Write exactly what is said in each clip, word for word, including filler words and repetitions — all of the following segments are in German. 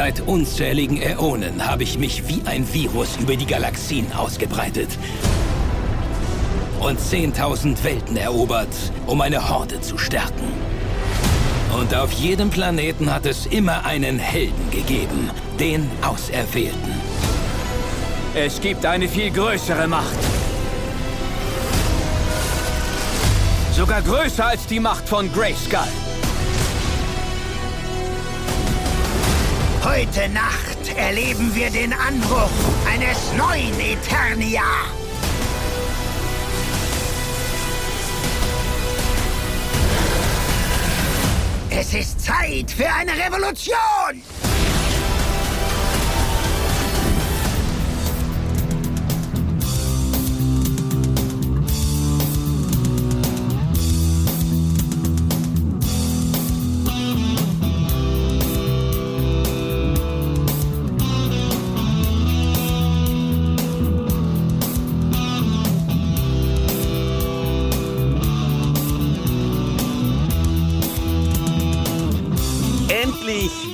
Seit unzähligen Äonen habe ich mich wie ein Virus über die Galaxien ausgebreitet und zehntausend Welten erobert, um eine Horde zu stärken. Und auf jedem Planeten hat es immer einen Helden gegeben, den Auserwählten. Es gibt eine viel größere Macht. Sogar größer als die Macht von Grayskull. Heute Nacht erleben wir den Anbruch eines neuen Eternia. Es ist Zeit für eine Revolution!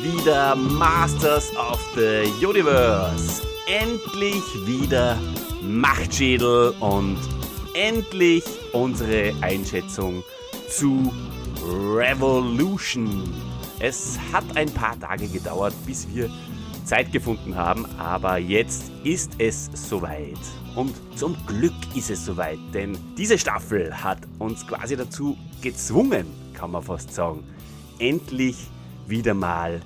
Wieder Masters of the Universe. Endlich wieder Machtschädel und endlich unsere Einschätzung zu Revolution. Es hat ein paar Tage gedauert, bis wir Zeit gefunden haben, aber jetzt ist es soweit. Und zum Glück ist es soweit, denn diese Staffel hat uns quasi dazu gezwungen, kann man fast sagen, endlich wieder mal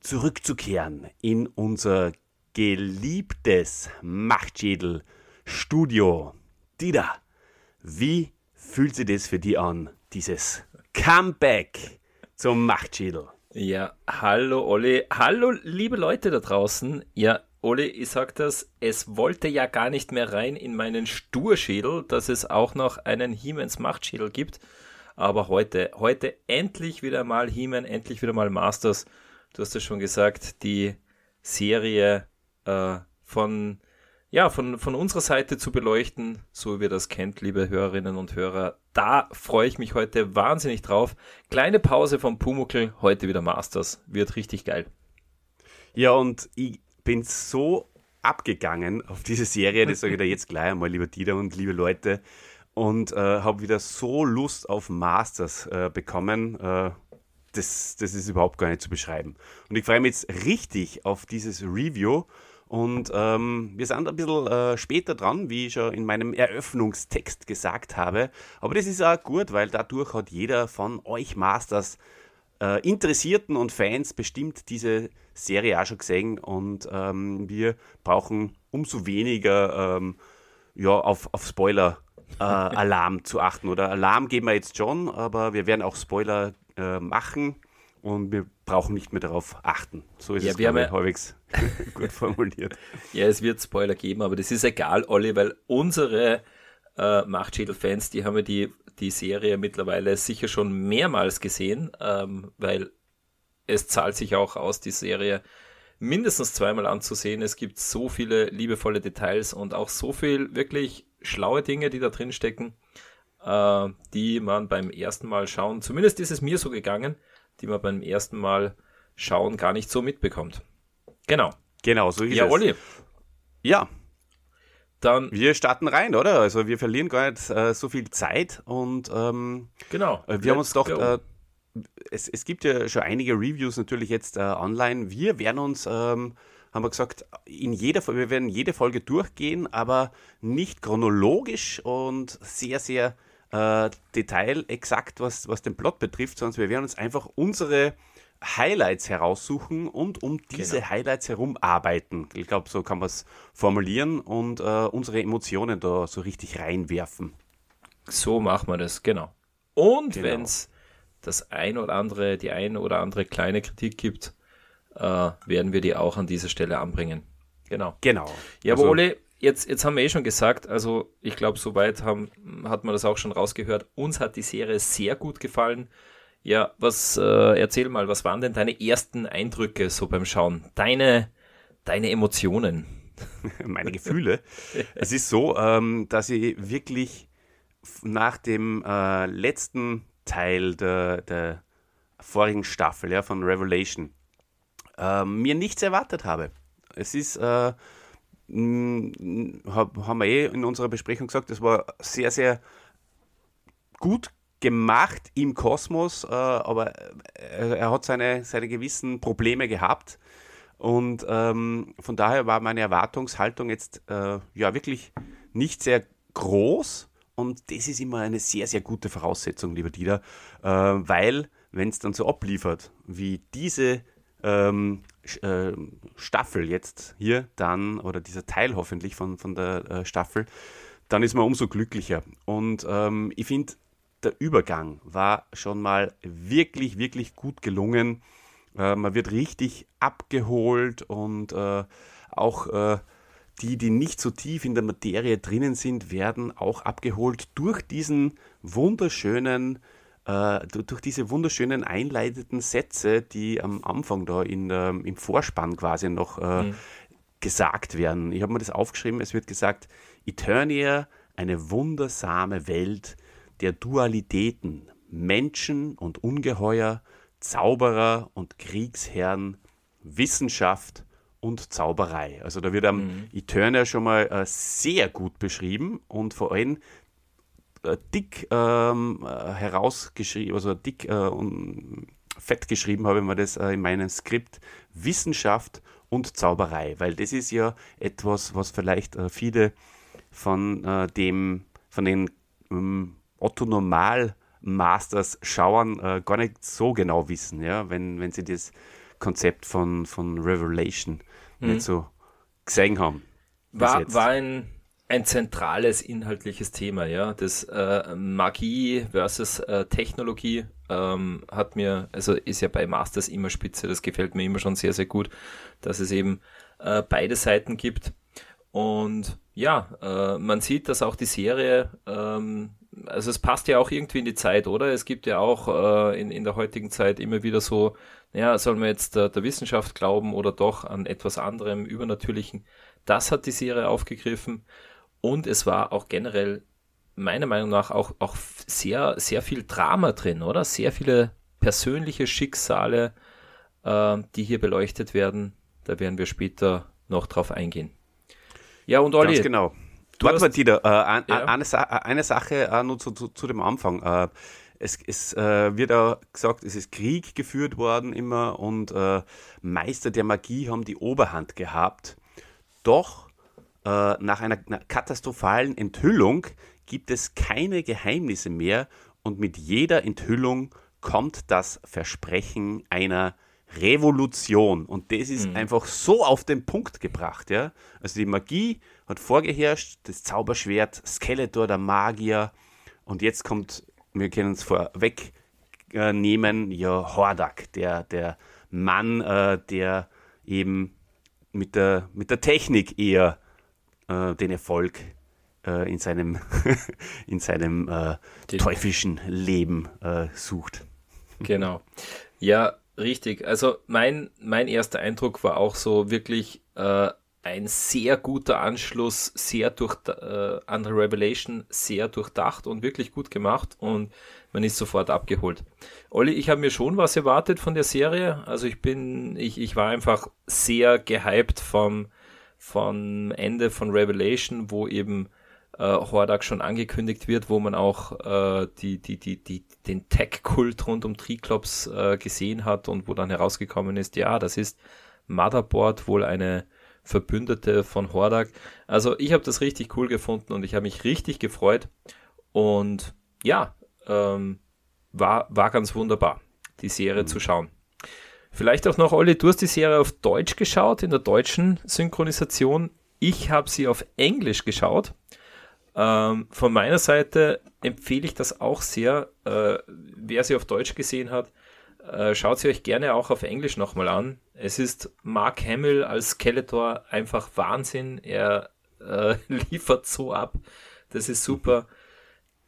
zurückzukehren in unser geliebtes Machtschädel-Studio. Dida, wie fühlt sich das für dich an, dieses Comeback zum Machtschädel? Ja, hallo Olli, hallo liebe Leute da draußen. Ja, Olli, ich sag das, es wollte ja gar nicht mehr rein in meinen Sturschädel, dass es auch noch einen He-Mans Machtschädel gibt. Aber heute, heute endlich wieder mal He-Man, endlich wieder mal Masters. Du hast es schon gesagt, die Serie äh, von, ja, von, von unserer Seite zu beleuchten, so wie ihr das kennt, liebe Hörerinnen und Hörer. Da freue ich mich heute wahnsinnig drauf. Kleine Pause vom Pumuckl, heute wieder Masters. Wird richtig geil. Ja, und ich bin so abgegangen auf diese Serie, das sage ich dir jetzt gleich einmal, lieber Dieter und liebe Leute. Und äh, habe wieder so Lust auf Masters äh, bekommen, äh, Das, das ist überhaupt gar nicht zu beschreiben. Und ich freue mich jetzt richtig auf dieses Review. Und ähm, wir sind ein bisschen äh, später dran, wie ich schon in meinem Eröffnungstext gesagt habe. Aber das ist auch gut, weil dadurch hat jeder von euch Masters äh, Interessierten und Fans bestimmt diese Serie auch schon gesehen. Und ähm, wir brauchen umso weniger ähm, ja, auf, auf Spoiler äh, Alarm zu achten. Oder Alarm geben wir jetzt schon, aber wir werden auch Spoiler machen und wir brauchen nicht mehr darauf achten. So ist ja, es, glaube ich, halbwegs gut formuliert. Ja, es wird Spoiler geben, aber das ist egal, Olli, weil unsere äh, Machtschädel-Fans, die haben ja die, die Serie mittlerweile sicher schon mehrmals gesehen, ähm, weil es zahlt sich auch aus, die Serie mindestens zweimal anzusehen. Es gibt so viele liebevolle Details und auch so viel wirklich schlaue Dinge, die da drin stecken, die man beim ersten Mal schauen, zumindest ist es mir so gegangen, die man beim ersten Mal schauen gar nicht so mitbekommt. Genau. Genau, so ist ja, es. Ja, Olli. Ja. Dann wir starten rein, oder? Also wir verlieren gar nicht äh, so viel Zeit und ähm, genau. wir Let's haben uns doch, äh, es, es gibt ja schon einige Reviews natürlich jetzt äh, online. Wir werden uns, ähm, haben wir gesagt, in jeder Folge, wir werden jede Folge durchgehen, aber nicht chronologisch und sehr, sehr Äh, Detail exakt, was, was den Plot betrifft, sonst wir werden uns einfach unsere Highlights heraussuchen und um diese genau. Highlights herum arbeiten. Ich glaube, so kann man es formulieren und äh, unsere Emotionen da so richtig reinwerfen. So machen wir das, genau. Und genau. wenn es das ein oder andere, die ein oder andere kleine Kritik gibt, äh, werden wir die auch an dieser Stelle anbringen. Genau. Genau. Ja, also, aber Ole, Jetzt, jetzt haben wir eh schon gesagt, also ich glaube, soweit haben, hat man das auch schon rausgehört. Uns hat die Serie sehr gut gefallen. Ja, was, äh, erzähl mal, was waren denn deine ersten Eindrücke so beim Schauen? Deine, deine Emotionen? Meine Gefühle? Es ist so, ähm, dass ich wirklich nach dem äh, letzten Teil der, der vorigen Staffel ja, von Revelation äh, mir nichts erwartet habe. Es ist, äh, mh, hab, haben wir eh in unserer Besprechung gesagt, das war sehr, sehr gut gemacht im Kosmos, äh, aber er hat seine, seine gewissen Probleme gehabt. Und ähm, von daher war meine Erwartungshaltung jetzt äh, ja wirklich nicht sehr groß. Und das ist immer eine sehr, sehr gute Voraussetzung, lieber Dieter, äh, weil, wenn es dann so abliefert, wie diese ähm, äh, Staffel jetzt hier dann, oder dieser Teil hoffentlich von, von der äh, Staffel, dann ist man umso glücklicher. Und ähm, ich finde, der Übergang war schon mal wirklich, wirklich gut gelungen. Äh, man wird richtig abgeholt und äh, auch... Äh, Die, die nicht so tief in der Materie drinnen sind, werden auch abgeholt durch diesen wunderschönen, äh, durch diese wunderschönen einleitenden Sätze, die am Anfang da in, ähm, im Vorspann quasi noch äh, mhm. gesagt werden. Ich habe mir das aufgeschrieben, es wird gesagt, Eternia, eine wundersame Welt der Dualitäten, Menschen und Ungeheuer, Zauberer und Kriegsherren, Wissenschaft und Zauberei. Also da wird am mhm. Eternia schon mal äh, sehr gut beschrieben und vor allem äh, dick ähm, äh, herausgeschrieben, also dick äh, und fett geschrieben habe ich mir das äh, in meinem Skript, Wissenschaft und Zauberei, weil das ist ja etwas, was vielleicht äh, viele von äh, dem, von den ähm, Otto-Normal-Masters-Schauern äh, gar nicht so genau wissen, ja, wenn, wenn sie das Konzept von, von Revelation mhm. nicht so gesehen haben. War, war ein, ein zentrales inhaltliches Thema, ja. Das äh, Magie versus äh, Technologie ähm, hat mir, also ist ja bei Masters immer spitze, das gefällt mir immer schon sehr, sehr gut, dass es eben äh, beide Seiten gibt. Und ja, äh, man sieht, dass auch die Serie, ähm, also es passt ja auch irgendwie in die Zeit, oder? Es gibt ja auch äh, in, in der heutigen Zeit immer wieder so, ja, soll man jetzt äh, der Wissenschaft glauben oder doch an etwas anderem Übernatürlichen? Das hat die Serie aufgegriffen und es war auch generell, meiner Meinung nach, auch, auch sehr, sehr viel Drama drin, oder? Sehr viele persönliche Schicksale, äh, die hier beleuchtet werden. Da werden wir später noch drauf eingehen. Ja, und Olli. Ganz genau. Du Warte mal, Dieter, äh, ein, ja. eine, eine Sache äh, nur zu, zu, zu dem Anfang. Äh, es es äh, wird auch gesagt, es ist Krieg geführt worden immer und äh, Meister der Magie haben die Oberhand gehabt. Doch äh, nach einer katastrophalen Enthüllung gibt es keine Geheimnisse mehr und mit jeder Enthüllung kommt das Versprechen einer Revolution. Und das ist mhm. einfach so auf den Punkt gebracht. Ja? Also die Magie hat vorgeherrscht, das Zauberschwert, Skeletor, der Magier. Und jetzt kommt, wir können es vorwegnehmen, äh, ja, Hordak, der, der Mann, äh, der eben mit der, mit der Technik eher äh, den Erfolg äh, in seinem, in seinem äh, teuflischen Leben äh, sucht. Genau. Ja, richtig, also mein, mein erster Eindruck war auch so wirklich äh, ein sehr guter Anschluss, sehr durch äh, an The Revelation, sehr durchdacht und wirklich gut gemacht und man ist sofort abgeholt. Olli, ich habe mir schon was erwartet von der Serie, also ich bin, ich, ich war einfach sehr gehypt vom, vom Ende von Revelation, wo eben äh, Hordak schon angekündigt wird, wo man auch äh, die, die, die, die, den Tech-Kult rund um Triklops äh, gesehen hat und wo dann herausgekommen ist, ja, das ist Motherboard, wohl eine Verbündete von Hordak. Also ich habe das richtig cool gefunden und ich habe mich richtig gefreut und ja, ähm, war, war ganz wunderbar, die Serie mhm. zu schauen. Vielleicht auch noch, Olli, du hast die Serie auf Deutsch geschaut, in der deutschen Synchronisation. Ich habe sie auf Englisch geschaut. Ähm, von meiner Seite empfehle ich das auch sehr. Äh, wer sie auf Deutsch gesehen hat, äh, schaut sie euch gerne auch auf Englisch nochmal an. Es ist Mark Hamill als Skeletor einfach Wahnsinn. Er äh, liefert so ab. Das ist super.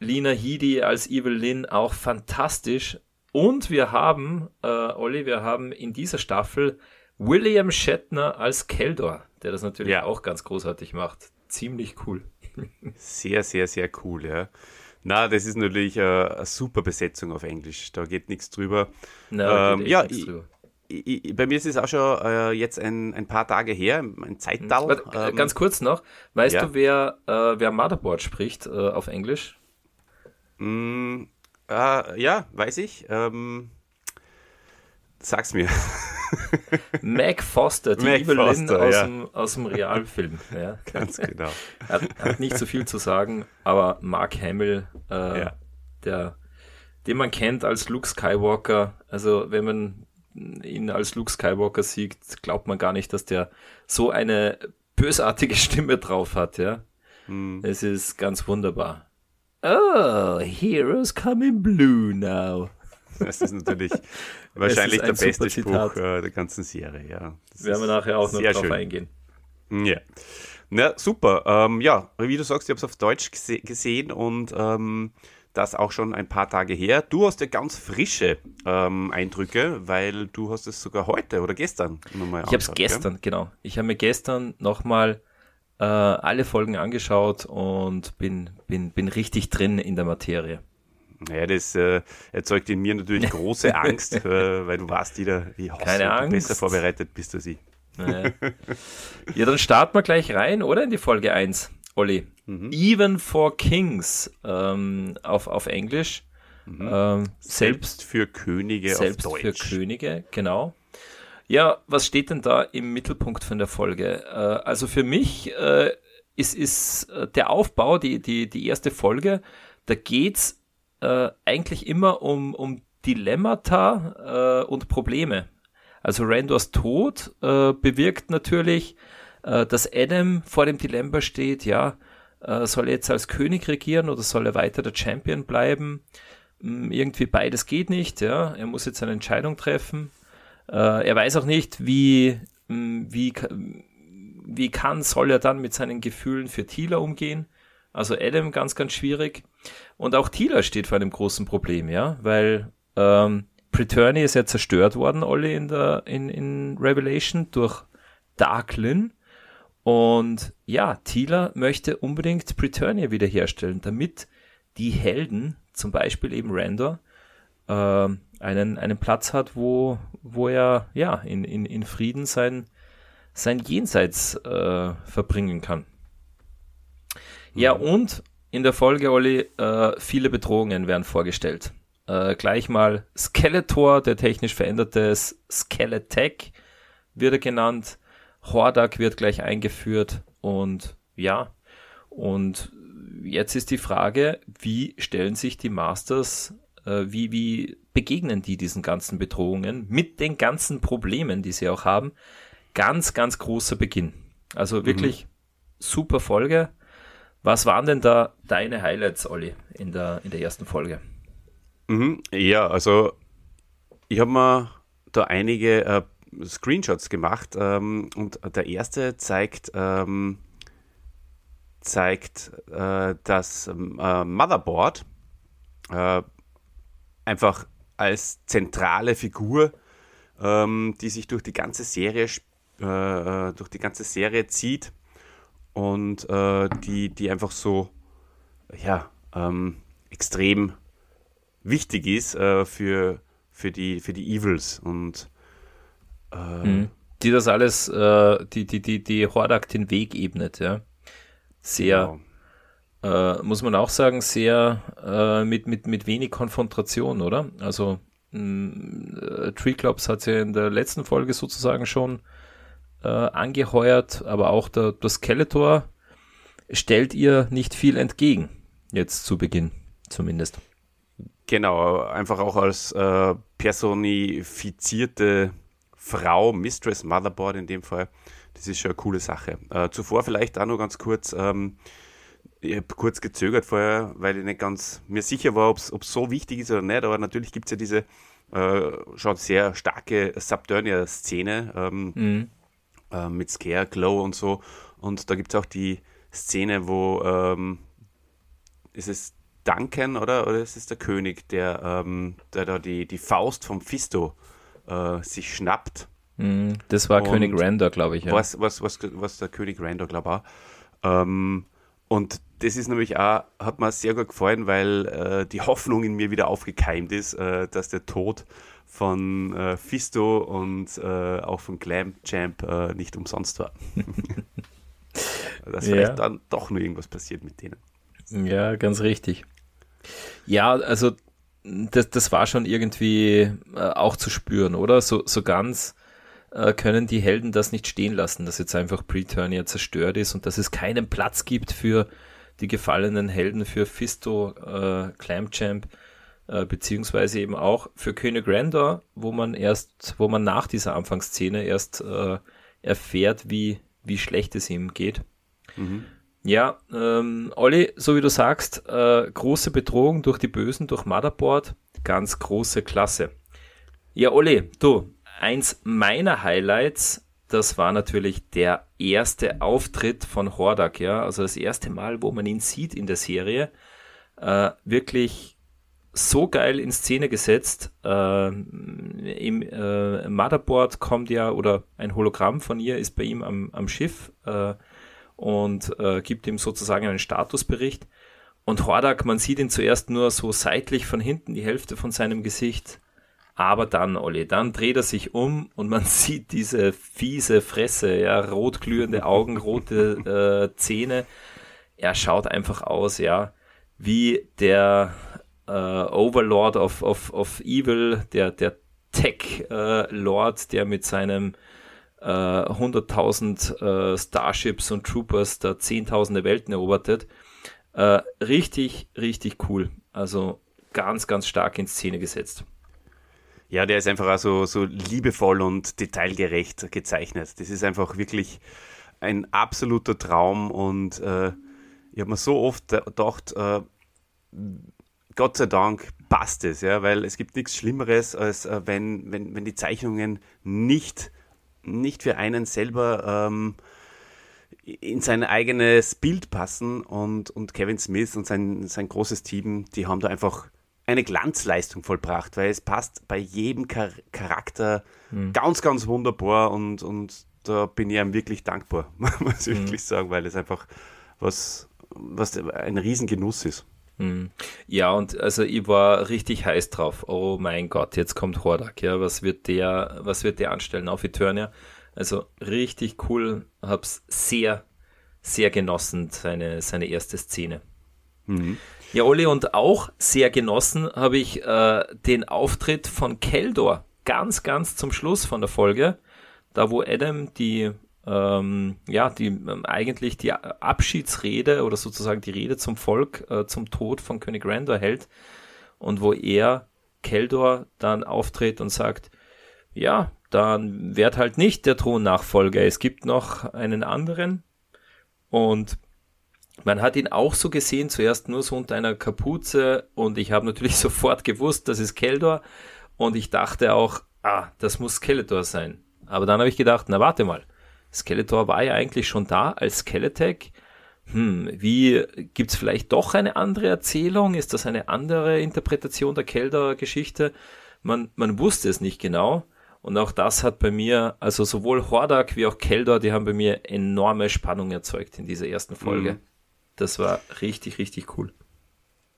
Lina Headey als Evil-Lyn auch fantastisch. Und wir haben, äh, Olli, wir haben in dieser Staffel William Shatner als Keldor, der das natürlich ja. auch ganz großartig macht. Ziemlich cool. Sehr, sehr, sehr cool, ja. Na, das ist natürlich äh, eine super Besetzung auf Englisch. Da geht nichts drüber. Na, ähm, geht ja, nichts drüber. ich, bei mir ist es auch schon äh, jetzt ein, ein paar Tage her, ein Zeitdall. Warte, ähm, ganz kurz noch, weißt ja. du, wer, äh, wer Motherboard spricht äh, auf Englisch? Mm, äh, ja, weiß ich. Ähm, sag's mir. Mac Foster, die Evil-Lyn aus, ja. aus dem Realfilm. Ja. Ganz genau. hat, hat nicht so viel zu sagen, aber Mark Hamill, äh, ja. der, den man kennt als Luke Skywalker, also wenn man ihn als Luke Skywalker sieht, glaubt man gar nicht, dass der so eine bösartige Stimme drauf hat. Ja, hm. Es ist ganz wunderbar. Oh, Heroes come in blue now. Das ist natürlich wahrscheinlich ist der beste Spruch äh, der ganzen Serie. Ja. Das werden wir nachher auch noch drauf schön. eingehen. Ja, na super. Ähm, ja, wie du sagst, ich habe es auf Deutsch gese- gesehen und ähm, das auch schon ein paar Tage her. Du hast ja ganz frische ähm, Eindrücke, weil du hast es sogar heute oder gestern nochmal angeschaut. Ich habe es gestern, ja? genau. Ich habe mir gestern nochmal äh, alle Folgen angeschaut und bin, bin, bin richtig drin in der Materie. Ja, das äh, erzeugt in mir natürlich große Angst, äh, weil du warst wieder wie hast Keine du, Angst. besser vorbereitet bist du sie. Naja. Ja, dann starten wir gleich rein, oder? In die Folge eins, Olli. Mhm. Even for Kings ähm, auf, auf Englisch. Mhm. Ähm, selbst, selbst für Könige selbst auf Deutsch. Selbst für Könige, genau. Ja, was steht denn da im Mittelpunkt von der Folge? Äh, also für mich äh, ist, ist der Aufbau, die, die, die erste Folge, da geht's Äh, eigentlich immer um, um Dilemmata äh, und Probleme. Also Randors Tod äh, bewirkt natürlich, äh, dass Adam vor dem Dilemma steht, ja, äh, soll er jetzt als König regieren oder soll er weiter der Champion bleiben? Ähm, irgendwie beides geht nicht, ja, er muss jetzt eine Entscheidung treffen. Äh, er weiß auch nicht, wie, wie, wie kann, soll er dann mit seinen Gefühlen für Teela umgehen? Also Adam ganz, ganz schwierig. Und auch Teela steht vor einem großen Problem, ja, weil ähm, Preternia ist ja zerstört worden, Olli, in der in, in Revelation durch Darklyn. Und ja, Teela möchte unbedingt Preternia wiederherstellen, damit die Helden, zum Beispiel eben Randor, äh, einen, einen Platz hat, wo, wo er ja in, in, in Frieden sein, sein Jenseits äh, verbringen kann. Ja, und in der Folge, Olli, äh, viele Bedrohungen werden vorgestellt. Äh, gleich mal Skeletor, der technisch veränderte Skeletech, wird er genannt. Hordak wird gleich eingeführt. Und ja, und jetzt ist die Frage, wie stellen sich die Masters, äh, wie, wie begegnen die diesen ganzen Bedrohungen mit den ganzen Problemen, die sie auch haben? Ganz, ganz großer Beginn. Also wirklich mhm. super Folge. Was waren denn da deine Highlights, Olli, in der, in der ersten Folge? Mhm, ja, also ich habe mir da einige äh, Screenshots gemacht ähm, und der erste zeigt, ähm, zeigt äh, das äh, Motherboard äh, einfach als zentrale Figur, ähm, die sich durch die ganze Serie, äh, durch die ganze Serie zieht. Und äh, die, die einfach so ja, ähm, extrem wichtig ist äh, für, für, die, für die Evils. Und äh, die das alles, äh, die, die, die, die Hordak den Weg ebnet, ja. Sehr, genau. äh, muss man auch sagen, sehr äh, mit, mit, mit wenig Konfrontation, oder? Also mh, Treeclops hat ja in der letzten Folge sozusagen schon Äh, angeheuert, aber auch der, der Skeletor stellt ihr nicht viel entgegen, jetzt zu Beginn zumindest. Genau, einfach auch als äh, personifizierte Frau, Mistress Motherboard in dem Fall, das ist schon eine coole Sache. Äh, zuvor vielleicht auch noch ganz kurz, ähm, ich habe kurz gezögert vorher, weil ich nicht ganz mir sicher war, ob es so wichtig ist oder nicht, aber natürlich gibt es ja diese äh, schon sehr starke Subternia-Szene, ähm, mhm. mit Scare, Glow und so. Und da gibt es auch die Szene, wo ähm, ist es Duncan oder, oder ist es der König, der ähm, da der, der die, die Faust vom Fisto äh, sich schnappt. Das war und König Randor, glaube ich. Ja. Was, was, was, was der König Randor, glaube ich, auch. Ähm, und das ist nämlich auch, hat mir sehr gut gefallen, weil äh, die Hoffnung in mir wieder aufgekeimt ist, äh, dass der Tod von äh, Fisto und äh, auch von Clamp Champ äh, nicht umsonst war. Dass ja. vielleicht dann doch nur irgendwas passiert mit denen. Ja, ganz richtig. Ja, also das, das war schon irgendwie äh, auch zu spüren, oder? So, so ganz äh, können die Helden das nicht stehen lassen, dass jetzt einfach Preternia zerstört ist und dass es keinen Platz gibt für die gefallenen Helden, für Fisto, äh, Clamp Champ, äh, beziehungsweise eben auch für König Randor, wo man erst, wo man nach dieser Anfangsszene erst äh, erfährt, wie, wie schlecht es ihm geht. Mhm. Ja, ähm, Olli, so wie du sagst, äh, große Bedrohung durch die Bösen, durch Motherboard, ganz große Klasse. Ja, Olli, du, eins meiner Highlights, das war natürlich der erste Auftritt von Hordak, ja, also das erste Mal, wo man ihn sieht in der Serie, äh, wirklich so geil in Szene gesetzt. Äh, im äh, Motherboard kommt ja, oder ein Hologramm von ihr ist bei ihm am, am Schiff, äh, und äh, gibt ihm sozusagen einen Statusbericht. Und Hordak, man sieht ihn zuerst nur so seitlich von hinten, die Hälfte von seinem Gesicht. Aber dann, Olli, dann dreht er sich um und man sieht diese fiese Fresse, ja, rot glühende Augen, rote äh, Zähne. Er schaut einfach aus, ja, wie der äh, Overlord of, of, of Evil, der, der Tech-Lord, äh, der mit seinem Uh, hunderttausend uh, Starships und Troopers da zehntausende Welten erobert. Uh, richtig, richtig cool. Also ganz, ganz stark in Szene gesetzt. Ja, der ist einfach auch so, so liebevoll und detailgerecht gezeichnet. Das ist einfach wirklich ein absoluter Traum und uh, ich habe mir so oft gedacht, uh, Gott sei Dank passt es, ja, weil es gibt nichts Schlimmeres, als uh, wenn, wenn, wenn die Zeichnungen nicht nicht für einen selber ähm, in sein eigenes Bild passen und, und Kevin Smith und sein, sein großes Team, die haben da einfach eine Glanzleistung vollbracht, weil es passt bei jedem Char- Charakter mhm. ganz, ganz wunderbar und, und da bin ich ihm wirklich dankbar, muss ich mhm. wirklich sagen, weil es einfach was, was ein Riesengenuss ist. Mhm. Ja, und also ich war richtig heiß drauf. Oh mein Gott, jetzt kommt Hordak, ja, was wird der, was wird der anstellen auf Eternia? Also richtig cool, hab's sehr, sehr genossen, seine, seine erste Szene. Mhm. Ja, Olli, und auch sehr genossen habe ich äh, den Auftritt von Keldor, ganz, ganz zum Schluss von der Folge, da wo Adam die ja, die eigentlich die Abschiedsrede oder sozusagen die Rede zum Volk, äh, zum Tod von König Randor hält und wo er, Keldor, dann auftritt und sagt, ja, dann werd halt nicht der Thronnachfolger, es gibt noch einen anderen. Und man hat ihn auch so gesehen, zuerst nur so unter einer Kapuze und ich habe natürlich sofort gewusst, das ist Keldor und ich dachte auch, ah, das muss Skeletor sein. Aber dann habe ich gedacht, na warte mal, Skeletor war ja eigentlich schon da als Skeletech. Hm, wie, gibt's vielleicht doch eine andere Erzählung? Ist das eine andere Interpretation der Keldor-Geschichte? Man, man wusste es nicht genau. Und auch das hat bei mir, also sowohl Hordak wie auch Keldor, die haben bei mir enorme Spannung erzeugt in dieser ersten Folge. Mhm. Das war richtig, richtig cool.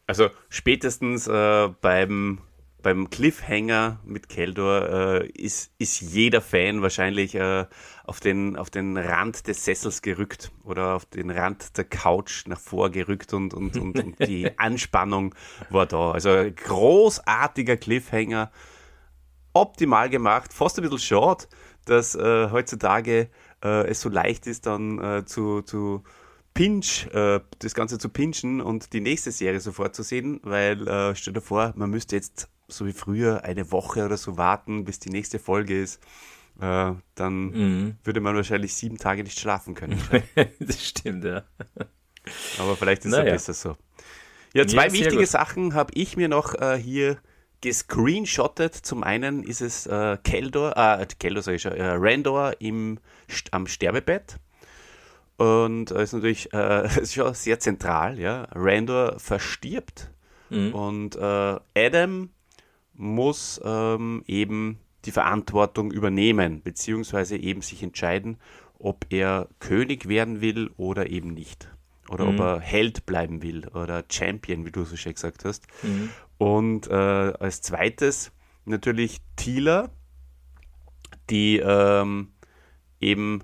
Also spätestens äh, beim... Beim Cliffhanger mit Keldor äh, ist, ist jeder Fan wahrscheinlich äh, auf, den, auf den Rand des Sessels gerückt oder auf den Rand der Couch nach vor gerückt und, und, und, und die Anspannung war da. Also großartiger Cliffhanger, optimal gemacht, fast ein bisschen schade, dass äh, heutzutage äh, es so leicht ist, dann äh, zu... zu Pinch, äh, das Ganze zu pinchen und die nächste Serie sofort zu sehen, weil äh, stell dir vor, man müsste jetzt so wie früher eine Woche oder so warten, bis die nächste Folge ist. Äh, dann mhm. würde man wahrscheinlich sieben Tage nicht schlafen können. Das stimmt, ja. Aber vielleicht ist es naja. besser so. Ja, zwei ja, wichtige gut. Sachen habe ich mir noch äh, hier gescreenshottet. Zum einen ist es äh, Keldor, äh, Keldor sag ich schon, äh, Randor im, am Sterbebett. Und ist natürlich äh, ist schon sehr zentral, ja. Randor verstirbt mhm. und äh, Adam muss ähm, eben die Verantwortung übernehmen, beziehungsweise eben sich entscheiden, ob er König werden will oder eben nicht. Oder mhm. ob er Held bleiben will oder Champion, wie du so schön gesagt hast. Mhm. Und äh, als zweites natürlich Teela, die ähm, eben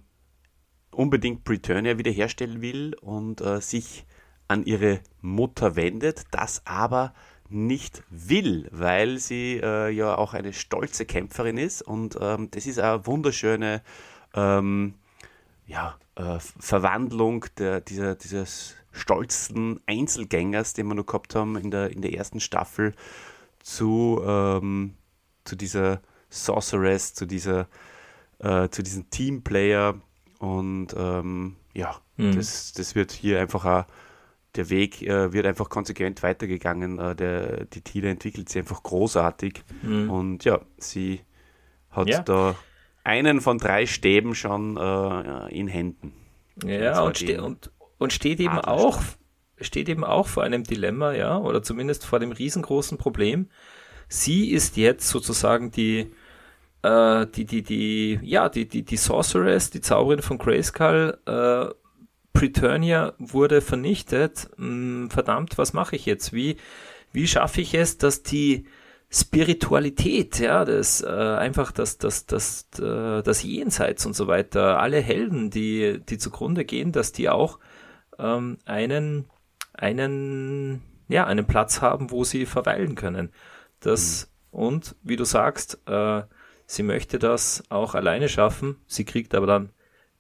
unbedingt Preternia wiederherstellen will und äh, sich an ihre Mutter wendet, das aber nicht will, weil sie äh, ja auch eine stolze Kämpferin ist und ähm, das ist eine wunderschöne ähm, ja, äh, Verwandlung der, dieser, dieses stolzen Einzelgängers, den wir noch gehabt haben in der, in der ersten Staffel, zu, ähm, zu dieser Sorceress, zu, dieser, äh, zu diesem Teamplayer und ähm, ja, mhm. das, das wird hier einfach auch der Weg äh, wird einfach konsequent weitergegangen. Äh, der, die Teela entwickelt sich einfach großartig. Mhm. Und ja, sie hat ja. da einen von drei Stäben schon äh, in Händen. Ja, und, ste und, und steht, eben auch, steht eben auch vor einem Dilemma, ja, oder zumindest vor dem riesengroßen Problem. Sie ist jetzt sozusagen die, äh, die, die, die, ja, die, die, die Sorceress, die Zauberin von Grayskull. äh, Preternia wurde vernichtet, verdammt, was mache ich jetzt? Wie, wie schaffe ich es, dass die Spiritualität, ja, das äh, einfach das, das, das, das, das Jenseits und so weiter, alle Helden, die, die zugrunde gehen, dass die auch ähm, einen, einen, ja, einen Platz haben, wo sie verweilen können. Das, mhm. Und wie du sagst, äh, sie möchte das auch alleine schaffen, sie kriegt aber dann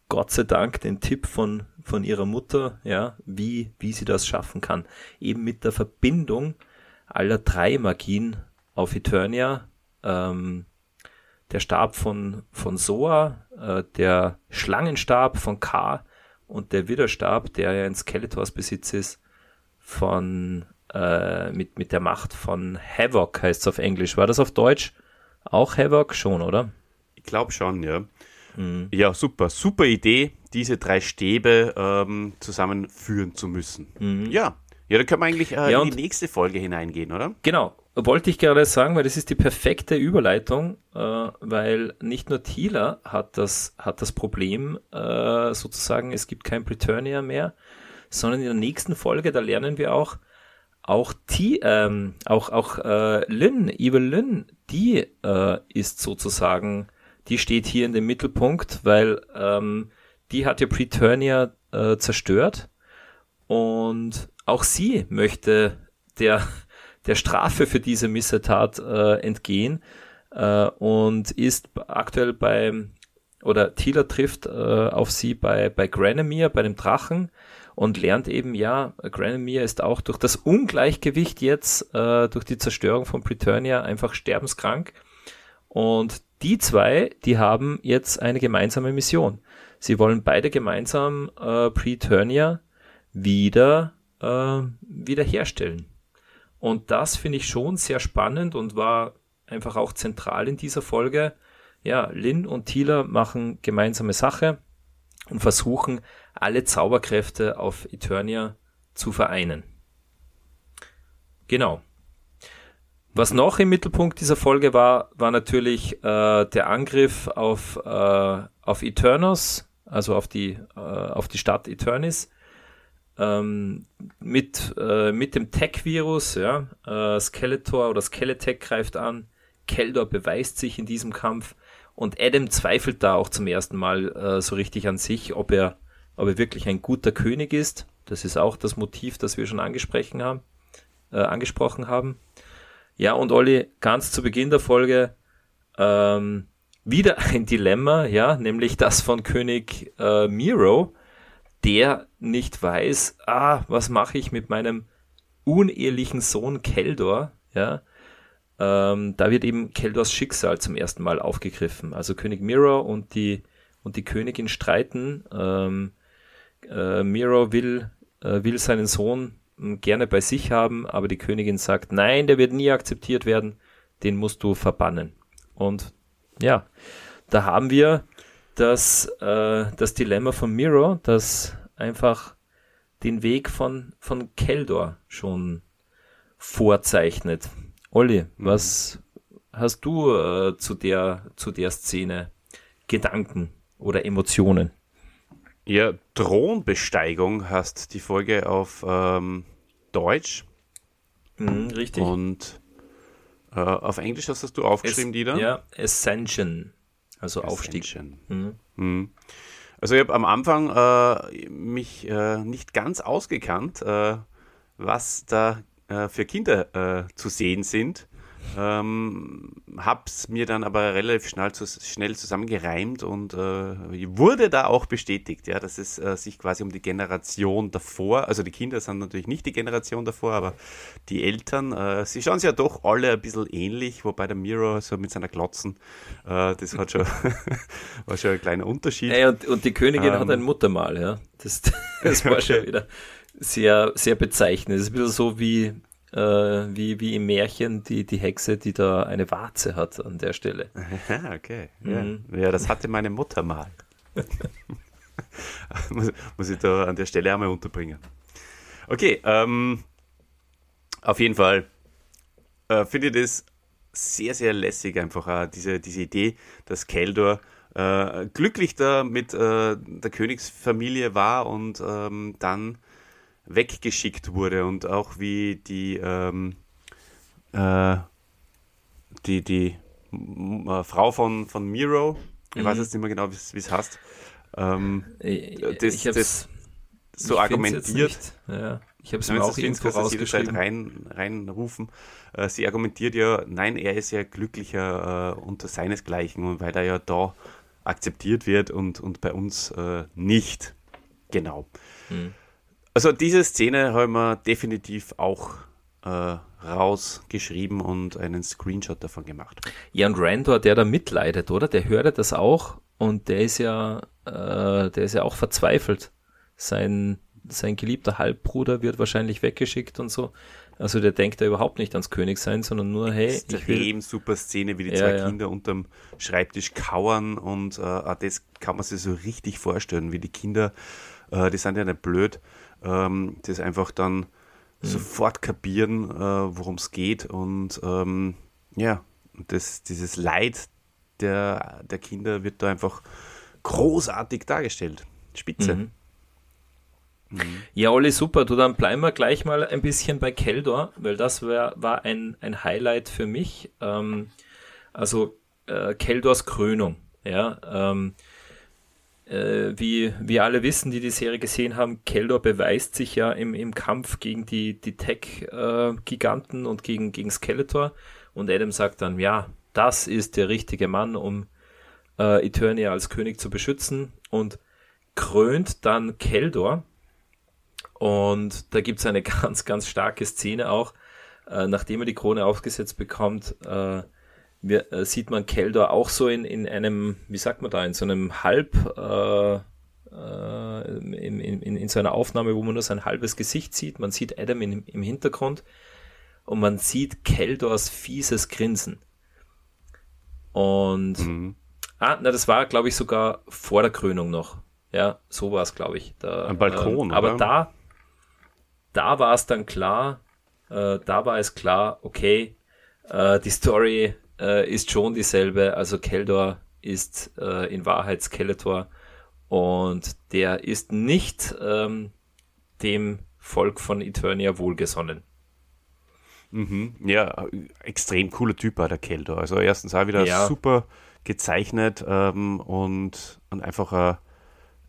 Gott sei Dank den Tipp von, von ihrer Mutter, ja, wie, wie sie das schaffen kann. Eben mit der Verbindung aller drei Magien auf Eternia, ähm, der Stab von, von Soa, äh, der Schlangenstab von K und der Widderstab, der ja in Skeletors Besitz ist, von, äh, mit, mit der Macht von Havok, heißt es auf Englisch. War das auf Deutsch auch Havok? Schon, oder? Ich glaube schon, ja. Ja, super, super Idee, diese drei Stäbe ähm, zusammenführen zu müssen. Mhm. Ja. ja, da können wir eigentlich äh, ja, in die nächste Folge hineingehen, oder? Genau, wollte ich gerade sagen, weil das ist die perfekte Überleitung, äh, weil nicht nur Teela hat das, hat das Problem, äh, sozusagen, es gibt kein Preternia mehr, sondern in der nächsten Folge, da lernen wir auch, auch die, ähm, auch, auch äh, Lyn, Evil-Lyn, die äh, ist sozusagen... Die steht hier in dem Mittelpunkt, weil ähm, die hat ja Preternia äh, zerstört und auch sie möchte der, der Strafe für diese Missetat äh, entgehen äh, und ist aktuell beim, oder Teela trifft äh, auf sie bei, bei Granamyr, bei dem Drachen und lernt eben, ja, Granamyr ist auch durch das Ungleichgewicht jetzt, äh, durch die Zerstörung von Preternia einfach sterbenskrank und die zwei, die haben jetzt eine gemeinsame Mission. Sie wollen beide gemeinsam äh, Preternia wieder äh, wiederherstellen. Und das finde ich schon sehr spannend und war einfach auch zentral in dieser Folge. Ja, Lyn und Teela machen gemeinsame Sache und versuchen, alle Zauberkräfte auf Eternia zu vereinen. Genau. Was noch im Mittelpunkt dieser Folge war, war natürlich äh, der Angriff auf, äh, auf Eternos, also auf die, äh, auf die Stadt Eternis, ähm, mit, äh, mit dem Tech-Virus, ja, äh, Skeletor oder Skeletech greift an, Keldor beweist sich in diesem Kampf und Adam zweifelt da auch zum ersten Mal äh, so richtig an sich, ob er, ob er wirklich ein guter König ist. Das ist auch das Motiv, das wir schon angesprochen haben, äh, angesprochen haben. Ja, und Olli, ganz zu Beginn der Folge ähm, wieder ein Dilemma, ja, nämlich das von König äh, Miro, der nicht weiß, ah, was mache ich mit meinem unehelichen Sohn Keldor, ja, ähm, da wird eben Keldors Schicksal zum ersten Mal aufgegriffen, also König Miro und die, und die Königin streiten, ähm, äh, Miro will, äh, will seinen Sohn gerne bei sich haben, aber die Königin sagt, nein, der wird nie akzeptiert werden, den musst du verbannen. Und ja, da haben wir das, äh, das Dilemma von Miro, das einfach den Weg von, von Keldor schon vorzeichnet. Olli, was mhm. hast du äh, zu der, zu der Szene Gedanken oder Emotionen? Ja, Thronbesteigung heißt die Folge auf ähm, Deutsch. Mhm, richtig. Und Uh, auf Englisch hast das du aufgeschrieben, die da? Ja, Ascension. Also Ascension. Aufstieg. Mhm. Mhm. Also ich habe am Anfang äh, mich äh, nicht ganz ausgekannt, äh, was da äh, für Kinder äh, zu sehen sind. Ähm, hab's mir dann aber relativ schnell, schnell zusammengereimt und äh, wurde da auch bestätigt, ja, dass es äh, sich quasi um die Generation davor, also die Kinder sind natürlich nicht die Generation davor, aber die Eltern, äh, sie schauen sich ja doch alle ein bisschen ähnlich, wobei der Miro so mit seiner Glotzen, äh, das hat schon, war schon ein kleiner Unterschied. Ey, und, und die Königin ähm, hat ein Muttermal, ja, das, das war schon wieder sehr, sehr bezeichnend, das ist wieder so wie Äh, wie, wie im Märchen die, die Hexe, die da eine Warze hat an der Stelle. Ja, okay. Ja. Mhm. Ja, das hatte meine Mutter mal. muss, muss ich da an der Stelle einmal unterbringen. Okay, ähm, auf jeden Fall äh, finde ich das sehr, sehr lässig einfach, auch, diese, diese Idee, dass Keldor äh, glücklich da mit äh, der Königsfamilie war und ähm, dann weggeschickt wurde und auch wie die ähm, äh, die, die äh, Frau von, von Miro, ich mhm. weiß jetzt nicht mehr genau, wie es heißt, ähm, das, das so ich argumentiert. Ja. Ich habe es mir auch irgendwo rausgeschrieben. Rein, reinrufen. Äh, sie argumentiert ja, nein, er ist ja glücklicher äh, unter seinesgleichen, und weil er ja da akzeptiert wird und, und bei uns äh, nicht. Genau. Mhm. Also diese Szene haben wir definitiv auch äh, rausgeschrieben und einen Screenshot davon gemacht. Ja, und Randor, der da mitleidet, oder? Der hört ja das auch und der ist ja, äh, der ist ja auch verzweifelt. Sein, sein geliebter Halbbruder wird wahrscheinlich weggeschickt und so. Also der denkt da überhaupt nicht ans Königsein, sondern nur, hey, extrem ich will... super Szene, wie die ja, zwei ja. Kinder unterm Schreibtisch kauern und äh, das kann man sich so richtig vorstellen, wie die Kinder, äh, die sind ja nicht blöd, Ähm, das einfach dann mhm. sofort kapieren, äh, worum es geht und ähm, ja, das, dieses Leid der, der Kinder wird da einfach großartig dargestellt. Spitze. Mhm. Mhm. Ja, Olli, super, du, dann bleiben wir gleich mal ein bisschen bei Keldor, weil das wär, war ein, ein Highlight für mich. Ähm, also äh, Keldors Krönung, ja, ähm, wie wir alle wissen, die die Serie gesehen haben, Keldor beweist sich ja im, im Kampf gegen die, die Tech-Giganten und gegen, gegen Skeletor. Und Adam sagt dann, ja, das ist der richtige Mann, um äh, Eternia als König zu beschützen. Und krönt dann Keldor. Und da gibt es eine ganz, ganz starke Szene auch. Äh, nachdem er die Krone aufgesetzt bekommt, äh, Wir, äh, sieht man Keldor auch so in, in einem, wie sagt man da, in so einem halb, äh, äh, in, in, in so einer Aufnahme, wo man nur sein halbes Gesicht sieht. Man sieht Adam in, im Hintergrund und man sieht Keldors fieses Grinsen. Und, mhm. ah, na, das war, glaube ich, sogar vor der Krönung noch. Ja, so war es, glaube ich. Da, Ein Balkon, äh, aber oder? da, da war es dann klar, äh, da war es klar, okay, äh, die Story ist schon dieselbe, also Keldor ist äh, in Wahrheit Skeletor und der ist nicht ähm, dem Volk von Eternia wohlgesonnen. Mhm. Ja, extrem cooler Typ war der Keldor, also erstens auch wieder ja. super gezeichnet ähm, und, und einfach ein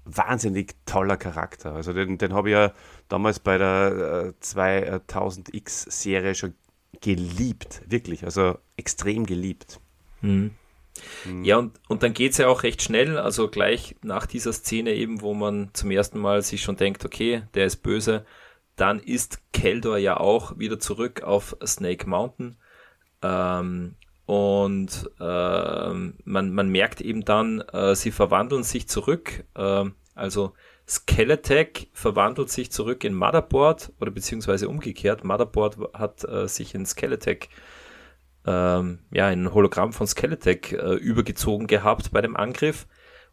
wahnsinnig toller Charakter, also den, den habe ich ja damals bei der äh, zweitausend X Serie schon geliebt, wirklich, also extrem geliebt. Hm. Hm. Ja, und, und dann geht es ja auch recht schnell, also gleich nach dieser Szene eben, wo man zum ersten Mal sich schon denkt, okay, der ist böse, dann ist Keldor ja auch wieder zurück auf Snake Mountain ähm, und ähm, man, man merkt eben dann, äh, sie verwandeln sich zurück, äh, also Skeletech verwandelt sich zurück in Motherboard oder beziehungsweise umgekehrt. Motherboard hat äh, sich in Skeletech, ähm, ja, in ein Hologramm von Skeletech äh, übergezogen gehabt bei dem Angriff.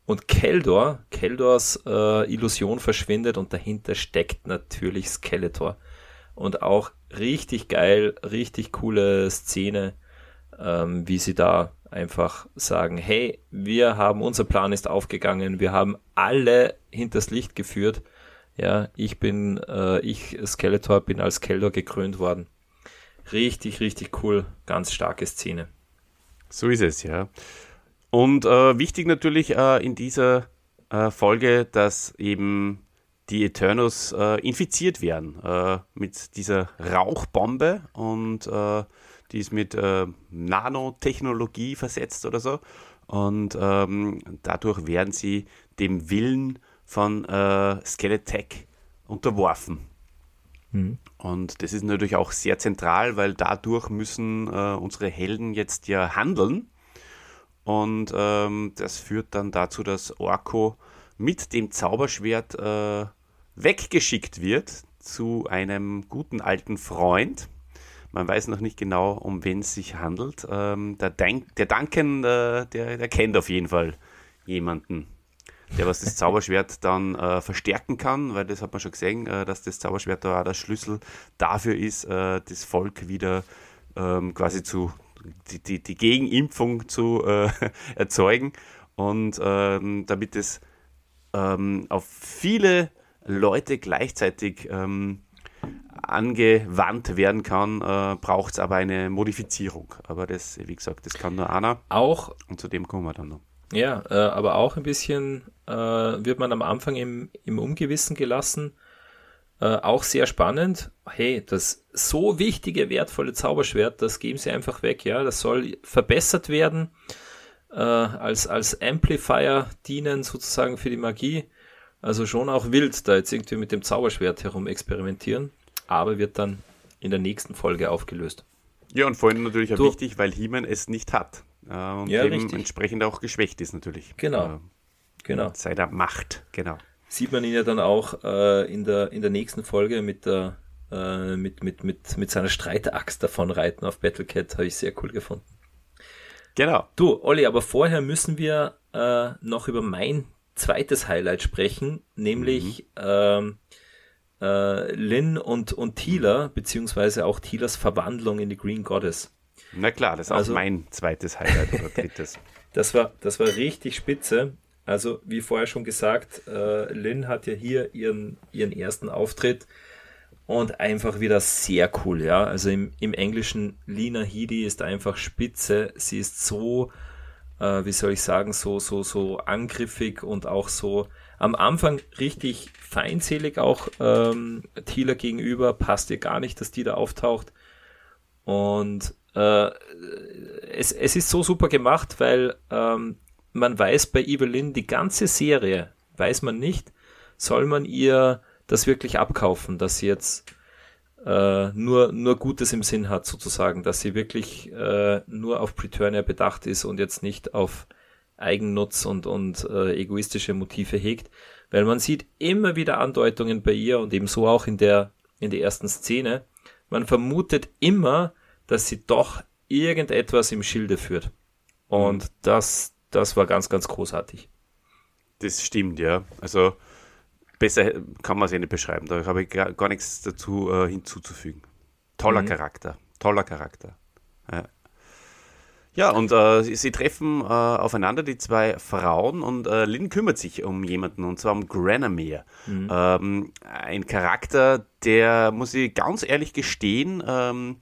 Und Keldor, Keldors äh, Illusion verschwindet und dahinter steckt natürlich Skeletor. Und auch richtig geil, richtig coole Szene, ähm, wie sie da einfach sagen, hey, wir haben, unser Plan ist aufgegangen, wir haben alle hinters Licht geführt, ja, ich bin, äh, ich Skeletor bin als Keldor gekrönt worden Richtig, richtig cool. Ganz starke Szene. So ist es, ja. Und äh, wichtig natürlich äh, in dieser äh, Folge, dass eben die Eternos äh, infiziert werden äh, mit dieser Rauchbombe und äh, die ist mit äh, Nanotechnologie versetzt oder so und ähm, dadurch werden sie dem Willen von äh, Skeletech unterworfen. Mhm. Und das ist natürlich auch sehr zentral, weil dadurch müssen äh, unsere Helden jetzt ja handeln und ähm, das führt dann dazu, dass Orko mit dem Zauberschwert äh, weggeschickt wird zu einem guten alten Freund. Man weiß noch nicht genau, um wen es sich handelt. Ähm, der, Dank, der Duncan, äh, der, der kennt auf jeden Fall jemanden, der was das Zauberschwert dann äh, verstärken kann, weil das hat man schon gesehen, äh, dass das Zauberschwert da auch der Schlüssel dafür ist, äh, das Volk wieder ähm, quasi zu die, die, die Gegenimpfung zu äh, erzeugen und ähm, damit das auf viele Leute gleichzeitig ähm, angewandt werden kann, äh, braucht es aber eine Modifizierung. Aber das, wie gesagt, das kann nur einer. Auch, und zu dem kommen wir dann noch. Ja, äh, aber auch ein bisschen äh, wird man am Anfang im, im Ungewissen gelassen. Äh, auch sehr spannend. Hey, das so wichtige, wertvolle Zauberschwert, das geben sie einfach weg. Ja, das soll verbessert werden. Als, als Amplifier dienen sozusagen für die Magie, also schon auch wild da jetzt irgendwie mit dem Zauberschwert herum experimentieren, aber wird dann in der nächsten Folge aufgelöst. Ja, und vor allem natürlich auch du, wichtig, weil He-Man es nicht hat äh, und ja, dementsprechend auch geschwächt ist natürlich. Genau, äh, genau. Mit seiner Macht, genau. Sieht man ihn ja dann auch äh, in, der, in der nächsten Folge mit, der, äh, mit, mit, mit, mit seiner Streitaxt davonreiten auf Battlecat, habe ich sehr cool gefunden. Genau. Du, Olli, aber vorher müssen wir äh, noch über mein zweites Highlight sprechen, nämlich mhm. ähm, äh, Lyn und, und Teela, beziehungsweise auch Teelas Verwandlung in die Green Goddess. Na klar, das ist also, auch mein zweites Highlight oder drittes. das, war, das war richtig spitze. Also, wie vorher schon gesagt, äh, Lyn hat ja hier ihren, ihren ersten Auftritt und einfach wieder sehr cool, ja. Also im, im Englischen, Lina Headey ist einfach spitze. Sie ist so, äh, wie soll ich sagen, so, so, so angriffig und auch so am Anfang richtig feindselig auch ähm, Teela gegenüber. Passt ihr gar nicht, dass die da auftaucht. Und äh, es, es ist so super gemacht, weil ähm, man weiß bei Evil-Lyn, die ganze Serie, weiß man nicht, soll man ihr das wirklich abkaufen, dass sie jetzt äh, nur, nur Gutes im Sinn hat sozusagen, dass sie wirklich äh, nur auf Preternia bedacht ist und jetzt nicht auf Eigennutz und, und äh, egoistische Motive hegt, weil man sieht immer wieder Andeutungen bei ihr und ebenso auch in der, in der ersten Szene, man vermutet immer, dass sie doch irgendetwas im Schilde führt und das, das war ganz, ganz großartig. Das stimmt, ja, also besser kann man es ja nicht beschreiben, da habe ich gar nichts dazu äh, hinzuzufügen. Toller mhm. Charakter, toller Charakter. Ja, ja und äh, sie, sie treffen äh, aufeinander, die zwei Frauen, und äh, Lyn kümmert sich um jemanden, und zwar um Granamyr. Mhm. Ähm, ein Charakter, der, muss ich ganz ehrlich gestehen, ähm,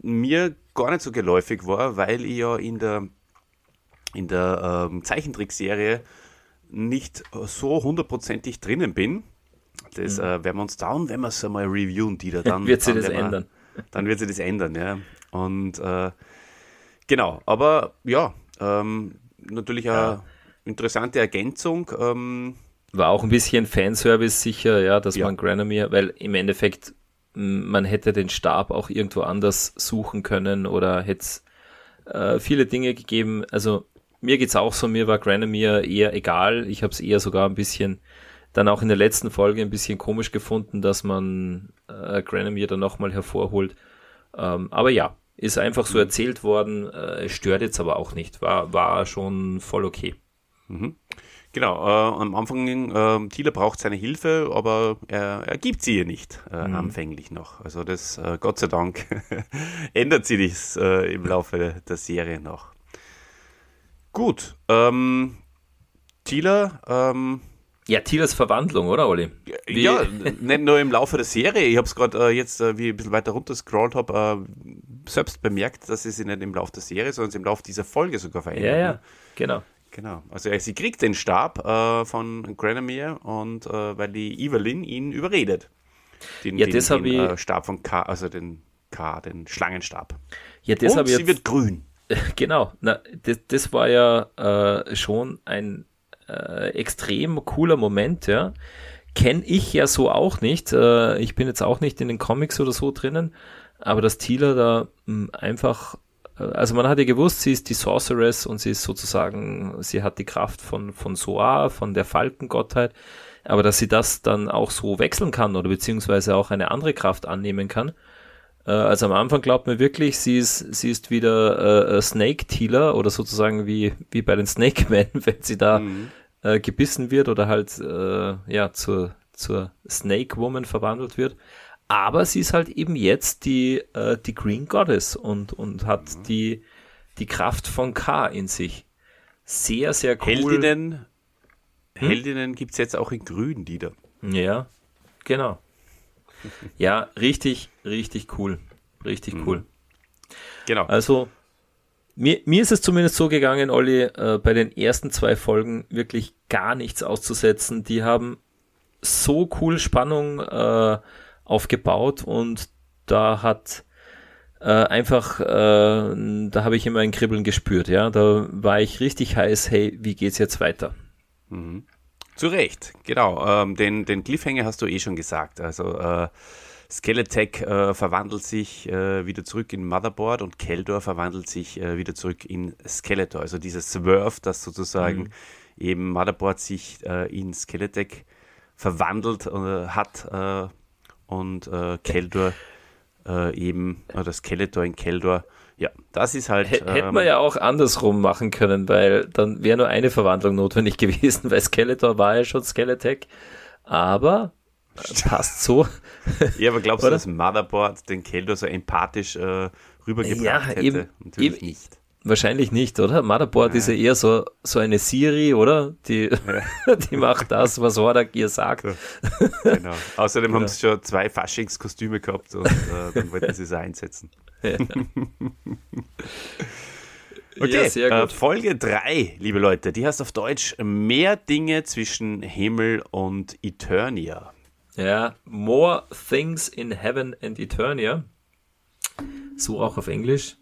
mir gar nicht so geläufig war, weil ich ja in der, in der ähm, Zeichentrickserie nicht so hundertprozentig drinnen bin. Das mhm. äh, werden wir uns down, wenn wir es einmal reviewen, die da dann... wird sie dann das ändern. Wir, dann wird sie das ändern, ja. Und äh, genau, aber ja, ähm, natürlich eine ja. interessante Ergänzung. Ähm, War auch ein bisschen Fanservice sicher, ja, dass ja. man Granamyr, weil im Endeffekt man hätte den Stab auch irgendwo anders suchen können oder hätte es äh, viele Dinge gegeben, also mir geht's auch so, mir war Granamyr eher egal. Ich habe es eher sogar ein bisschen, dann auch in der letzten Folge ein bisschen komisch gefunden, dass man äh, Granamyr dann nochmal hervorholt. Ähm, aber ja, ist einfach so erzählt worden, äh, stört jetzt aber auch nicht, war, war schon voll okay. Mhm. Genau, äh, am Anfang, äh, Teela braucht seine Hilfe, aber er, er gibt sie ihr nicht, äh, mhm. anfänglich noch. Also das, äh, Gott sei Dank, ändert sie das äh, im Laufe der Serie noch. Gut, ähm, Teela ähm, Ja, Teelas Verwandlung, oder, Olli? Die ja, nicht nur im Laufe der Serie. Ich habe es gerade äh, jetzt, äh, wie ich ein bisschen weiter runter scrollt habe, äh, selbst bemerkt, dass sie sich nicht im Laufe der Serie, sondern im Laufe dieser Folge sogar verändert. Ja, ja, genau. Genau. Also äh, sie kriegt den Stab äh, von Granamyr, und äh, weil die Evil-Lyn ihn überredet. Den, ja, den, das den, den ich... äh, Stab von K, also den K, den Schlangenstab. Ja, das und sie jetzt... wird grün. Genau. Na, das, das war ja äh, schon ein Äh, extrem cooler Moment, ja. Kenne ich ja so auch nicht. Äh, ich bin jetzt auch nicht in den Comics oder so drinnen, aber dass Teela da mh, einfach, äh, also man hat ja gewusst, sie ist die Sorceress und sie ist sozusagen, sie hat die Kraft von, von Soa, von der Falkengottheit, aber dass sie das dann auch so wechseln kann oder beziehungsweise auch eine andere Kraft annehmen kann. Äh, also am Anfang glaubt man wirklich, sie ist, sie ist wieder äh, Snake Teela oder sozusagen wie, wie bei den Snake Men, wenn sie da mhm. Äh, gebissen wird oder halt äh, ja zur, zur Snake Woman verwandelt wird, aber sie ist halt eben jetzt die, äh, die Green Goddess und, und hat mhm. die, die Kraft von K in sich. Sehr, sehr cool. Heldinnen, hm? Heldinnen gibt es jetzt auch in grün, die da. Ja, genau. Ja, richtig, richtig cool. Richtig mhm. cool. Genau. Also Mir, mir ist es zumindest so gegangen, Olli, äh, bei den ersten zwei Folgen wirklich gar nichts auszusetzen. Die haben so cool Spannung äh, aufgebaut und da hat äh, einfach, äh, da habe ich immer ein Kribbeln gespürt. Ja, da war ich richtig heiß, hey, wie geht's jetzt weiter? Mhm. Zu Recht, genau. Ähm, den, den Cliffhanger hast du eh schon gesagt. Also, äh, Skeletor äh, verwandelt sich äh, wieder zurück in Motherboard und Keldor verwandelt sich äh, wieder zurück in Skeletor. Also dieses Swerve, dass sozusagen mhm. eben Motherboard sich äh, in Skeletor verwandelt äh, hat äh, und äh, Keldor äh, eben, oder Skeletor in Keldor. Ja, das ist halt... H- hätte ähm, man ja auch andersrum machen können, weil dann wäre nur eine Verwandlung notwendig gewesen, weil Skeletor war ja schon Skeletor, aber... Passt so. Ja, aber glaubst du, dass Motherboard den Keldor so empathisch äh, rübergebracht ja, hätte? Eben, Natürlich eben, nicht. Wahrscheinlich nicht, oder? Motherboard ja. ist ja eher so, so eine Siri, oder? Die, ja. die macht das, was Hordak ihr sagt. So. Genau. Außerdem genau. haben sie schon zwei Faschingskostüme gehabt und äh, dann wollten sie es einsetzen. Ja. Okay, ja, sehr gut. Äh, Folge drei, liebe Leute, die heißt auf Deutsch Mehr Dinge zwischen Himmel und Eternia. Ja, More Things in Heaven and Eternia, so auch auf Englisch.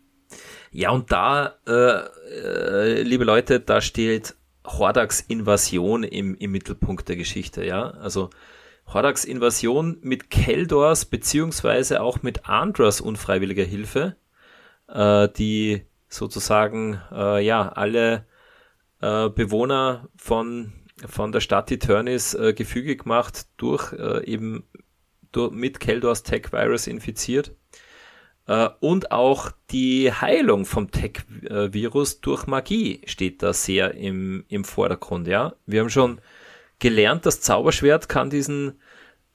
Ja, und da, äh, äh, liebe Leute, da steht Hordaks Invasion im, im Mittelpunkt der Geschichte, ja. Also Hordaks Invasion mit Keldors beziehungsweise auch mit Andras unfreiwilliger Hilfe, äh, die sozusagen äh, ja alle äh, Bewohner von von der Stadt Eternis äh, gefügig gemacht, durch äh, eben durch, mit Keldors Tech-Virus infiziert äh, und auch die Heilung vom Tech-Virus durch Magie steht da sehr im, im Vordergrund. Ja, wir haben schon gelernt, das Zauberschwert kann diesen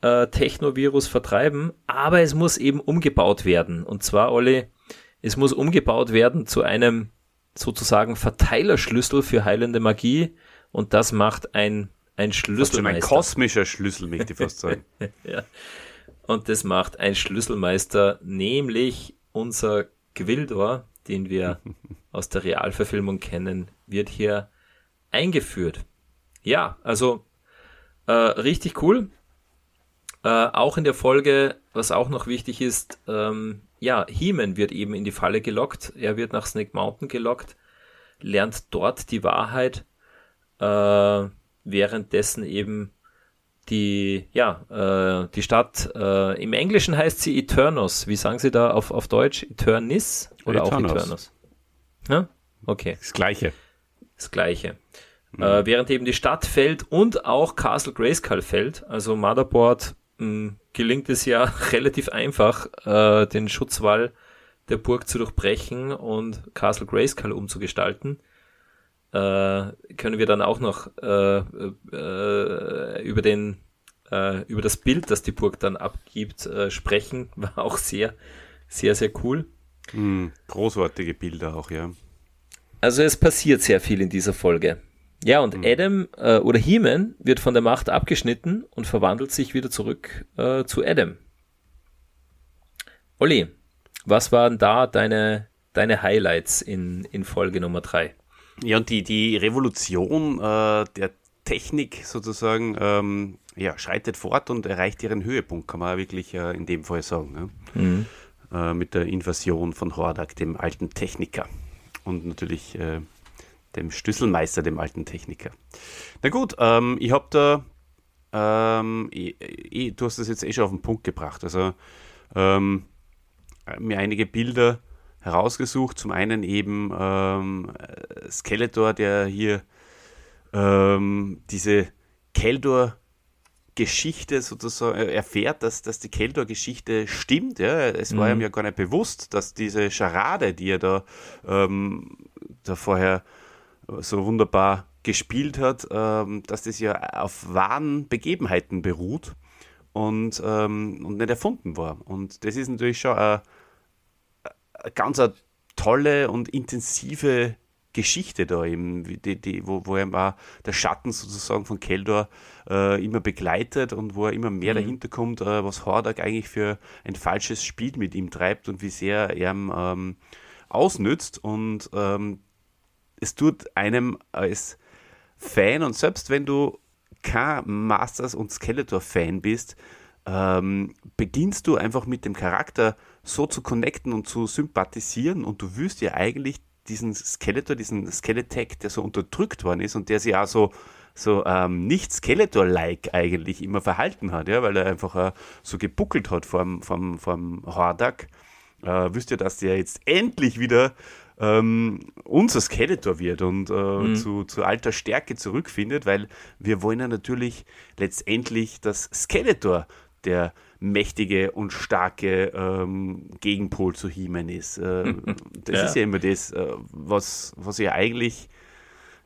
äh, Techno-Virus vertreiben, aber es muss eben umgebaut werden und zwar, Olli, es muss umgebaut werden zu einem sozusagen Verteilerschlüssel für heilende Magie. Und das macht ein, ein Schlüsselmeister. Ein kosmischer Schlüssel, möchte ich fast sagen. Ja. Und das macht ein Schlüsselmeister, nämlich unser Gwildor, den wir aus der Realverfilmung kennen, wird hier eingeführt. Ja, also äh, richtig cool. Äh, auch in der Folge, was auch noch wichtig ist, ähm, ja, He-Man wird eben in die Falle gelockt. Er wird nach Snake Mountain gelockt, lernt dort die Wahrheit. Äh, währenddessen eben die, ja, äh, die Stadt, äh, im Englischen heißt sie Eternos. Wie sagen sie da auf, auf Deutsch? Eternis oder Eternos. Auch Eternos? Ja? Okay. Das Gleiche. Das Gleiche. Mhm. Äh, während eben die Stadt fällt und auch Castle Grayskull fällt, also Motherboard, mh, gelingt es ja relativ einfach, äh, den Schutzwall der Burg zu durchbrechen und Castle Grayskull umzugestalten. Können wir dann auch noch äh, äh, über den äh, über das Bild, das die Burg dann abgibt, äh, sprechen. War auch sehr, sehr, sehr cool. Mm, großartige Bilder auch, ja. Also es passiert sehr viel in dieser Folge. Ja, und mhm. Adam äh, oder He-Man wird von der Macht abgeschnitten und verwandelt sich wieder zurück äh, zu Adam. Olli, was waren da deine, deine Highlights in, in Folge Nummer drei? Ja, und die, die Revolution äh, der Technik sozusagen ähm, ja, schreitet fort und erreicht ihren Höhepunkt, kann man ja wirklich äh, in dem Fall sagen. Ne? Mhm. Äh, mit der Invasion von Hordak, dem alten Techniker. Und natürlich äh, dem Schlüsselmeister, dem alten Techniker. Na gut, ähm, ich habe da, ähm, ich, ich, du hast das jetzt eh schon auf den Punkt gebracht. Also ähm, mir einige Bilder herausgesucht. Zum einen eben ähm, Skeletor, der hier ähm, diese Keldor-Geschichte sozusagen erfährt, dass, dass die Keldor-Geschichte stimmt. Ja? Es mhm. war ihm ja gar nicht bewusst, dass diese Scharade, die er da, ähm, da vorher so wunderbar gespielt hat, ähm, dass das ja auf wahren Begebenheiten beruht und, ähm, und nicht erfunden war. Und das ist natürlich schon ein ganz eine tolle und intensive Geschichte da eben, die, die, wo, wo eben auch der Schatten sozusagen von Keldor äh, immer begleitet und wo er immer mehr mhm. dahinter kommt, äh, was Hordak eigentlich für ein falsches Spiel mit ihm treibt und wie sehr er ihn ähm, ausnützt. Und ähm, es tut einem als Fan, und selbst wenn du kein Masters- und Skeletor-Fan bist, ähm, beginnst du einfach mit dem Charakter so zu connecten und zu sympathisieren, und du wirst ja eigentlich diesen Skeletor, diesen Skeletech, der so unterdrückt worden ist und der sich auch so, so ähm, nicht Skeletor-like eigentlich immer verhalten hat, ja, weil er einfach äh, so gebuckelt hat vom, vom, vom Hordak, äh, wirst ja, dass der jetzt endlich wieder ähm, unser Skeletor wird und äh, mhm. zu, zu alter Stärke zurückfindet, weil wir wollen ja natürlich letztendlich, dass Skeletor der mächtige und starke ähm, Gegenpol zu He-Man ist. Äh, das ja. ist ja immer das, äh, was, was ja eigentlich,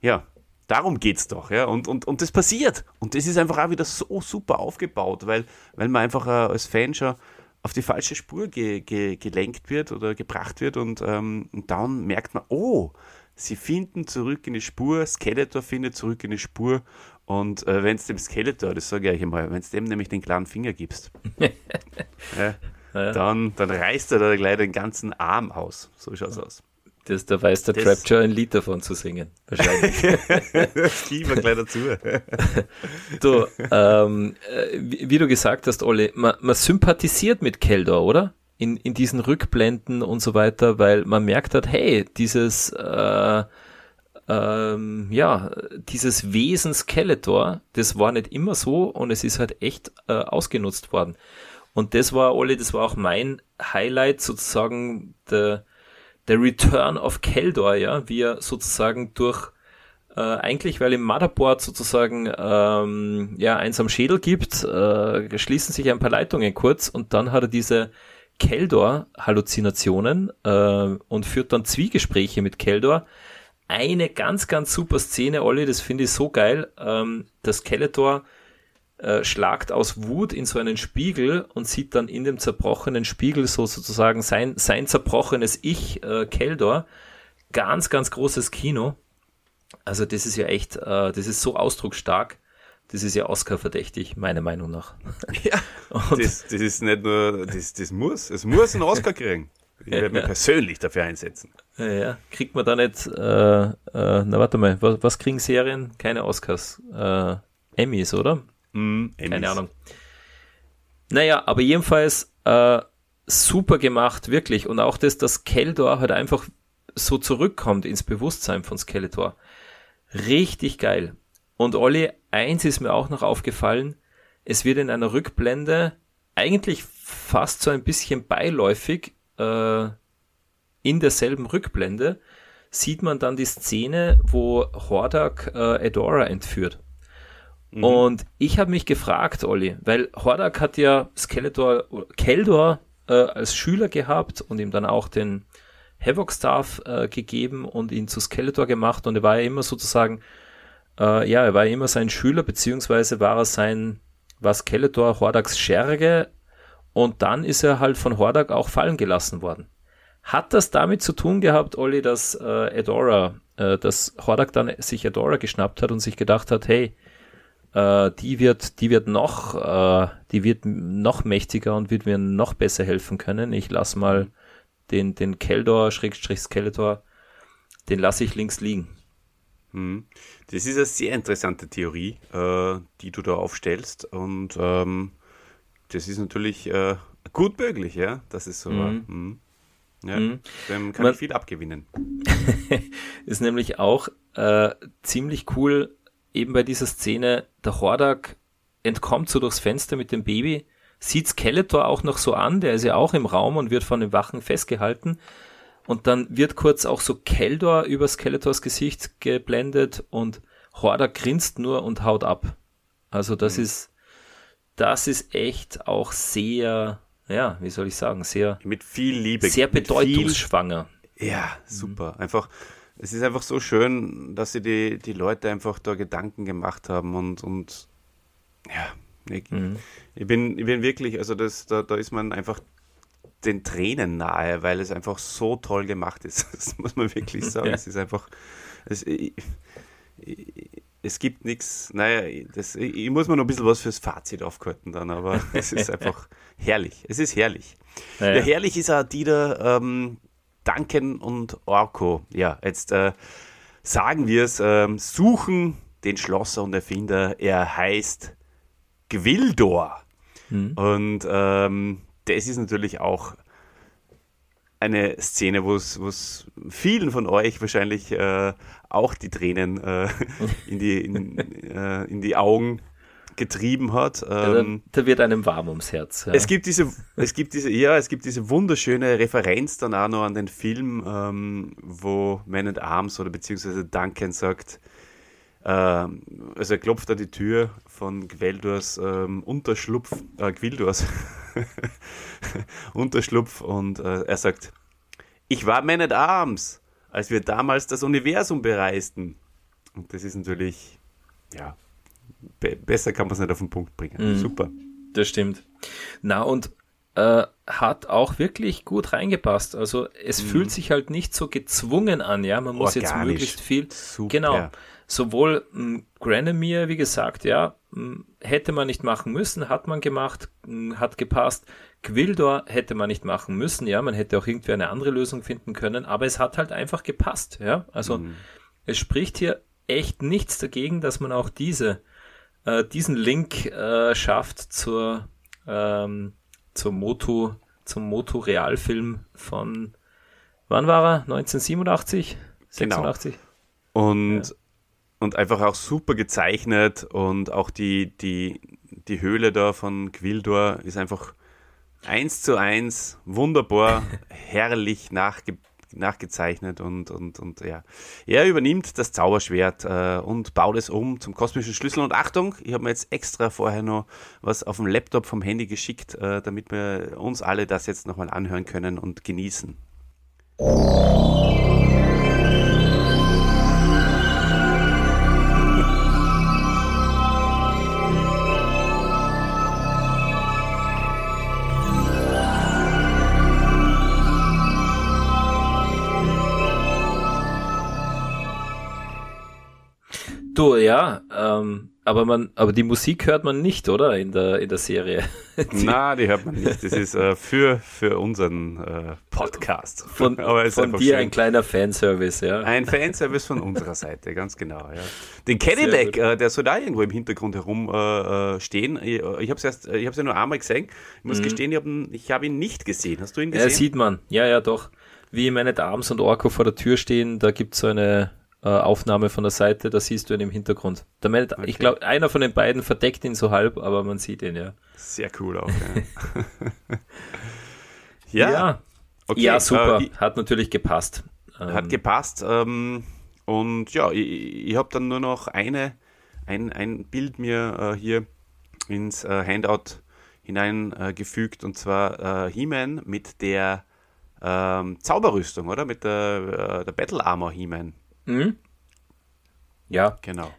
ja, darum geht es doch. Ja? Und, und, und das passiert. Und das ist einfach auch wieder so super aufgebaut, weil, weil man einfach äh, als Fan schon auf die falsche Spur ge, ge, gelenkt wird oder gebracht wird, und, ähm, und dann merkt man, oh, sie finden zurück in die Spur, Skeletor findet zurück in die Spur. Und äh, wenn es dem Skeletor, das sage ich mal, wenn es dem nämlich den klaren Finger gibst, ja, ja. dann, dann reißt er da gleich den ganzen Arm aus. So schaut es aus. Das, da weiß der Trapture ein Lied davon zu singen. Wahrscheinlich. Das kriegen wir gleich dazu. Du, ähm, wie, wie du gesagt hast, Olli, man, man sympathisiert mit Keldor, oder? In, in diesen Rückblenden und so weiter, weil man merkt hat, hey, dieses... Äh, Ähm, ja, dieses Wesen Skeletor, das war nicht immer so, und es ist halt echt äh, ausgenutzt worden. Und das war, Olli, das war auch mein Highlight, sozusagen der, der Return of Keldor, ja, wie er sozusagen durch, äh, eigentlich, weil im Motherboard sozusagen ähm, ja, eins am Schädel gibt, äh, schließen sich ein paar Leitungen kurz, und dann hat er diese Keldor-Halluzinationen äh, und führt dann Zwiegespräche mit Keldor. Eine ganz, ganz super Szene, Olli, das finde ich so geil. Ähm, der Skeletor äh, schlagt aus Wut in so einen Spiegel und sieht dann in dem zerbrochenen Spiegel so sozusagen sein, sein zerbrochenes Ich, äh, Keldor. Ganz, ganz großes Kino. Also das ist ja echt, äh, das ist so ausdrucksstark. Das ist ja Oscar-verdächtig, meiner Meinung nach. Ja, das, das ist nicht nur, das, das muss, es muss einen Oscar kriegen. Ich werde mich ja. persönlich dafür einsetzen. Ja, ja. Kriegt man da nicht, äh, äh, na warte mal, was, was kriegen Serien? Keine Oscars. Äh, Emmys, oder? Mm, Emmys. Keine Ahnung. Naja, aber jedenfalls äh, super gemacht, wirklich. Und auch das, dass Keldor halt einfach so zurückkommt ins Bewusstsein von Skeletor. Richtig geil. Und Olli, eins ist mir auch noch aufgefallen, es wird in einer Rückblende eigentlich fast so ein bisschen beiläufig, in derselben Rückblende sieht man dann die Szene, wo Hordak äh, Adora entführt. Mhm. Und ich habe mich gefragt, Olli, weil Hordak hat ja Skeletor, Keldor äh, als Schüler gehabt und ihm dann auch den Havok-Staff äh, gegeben und ihn zu Skeletor gemacht, und er war ja immer sozusagen, äh, ja, er war ja immer sein Schüler, beziehungsweise war er sein, war Skeletor Hordaks Scherge. Und dann ist er halt von Hordak auch fallen gelassen worden. Hat das damit zu tun gehabt, Olli, dass äh, Adora äh, dass Hordak dann sich Adora geschnappt hat und sich gedacht hat, hey, äh, die wird, die wird noch, äh, die wird noch mächtiger und wird mir noch besser helfen können. Ich lass mal den, den Keldor, Schrägstrich Skeletor, den lasse ich links liegen. Das ist eine sehr interessante Theorie, äh, die du da aufstellst, und ähm, das ist natürlich äh, gut möglich, ja, das ist so. Mhm. Mhm. Ja, mhm. Dem kann Man, ich viel abgewinnen. Ist nämlich auch äh, ziemlich cool, eben bei dieser Szene, der Hordak entkommt so durchs Fenster mit dem Baby, sieht Skeletor auch noch so an, der ist ja auch im Raum und wird von den Wachen festgehalten. Und dann wird kurz auch so Keldor über Skeletors Gesicht geblendet und Hordak grinst nur und haut ab. Also das mhm. ist, das ist echt auch sehr, ja, wie soll ich sagen, sehr mit viel Liebe, sehr bedeutungsschwanger. Viel, ja, super. Mhm. Einfach, es ist einfach so schön, dass sie die, die Leute einfach da Gedanken gemacht haben und, und ja, ich, mhm. ich bin, ich bin wirklich, also das, da, da ist man einfach den Tränen nahe, weil es einfach so toll gemacht ist. Das muss man wirklich sagen. Ja. Es ist einfach, es, ich, ich, es gibt nichts, naja, das, ich, ich muss mir noch ein bisschen was fürs Fazit aufhalten dann, aber es ist einfach herrlich. Es ist herrlich. Naja. Ja, herrlich ist auch die da, ähm, Duncan und Orko. Ja, jetzt äh, sagen wir es, ähm, suchen den Schlosser und Erfinder. Er heißt Gwildor. Hm. Und ähm, es ist natürlich auch eine Szene, wo es vielen von euch wahrscheinlich äh, auch die Tränen äh, in, die, in, äh, in die Augen getrieben hat. Ähm, ja, da, da wird einem warm ums Herz. Ja. Es gibt diese, es gibt diese, ja, es gibt diese wunderschöne Referenz dann auch noch an den Film, ähm, wo Man at Arms oder beziehungsweise Duncan sagt, Ähm, also er klopft an die Tür von Gwildors ähm, Unterschlupf, äh, Gwildors Unterschlupf und äh, er sagt, ich war Man at Arms, als wir damals das Universum bereisten. Und das ist natürlich, ja, be- besser kann man es nicht auf den Punkt bringen. Mhm. Super. Das stimmt. Na und äh, hat auch wirklich gut reingepasst. Also es mhm. fühlt sich halt nicht so gezwungen an, ja, man muss Organisch. Jetzt möglichst viel, super. Genau. Sowohl mh, Granamyr, wie gesagt, ja, mh, hätte man nicht machen müssen, hat man gemacht, mh, hat gepasst. Gwildor hätte man nicht machen müssen, ja, man hätte auch irgendwie eine andere Lösung finden können, aber es hat halt einfach gepasst, ja. Also mhm. es spricht hier echt nichts dagegen, dass man auch diese, äh, diesen Link äh, schafft zur, ähm, zur MOTU, zum MOTU-Realfilm von, wann war er? neunzehnhundertsiebenundachtzig? sechsundachtzig? Genau. Und ja. Und einfach auch super gezeichnet und auch die, die, die Höhle da von Gwildor ist einfach eins zu eins wunderbar, herrlich nachge- nachgezeichnet und, und, und ja. Er übernimmt das Zauberschwert äh, und baut es um zum kosmischen Schlüssel. Und Achtung, ich habe mir jetzt extra vorher noch was auf dem Laptop vom Handy geschickt, äh, damit wir uns alle das jetzt nochmal anhören können und genießen. So, ja, ähm, aber man, aber die Musik hört man nicht, oder? In der, in der Serie. die, Na, die hört man nicht. Das ist äh, für, für unseren äh, Podcast. Von, aber von dir schön. Ein kleiner Fanservice, ja. Ein Fanservice von unserer Seite, ganz genau, ja. Den Cadillac, äh, der soll da irgendwo im Hintergrund herum äh, stehen. Ich, ich habe es ja nur einmal gesehen. Ich muss mhm. gestehen, ich habe hab ihn nicht gesehen. Hast du ihn gesehen? Ja, sieht man. Ja, ja, doch. Wie Man at Arms und Orko vor der Tür stehen, da gibt es so eine Aufnahme von der Seite, da siehst du ihn im Hintergrund. Der Man- okay. Ich glaube, einer von den beiden verdeckt ihn so halb, aber man sieht ihn, ja. Sehr cool auch, ja. ja. Ja. Okay. Ja, super. Äh, hat natürlich gepasst. Hat ähm, gepasst. Ähm, und ja, ich, ich habe dann nur noch eine, ein, ein Bild mir äh, hier ins äh, Handout hineingefügt, äh, und zwar äh, He-Man mit der ähm, Zauberrüstung, oder? Mit der, äh, der Battle Armor He-Man. Mhm. Ja, genau.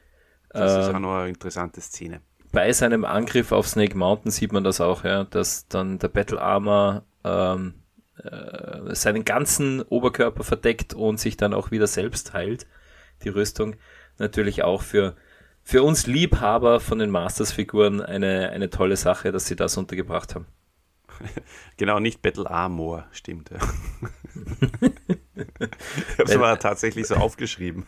Das äh, ist auch noch eine interessante Szene. Bei seinem Angriff auf Snake Mountain sieht man das auch, ja, dass dann der Battle Armor ähm, äh, seinen ganzen Oberkörper verdeckt und sich dann auch wieder selbst heilt. die Rüstung, natürlich auch für, für uns Liebhaber von den Masters-Figuren eine, eine tolle Sache, dass sie das untergebracht haben. Genau, nicht Battle Armor, stimmt. Ja. Ich habe es aber tatsächlich so aufgeschrieben.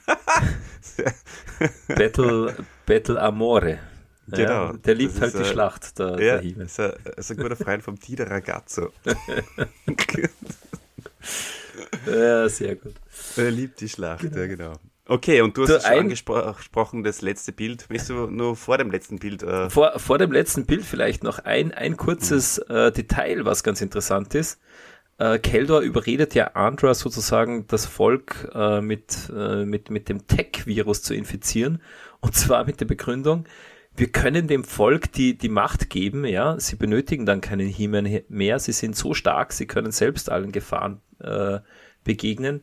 Battle, Battle Amore. Genau. Ja, der liebt halt die ein, Schlacht, der, ja, der He-Man. Das ist ein guter Freund vom Tida Ragazzo. Ja, sehr gut. Er liebt die Schlacht, genau. Ja, genau. Okay, und du hast du schon angesprochen, das letzte Bild. Möchtest du nur vor dem letzten Bild? Äh vor, vor dem letzten Bild vielleicht noch ein, ein kurzes äh, Detail, was ganz interessant ist. Äh, Keldor überredet ja Andra sozusagen, das Volk äh, mit, äh, mit, mit dem Tech-Virus zu infizieren. Und zwar mit der Begründung, wir können dem Volk die, die Macht geben, ja, sie benötigen dann keinen He-Man mehr, sie sind so stark, sie können selbst allen Gefahren äh, begegnen.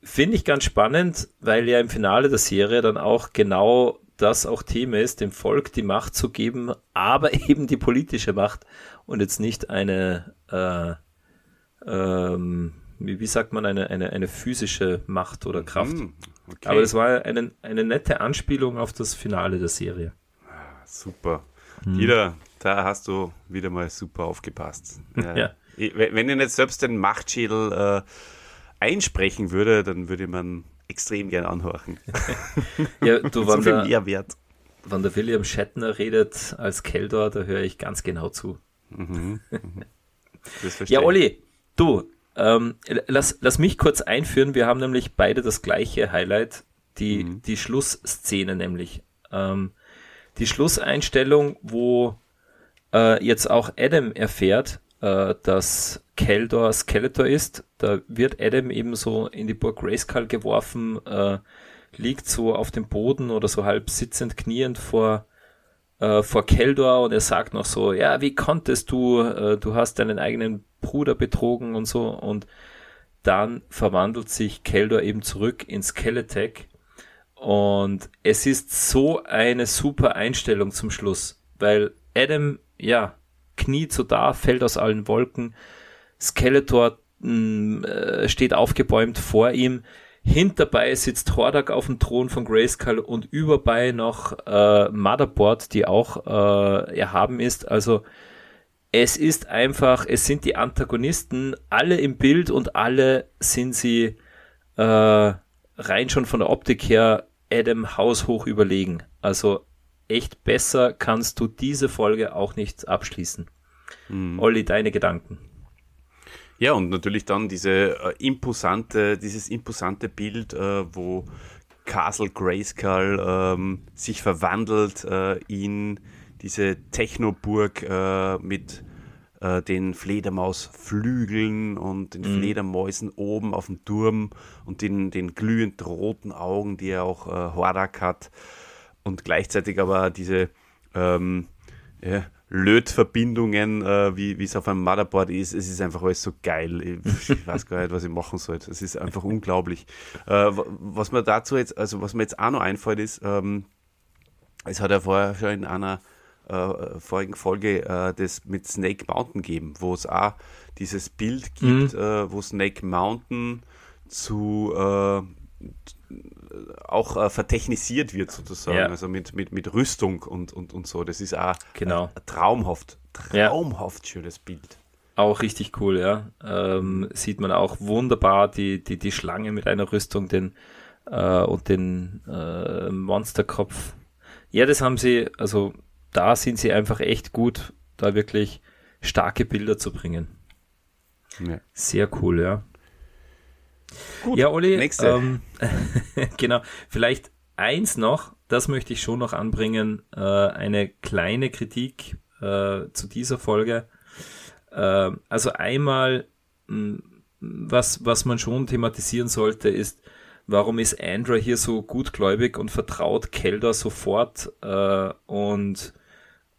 Finde ich ganz spannend, weil ja im Finale der Serie dann auch genau das auch Thema ist, dem Volk die Macht zu geben, aber eben die politische Macht und jetzt nicht eine, äh, ähm, wie, wie sagt man, eine, eine, eine physische Macht oder Kraft. Okay. Aber das war eine, eine nette Anspielung auf das Finale der Serie. Super. Hm. Ida, da hast du wieder mal super aufgepasst. Ja. Ja. Wenn ihr nicht selbst den Machtschädel äh, einsprechen würde, dann würde man extrem gern anhorchen. Ja, du, so viel der, Mehrwert. Wenn der William Shatner redet als Keldor, da höre ich ganz genau zu. Mhm. Das ja, Olli, du, ähm, lass, lass mich kurz einführen. Wir haben nämlich beide das gleiche Highlight, die, mhm. die Schlussszene nämlich. Ähm, die Schlusseinstellung, wo äh, jetzt auch Adam erfährt, äh, dass Keldor Skeletor ist, da wird Adam eben so in die Burg Grayskull geworfen, äh, liegt so auf dem Boden oder so halb sitzend, kniend vor, äh, vor Keldor und er sagt noch so, ja, wie konntest du, äh, du hast deinen eigenen Bruder betrogen und so, und dann verwandelt sich Keldor eben zurück in Skeletech und es ist so eine super Einstellung zum Schluss, weil Adam, ja, kniet so da, fällt aus allen Wolken, Skeletor mh, steht aufgebäumt vor ihm, hinterbei sitzt Hordak auf dem Thron von Grayskull und überbei noch äh, Motherboard, die auch äh, erhaben ist, also es ist einfach, es sind die Antagonisten, alle im Bild und alle sind sie äh, rein schon von der Optik her Adam haushoch überlegen, also echt besser kannst du diese Folge auch nicht abschließen. Mhm. Olli, deine Gedanken? Ja, und natürlich dann diese äh, imposante, dieses imposante Bild, äh, wo Castle Grayskull ähm, sich verwandelt äh, in diese Technoburg äh, mit äh, den Fledermausflügeln und den mhm. Fledermäusen oben auf dem Turm und den, den glühend roten Augen, die ja auch äh, Hordak hat. Und gleichzeitig aber diese ähm, ja, Lötverbindungen, äh, wie es auf einem Motherboard ist, es ist einfach alles so geil. Ich, ich weiß gar nicht, was ich machen sollte. Es ist einfach unglaublich. Äh, was mir dazu jetzt, also was mir jetzt auch noch einfällt, ist, ähm, es hat ja vorher schon in einer äh, vorigen Folge äh, das mit Snake Mountain gegeben, wo es auch dieses Bild gibt, mhm. äh, wo Snake Mountain zu äh, auch äh, vertechnisiert wird sozusagen, ja. Also mit, mit, mit Rüstung und, und, und so. Das ist auch genau. äh, traumhaft, traumhaft ja. Schönes Bild. Auch richtig cool, ja. Ähm, sieht man auch wunderbar die, die, die Schlange mit einer Rüstung den, äh, und den äh, Monsterkopf. Ja, das haben sie, also da sind sie einfach echt gut, da wirklich starke Bilder zu bringen. Ja. Sehr cool, ja. Gut, ja, Olli, nächste. Ähm, genau, vielleicht eins noch, das möchte ich schon noch anbringen, äh, eine kleine Kritik äh, zu dieser Folge. Äh, also einmal, mh, was, was man schon thematisieren sollte, ist, warum ist Andra hier so gutgläubig und vertraut Keldor sofort äh, und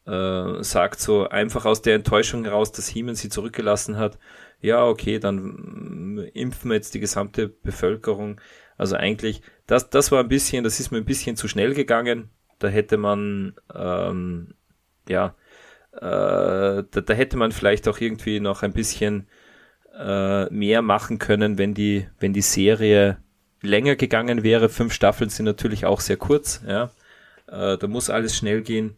äh, sagt so einfach aus der Enttäuschung heraus, dass He-Man sie zurückgelassen hat, ja, okay, dann impfen wir jetzt die gesamte Bevölkerung. Also eigentlich, das, das war ein bisschen, das ist mir ein bisschen zu schnell gegangen. Da hätte man, ähm, ja, äh, da, da hätte man vielleicht auch irgendwie noch ein bisschen äh, mehr machen können, wenn die, wenn die Serie länger gegangen wäre. Fünf Staffeln sind natürlich auch sehr kurz. Ja. Äh, da muss alles schnell gehen.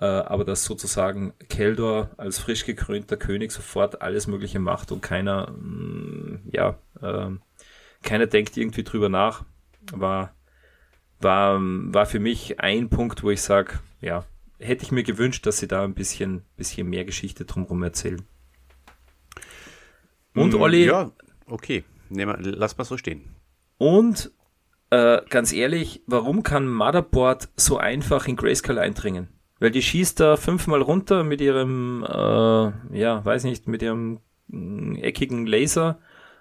Äh, aber dass sozusagen Keldor als frisch gekrönter König sofort alles Mögliche macht und keiner, mh, ja, äh, keiner denkt irgendwie drüber nach, war, war, war für mich ein Punkt, wo ich sage, ja, hätte ich mir gewünscht, dass sie da ein bisschen, bisschen mehr Geschichte drumherum erzählen. Und mm, Olli... Ja, okay. Nehm, lass mal so stehen. Und, äh, ganz ehrlich, warum kann Motherboard so einfach in Grayskull eindringen? Weil die schießt da fünfmal runter mit ihrem, äh, ja, weiß nicht, mit ihrem äh, eckigen Laser,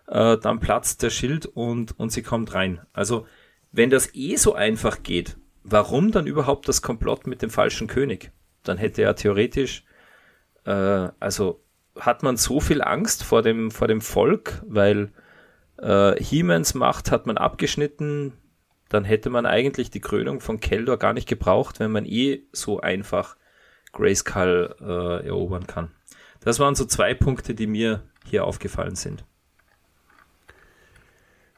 äh, dann platzt der Schild und, und sie kommt rein. Also, wenn das eh so einfach geht, warum dann überhaupt das Komplott mit dem falschen König? Dann hätte er theoretisch, äh, also hat man so viel Angst vor dem, vor dem Volk, weil äh, He-Mans Macht hat man abgeschnitten, dann hätte man eigentlich die Krönung von Keldor gar nicht gebraucht, wenn man eh so einfach Grayskull äh, erobern kann. Das waren so zwei Punkte, die mir hier aufgefallen sind.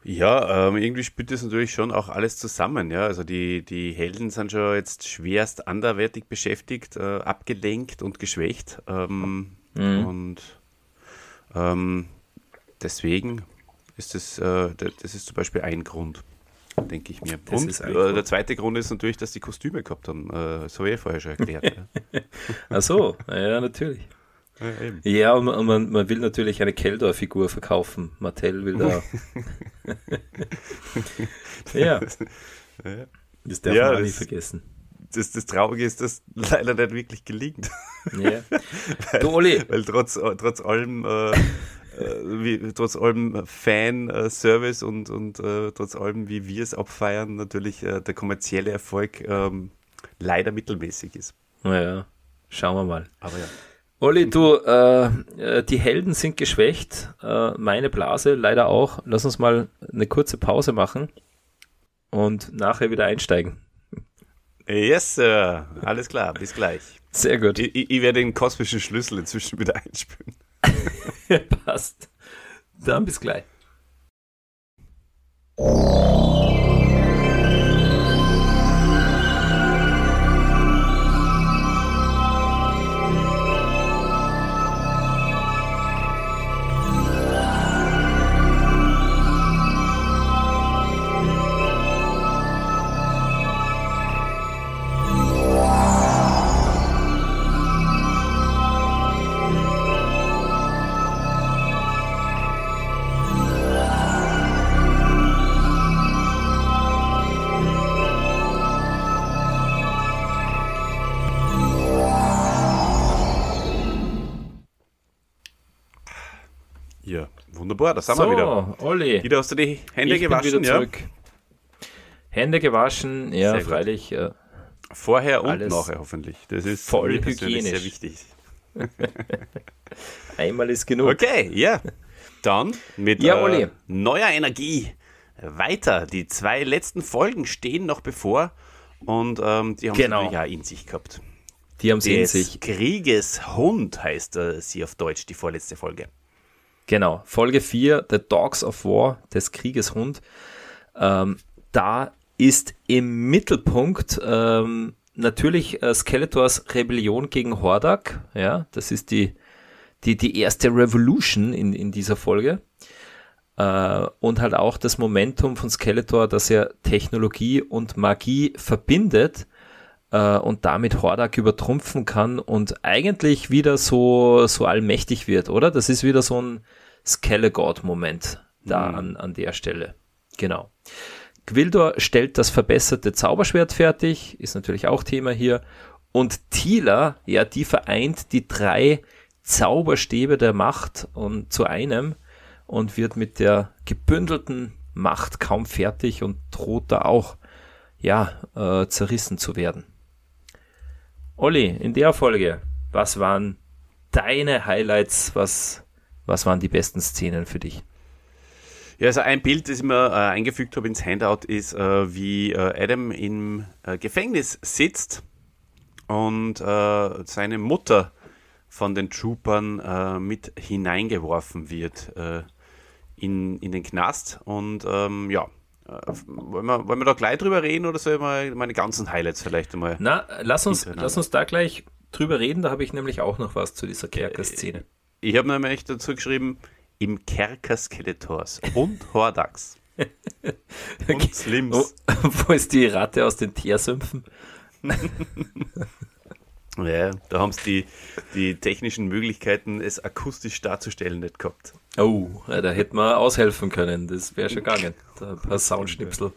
Ja, ähm, irgendwie spielt das natürlich schon auch alles zusammen, ja, also die, die Helden sind schon jetzt schwerst anderweitig beschäftigt, äh, abgelenkt und geschwächt, ähm, mhm. und ähm, deswegen ist das, äh, das ist zum Beispiel ein Grund, denke ich mir. Das und äh, der zweite Grund ist natürlich, dass die Kostüme gehabt haben, äh, das habe ich ja vorher schon erklärt. Ja. Ach so, ja, natürlich. Ja, eben. Ja, und man, man will natürlich eine Keldor-Figur verkaufen. Mattel will da. Ja. Das darf ja, man auch nie vergessen. Das, das Traurige ist, dass das leider nicht wirklich gelingt. Ja. Weil, du, Olli. Weil trotz, trotz allem, äh, wie, trotz allem Fan-Service und, und äh, trotz allem, wie wir es abfeiern, natürlich äh, der kommerzielle Erfolg äh, leider mittelmäßig ist. Naja, schauen wir mal. Aber ja. Olli, du, äh, die Helden sind geschwächt, äh, meine Blase leider auch. Lass uns mal eine kurze Pause machen und nachher wieder einsteigen. Yes, Sir. Alles klar, bis gleich. Sehr gut. Ich, ich werde den kosmischen Schlüssel inzwischen wieder einspülen. Passt. Dann bis gleich. Boah, das haben so, wir wieder. Olli. Wieder hast du die Hände ich gewaschen, bin wieder zurück. Ja? Hände gewaschen, ja, sehr freilich. Ja. Vorher und nachher hoffentlich. Das ist voll hygienisch. Sehr wichtig. Einmal ist genug. Okay, ja. Dann mit ja, äh, neuer Energie weiter. Die zwei letzten Folgen stehen noch bevor und ähm, die haben genau. sie ja in sich gehabt. Die haben sie in sich. Kriegeshund heißt äh, sie auf Deutsch, die vorletzte Folge. Genau, Folge vier, The Dogs of War, des Krieges Hund. Ähm, da ist im Mittelpunkt ähm, natürlich äh, Skeletors Rebellion gegen Hordak. Ja, das ist die, die, die erste Revolution in, in dieser Folge. Äh, und halt auch das Momentum von Skeletor, dass er Technologie und Magie verbindet äh, und damit Hordak übertrumpfen kann und eigentlich wieder so, so allmächtig wird, oder? Das ist wieder so ein Skele-God-Moment da an, an der Stelle. Genau. Gwildor stellt das verbesserte Zauberschwert fertig, ist natürlich auch Thema hier. Und Teela, ja, die vereint die drei Zauberstäbe der Macht und zu einem und wird mit der gebündelten Macht kaum fertig und droht da auch, ja, äh, zerrissen zu werden. Olli, in der Folge, was waren deine Highlights, was... Was waren die besten Szenen für dich? Ja, also ein Bild, das ich mir äh, eingefügt habe ins Handout, ist, äh, wie äh, Adam im äh, Gefängnis sitzt und äh, seine Mutter von den Troopern äh, mit hineingeworfen wird äh, in, in den Knast. Und ähm, ja, Wollen wir, wollen wir da gleich drüber reden oder sollen wir meine ganzen Highlights vielleicht einmal? Na, lass uns, lass uns da gleich drüber reden, da habe ich nämlich auch noch was zu dieser Kerker-Szene. Ich habe nämlich dazu geschrieben, im Kerker Skeletors und Hordaks und Slims. Oh, wo ist die Ratte aus den Teersümpfen? Ja, da haben sie die, die technischen Möglichkeiten, es akustisch darzustellen, nicht gehabt. Oh, da hätten wir aushelfen können, das wäre schon gegangen. Da ein paar Soundschnipsel.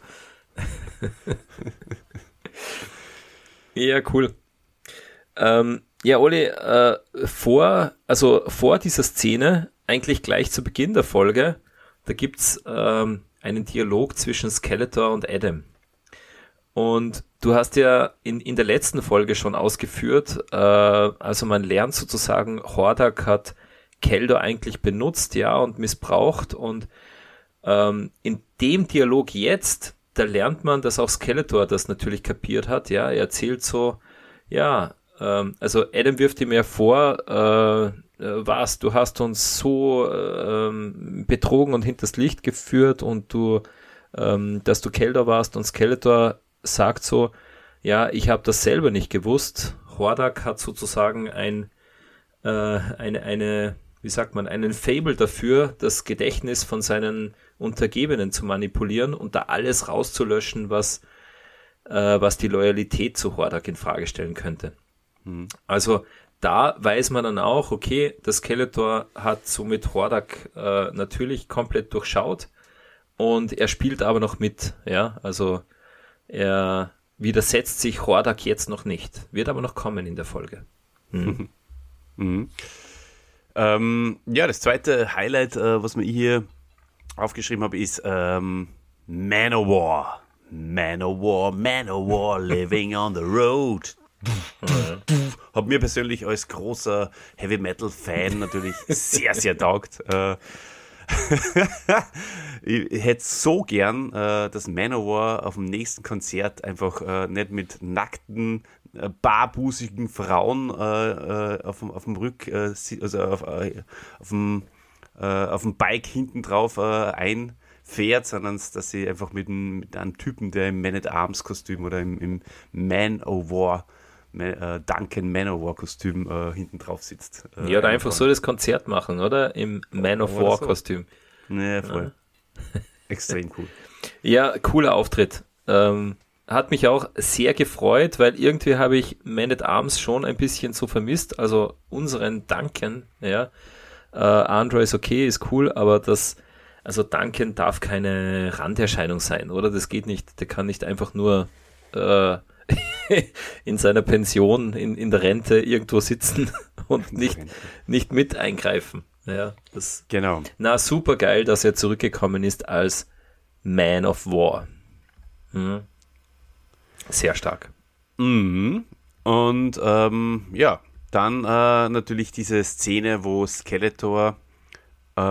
Ja, cool. Ähm, ja, Oli, äh, vor, also vor dieser Szene, eigentlich gleich zu Beginn der Folge, da gibt es ähm, einen Dialog zwischen Skeletor und Adam. Und du hast ja in, in der letzten Folge schon ausgeführt, äh, also man lernt sozusagen, Hordak hat Keldor eigentlich benutzt, ja, und missbraucht, und ähm, in dem Dialog jetzt, da lernt man, dass auch Skeletor das natürlich kapiert hat, ja, er erzählt so, ja, ähm, also Adam wirft ihm ja vor, äh, äh, was, du hast uns so äh, betrogen und hinters Licht geführt und du, ähm, dass du Keldor warst, und Skeletor sagt so, ja, ich habe das selber nicht gewusst. Hordak hat sozusagen ein, äh, eine, eine, wie sagt man, einen Faible dafür, das Gedächtnis von seinen Untergebenen zu manipulieren und da alles rauszulöschen, was, äh, was die Loyalität zu Hordak in Frage stellen könnte. Mhm. Also da weiß man dann auch, okay, das Skeletor hat somit Hordak äh, natürlich komplett durchschaut und er spielt aber noch mit, ja, also er widersetzt sich Hordak jetzt noch nicht, wird aber noch kommen in der Folge. Mhm. Mhm. Ähm, ja, das zweite Highlight, äh, was mir hier aufgeschrieben habe, ist ähm, Manowar. Manowar, Manowar, living on the road. Hat mir persönlich als großer Heavy-Metal-Fan natürlich sehr, sehr taugt. Äh, ich hätte so gern, äh, dass Manowar auf dem nächsten Konzert einfach äh, nicht mit nackten, äh, barbusigen Frauen äh, äh, auf, auf dem Rück, äh, also auf, äh, auf, dem, äh, auf dem Bike hinten drauf äh, einfährt, sondern dass sie einfach mit, mit einem Typen, der im Man at Arms Kostüm oder im, im Manowar, Man, äh, Duncan Manowar-Kostüm äh, hinten drauf sitzt. Äh, ja, oder einfach so das Konzert machen, oder? Im Manowar-Kostüm. So. Nee, voll. Ja. Extrem cool. Ja, cooler Auftritt. Ähm, hat mich auch sehr gefreut, weil irgendwie habe ich Man at Arms schon ein bisschen so vermisst. Also unseren Duncan, ja. Äh, Andre ist okay, ist cool, aber das, also Duncan darf keine Randerscheinung sein, oder? Das geht nicht. Der kann nicht einfach nur äh, in seiner Pension, in, in der Rente irgendwo sitzen und nicht, nicht mit eingreifen. Ja, das, genau. Na, super geil, dass er zurückgekommen ist als Man of War. Mhm. Sehr stark. Mhm. Und ähm, ja, dann äh, natürlich diese Szene, wo Skeletor äh,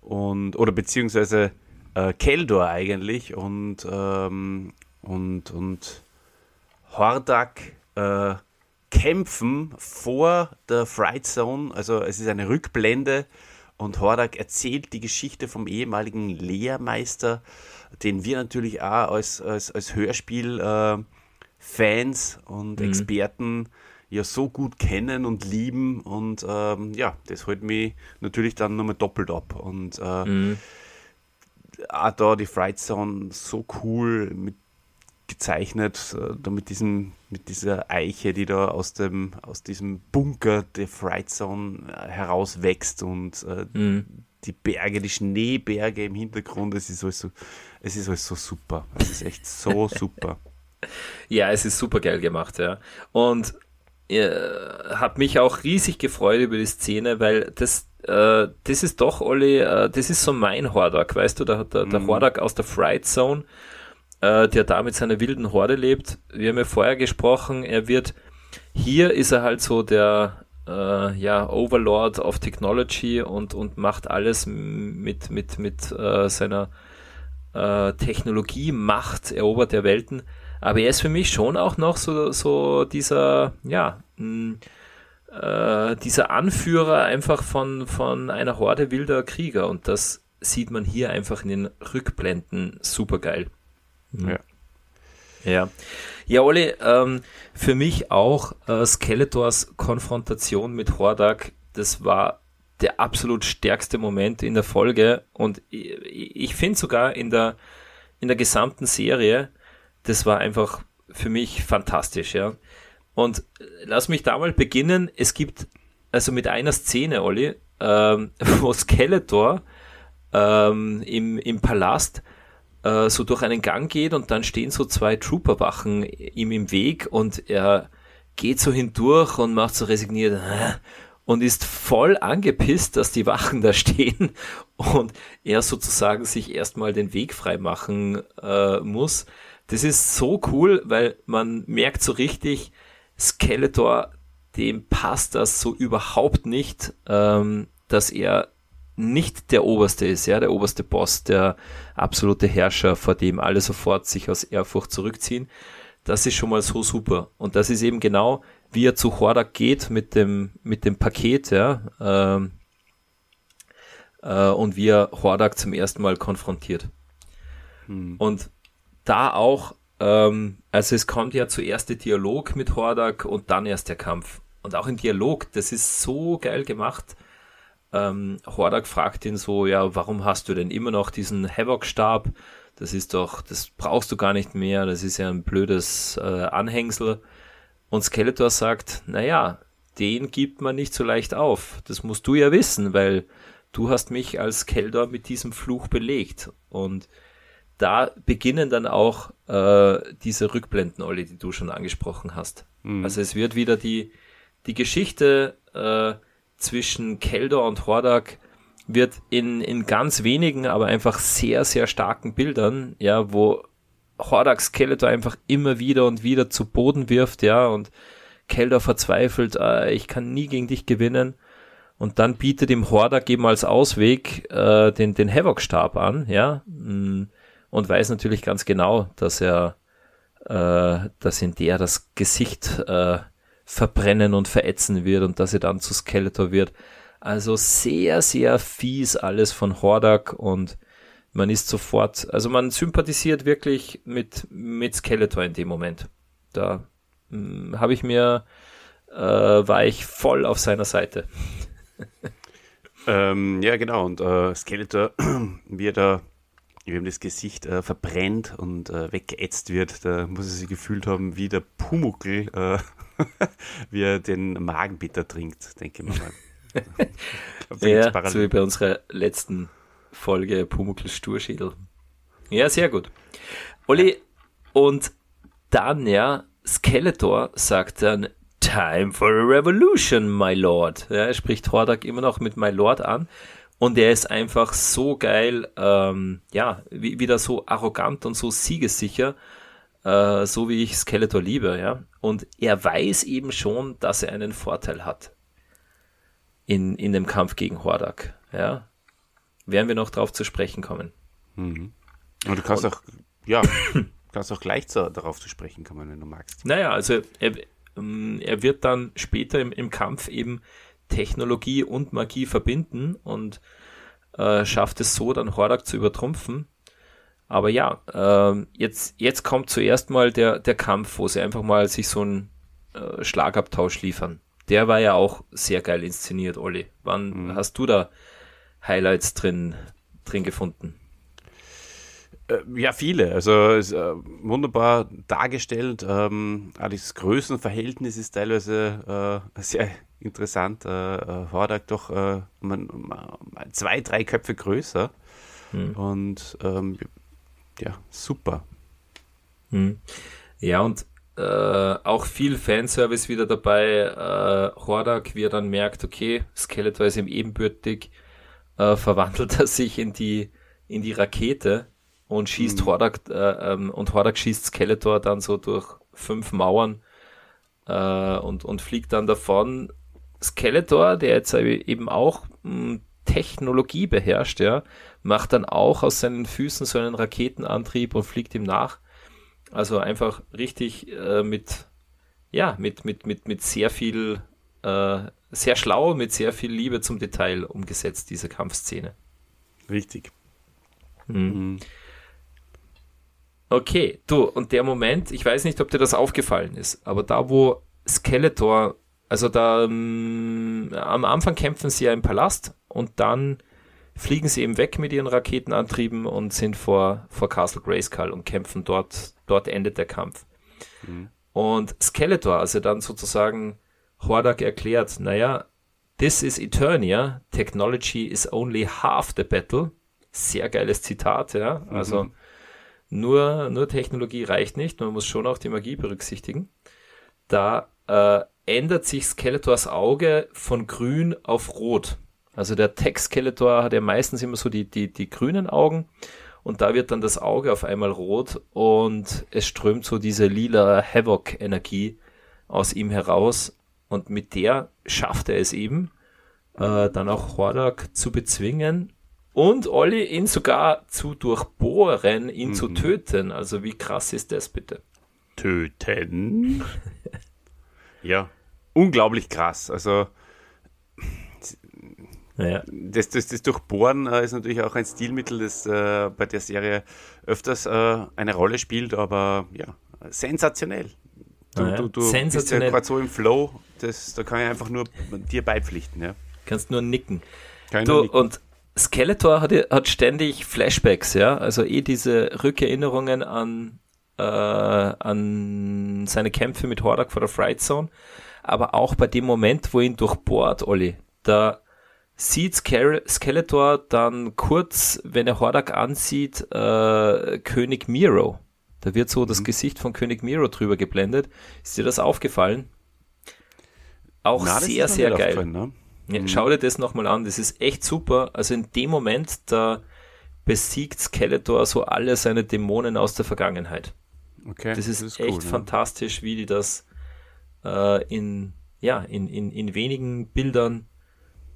und, oder beziehungsweise äh, Keldor eigentlich und ähm, und, und Hordak äh, kämpfen vor der Fright Zone, also es ist eine Rückblende und Hordak erzählt die Geschichte vom ehemaligen Lehrmeister, den wir natürlich auch als, als, als Hörspiel-Fans äh, und mhm. Experten ja so gut kennen und lieben und ähm, ja, das holt mich natürlich dann nochmal doppelt ab und äh, mhm. auch da die Fright Zone so cool mit gezeichnet, da mit, diesem, mit dieser Eiche, die da aus, dem, aus diesem Bunker der Fright Zone herauswächst und äh, mhm. die Berge, die Schneeberge im Hintergrund, es ist alles so, es ist alles so super. Es ist echt so super. Ja, es ist super geil gemacht, ja. Und äh, hat mich auch riesig gefreut über die Szene, weil das, äh, das ist doch, Olli, äh, das ist so mein Hordak, weißt du, der, der, der mhm. Hordak aus der Fright Zone, der da mit seiner wilden Horde lebt. Wir haben ja vorher gesprochen, er wird, hier ist er halt so der äh, ja, Overlord of Technology und, und macht alles mit, mit, mit äh, seiner äh, Technologie, Macht, erobert der Welten, aber er ist für mich schon auch noch so, so dieser, ja, mh, äh, dieser Anführer einfach von, von einer Horde wilder Krieger und das sieht man hier einfach in den Rückblenden super geil. Mhm. Ja. Ja, ja, Olli, ähm, für mich auch äh, Skeletors Konfrontation mit Hordak, das war der absolut stärkste Moment in der Folge, und ich, ich finde sogar in der, in der gesamten Serie, das war einfach für mich fantastisch, ja. Und lass mich da mal beginnen, es gibt also mit einer Szene, Olli, ähm, wo Skeletor ähm, im, im Palast so durch einen Gang geht und dann stehen so zwei Trooperwachen ihm im Weg und er geht so hindurch und macht so resigniert und ist voll angepisst, dass die Wachen da stehen und er sozusagen sich erstmal den Weg frei machen äh, muss. Das ist so cool, weil man merkt so richtig, Skeletor, dem passt das so überhaupt nicht, ähm, dass er nicht der Oberste ist, ja, der oberste Boss, der absolute Herrscher, vor dem alle sofort sich aus Ehrfurcht zurückziehen. Das ist schon mal so super. Und das ist eben genau, wie er zu Hordak geht mit dem, mit dem Paket, ja, ähm, äh, und wie er Hordak zum ersten Mal konfrontiert. Hm. Und da auch, ähm, also es kommt ja zuerst der Dialog mit Hordak und dann erst der Kampf. Und auch im Dialog, das ist so geil gemacht. Ähm, Hordak fragt ihn so, ja, warum hast du denn immer noch diesen Havok-Stab? Das ist doch, das brauchst du gar nicht mehr, das ist ja ein blödes äh, Anhängsel. Und Skeletor sagt, naja, den gibt man nicht so leicht auf. Das musst du ja wissen, weil du hast mich als Keldor mit diesem Fluch belegt. Und da beginnen dann auch äh, diese Rückblenden, Olli, die du schon angesprochen hast. Mhm. Also es wird wieder die, die Geschichte äh, zwischen Keldor und Hordak wird in, in ganz wenigen, aber einfach sehr, sehr starken Bildern, ja, wo Hordak Skeletor einfach immer wieder und wieder zu Boden wirft, ja, und Keldor verzweifelt, äh, ich kann nie gegen dich gewinnen, und dann bietet ihm Hordak eben als Ausweg äh, den, den Havok-Stab an, ja, und weiß natürlich ganz genau, dass er, äh, dass in der das Gesicht äh, verbrennen und verätzen wird und dass er dann zu Skeletor wird. Also sehr, sehr fies alles von Hordak, und man ist sofort, also man sympathisiert wirklich mit, mit Skeletor in dem Moment. Da habe ich mir, äh, war ich voll auf seiner Seite. ähm, ja, genau, und äh, Skeletor, wie er da, wie ihm das Gesicht äh, verbrennt und äh, weggeätzt wird, da muss er sich gefühlt haben wie der Pumuckl, äh, wie er den Magenbitter trinkt, denke ich mal. Ich glaub, ja, so wie bei unserer letzten Folge Pumukls Sturschädel. Ja, sehr gut. Olli, ja. Und dann, ja, Skeletor sagt dann, time for a revolution, my lord. Ja, er spricht Hordak immer noch mit my lord an, und er ist einfach so geil, ähm, ja, wie, wieder so arrogant und so siegessicher, äh, so wie ich Skeletor liebe, ja. Und er weiß eben schon, dass er einen Vorteil hat in, in dem Kampf gegen Hordak. Ja, werden wir noch drauf zu sprechen kommen. Mhm. Und du kannst und, auch, ja, kannst auch gleich zu, darauf zu sprechen kommen, wenn du magst. Naja, also er, er wird dann später im, im Kampf eben Technologie und Magie verbinden und äh, schafft es so, dann Hordak zu übertrumpfen. Aber ja, äh, jetzt, jetzt kommt zuerst mal der, der Kampf, wo sie einfach mal sich so einen äh, Schlagabtausch liefern. Der war ja auch sehr geil inszeniert, Olli. Wann mhm. hast du da Highlights drin, drin gefunden? Äh, ja, viele. Also ist, äh, wunderbar dargestellt. Ähm, auch das Größenverhältnis ist teilweise äh, sehr interessant. Äh, Hordak doch äh, man, man, zwei, drei Köpfe größer. Mhm. Und ähm, ja, super. Hm. Ja, und äh, auch viel Fanservice wieder dabei. Äh, Hordak, wie er dann merkt, okay, Skeletor ist ihm ebenbürtig, äh, verwandelt er sich in die, in die Rakete und schießt hm. Hordak, äh, ähm, und Hordak schießt Skeletor dann so durch fünf Mauern äh, und, und fliegt dann davon. Skeletor, der jetzt eben auch mh, Technologie beherrscht, ja, macht dann auch aus seinen Füßen so einen Raketenantrieb und fliegt ihm nach. Also einfach richtig äh, mit, ja, mit, mit, mit, mit sehr viel, äh, sehr schlau, mit sehr viel Liebe zum Detail umgesetzt, diese Kampfszene. Richtig. Mhm. Mhm. Okay, du, und der Moment, ich weiß nicht, ob dir das aufgefallen ist, aber da, wo Skeletor, also da um, am Anfang kämpfen sie ja im Palast und dann fliegen sie eben weg mit ihren Raketenantrieben und sind vor, vor Castle Grayskull und kämpfen dort, dort endet der Kampf. Mhm. Und Skeletor, also dann sozusagen Hordak erklärt, naja, this is Eternia, technology is only half the battle. Sehr geiles Zitat, ja, also mhm. Nur, nur Technologie reicht nicht, man muss schon auch die Magie berücksichtigen. Da äh, ändert sich Skeletors Auge von grün auf rot. Also der Tech-Skeletor hat ja meistens immer so die, die, die grünen Augen und da wird dann das Auge auf einmal rot und es strömt so diese lila Havok-Energie aus ihm heraus und mit der schafft er es eben, äh, dann auch Hordak zu bezwingen. Und Olli, ihn sogar zu durchbohren, ihn mhm. zu töten. Also wie krass ist das bitte? Töten? Ja, unglaublich krass. Also ja. das, das, das Durchbohren äh, ist natürlich auch ein Stilmittel, das äh, bei der Serie öfters äh, eine Rolle spielt, aber ja, sensationell. Du, ja. du, du sensationell. Bist ja gerade so im Flow, das, da kann ich einfach nur dir beipflichten. Ja. Kannst nur nicken. Kann du, nur nicken. Und Skeletor hat, hat ständig Flashbacks, ja, also eh diese Rückerinnerungen an, äh, an seine Kämpfe mit Hordak vor der Fright Zone, aber auch bei dem Moment, wo ihn durchbohrt, Olli, da sieht Skeletor dann kurz, wenn er Hordak ansieht, äh, König Miro, da wird so mhm. das Gesicht von König Miro drüber geblendet, ist dir das aufgefallen? Auch Na, sehr, sehr geil. Ja, schau dir das nochmal an, das ist echt super. Also in dem Moment, da besiegt Skeletor so alle seine Dämonen aus der Vergangenheit. Okay. Das ist, das ist echt cool, fantastisch, ja. Wie die das äh, in, ja, in, in, in wenigen Bildern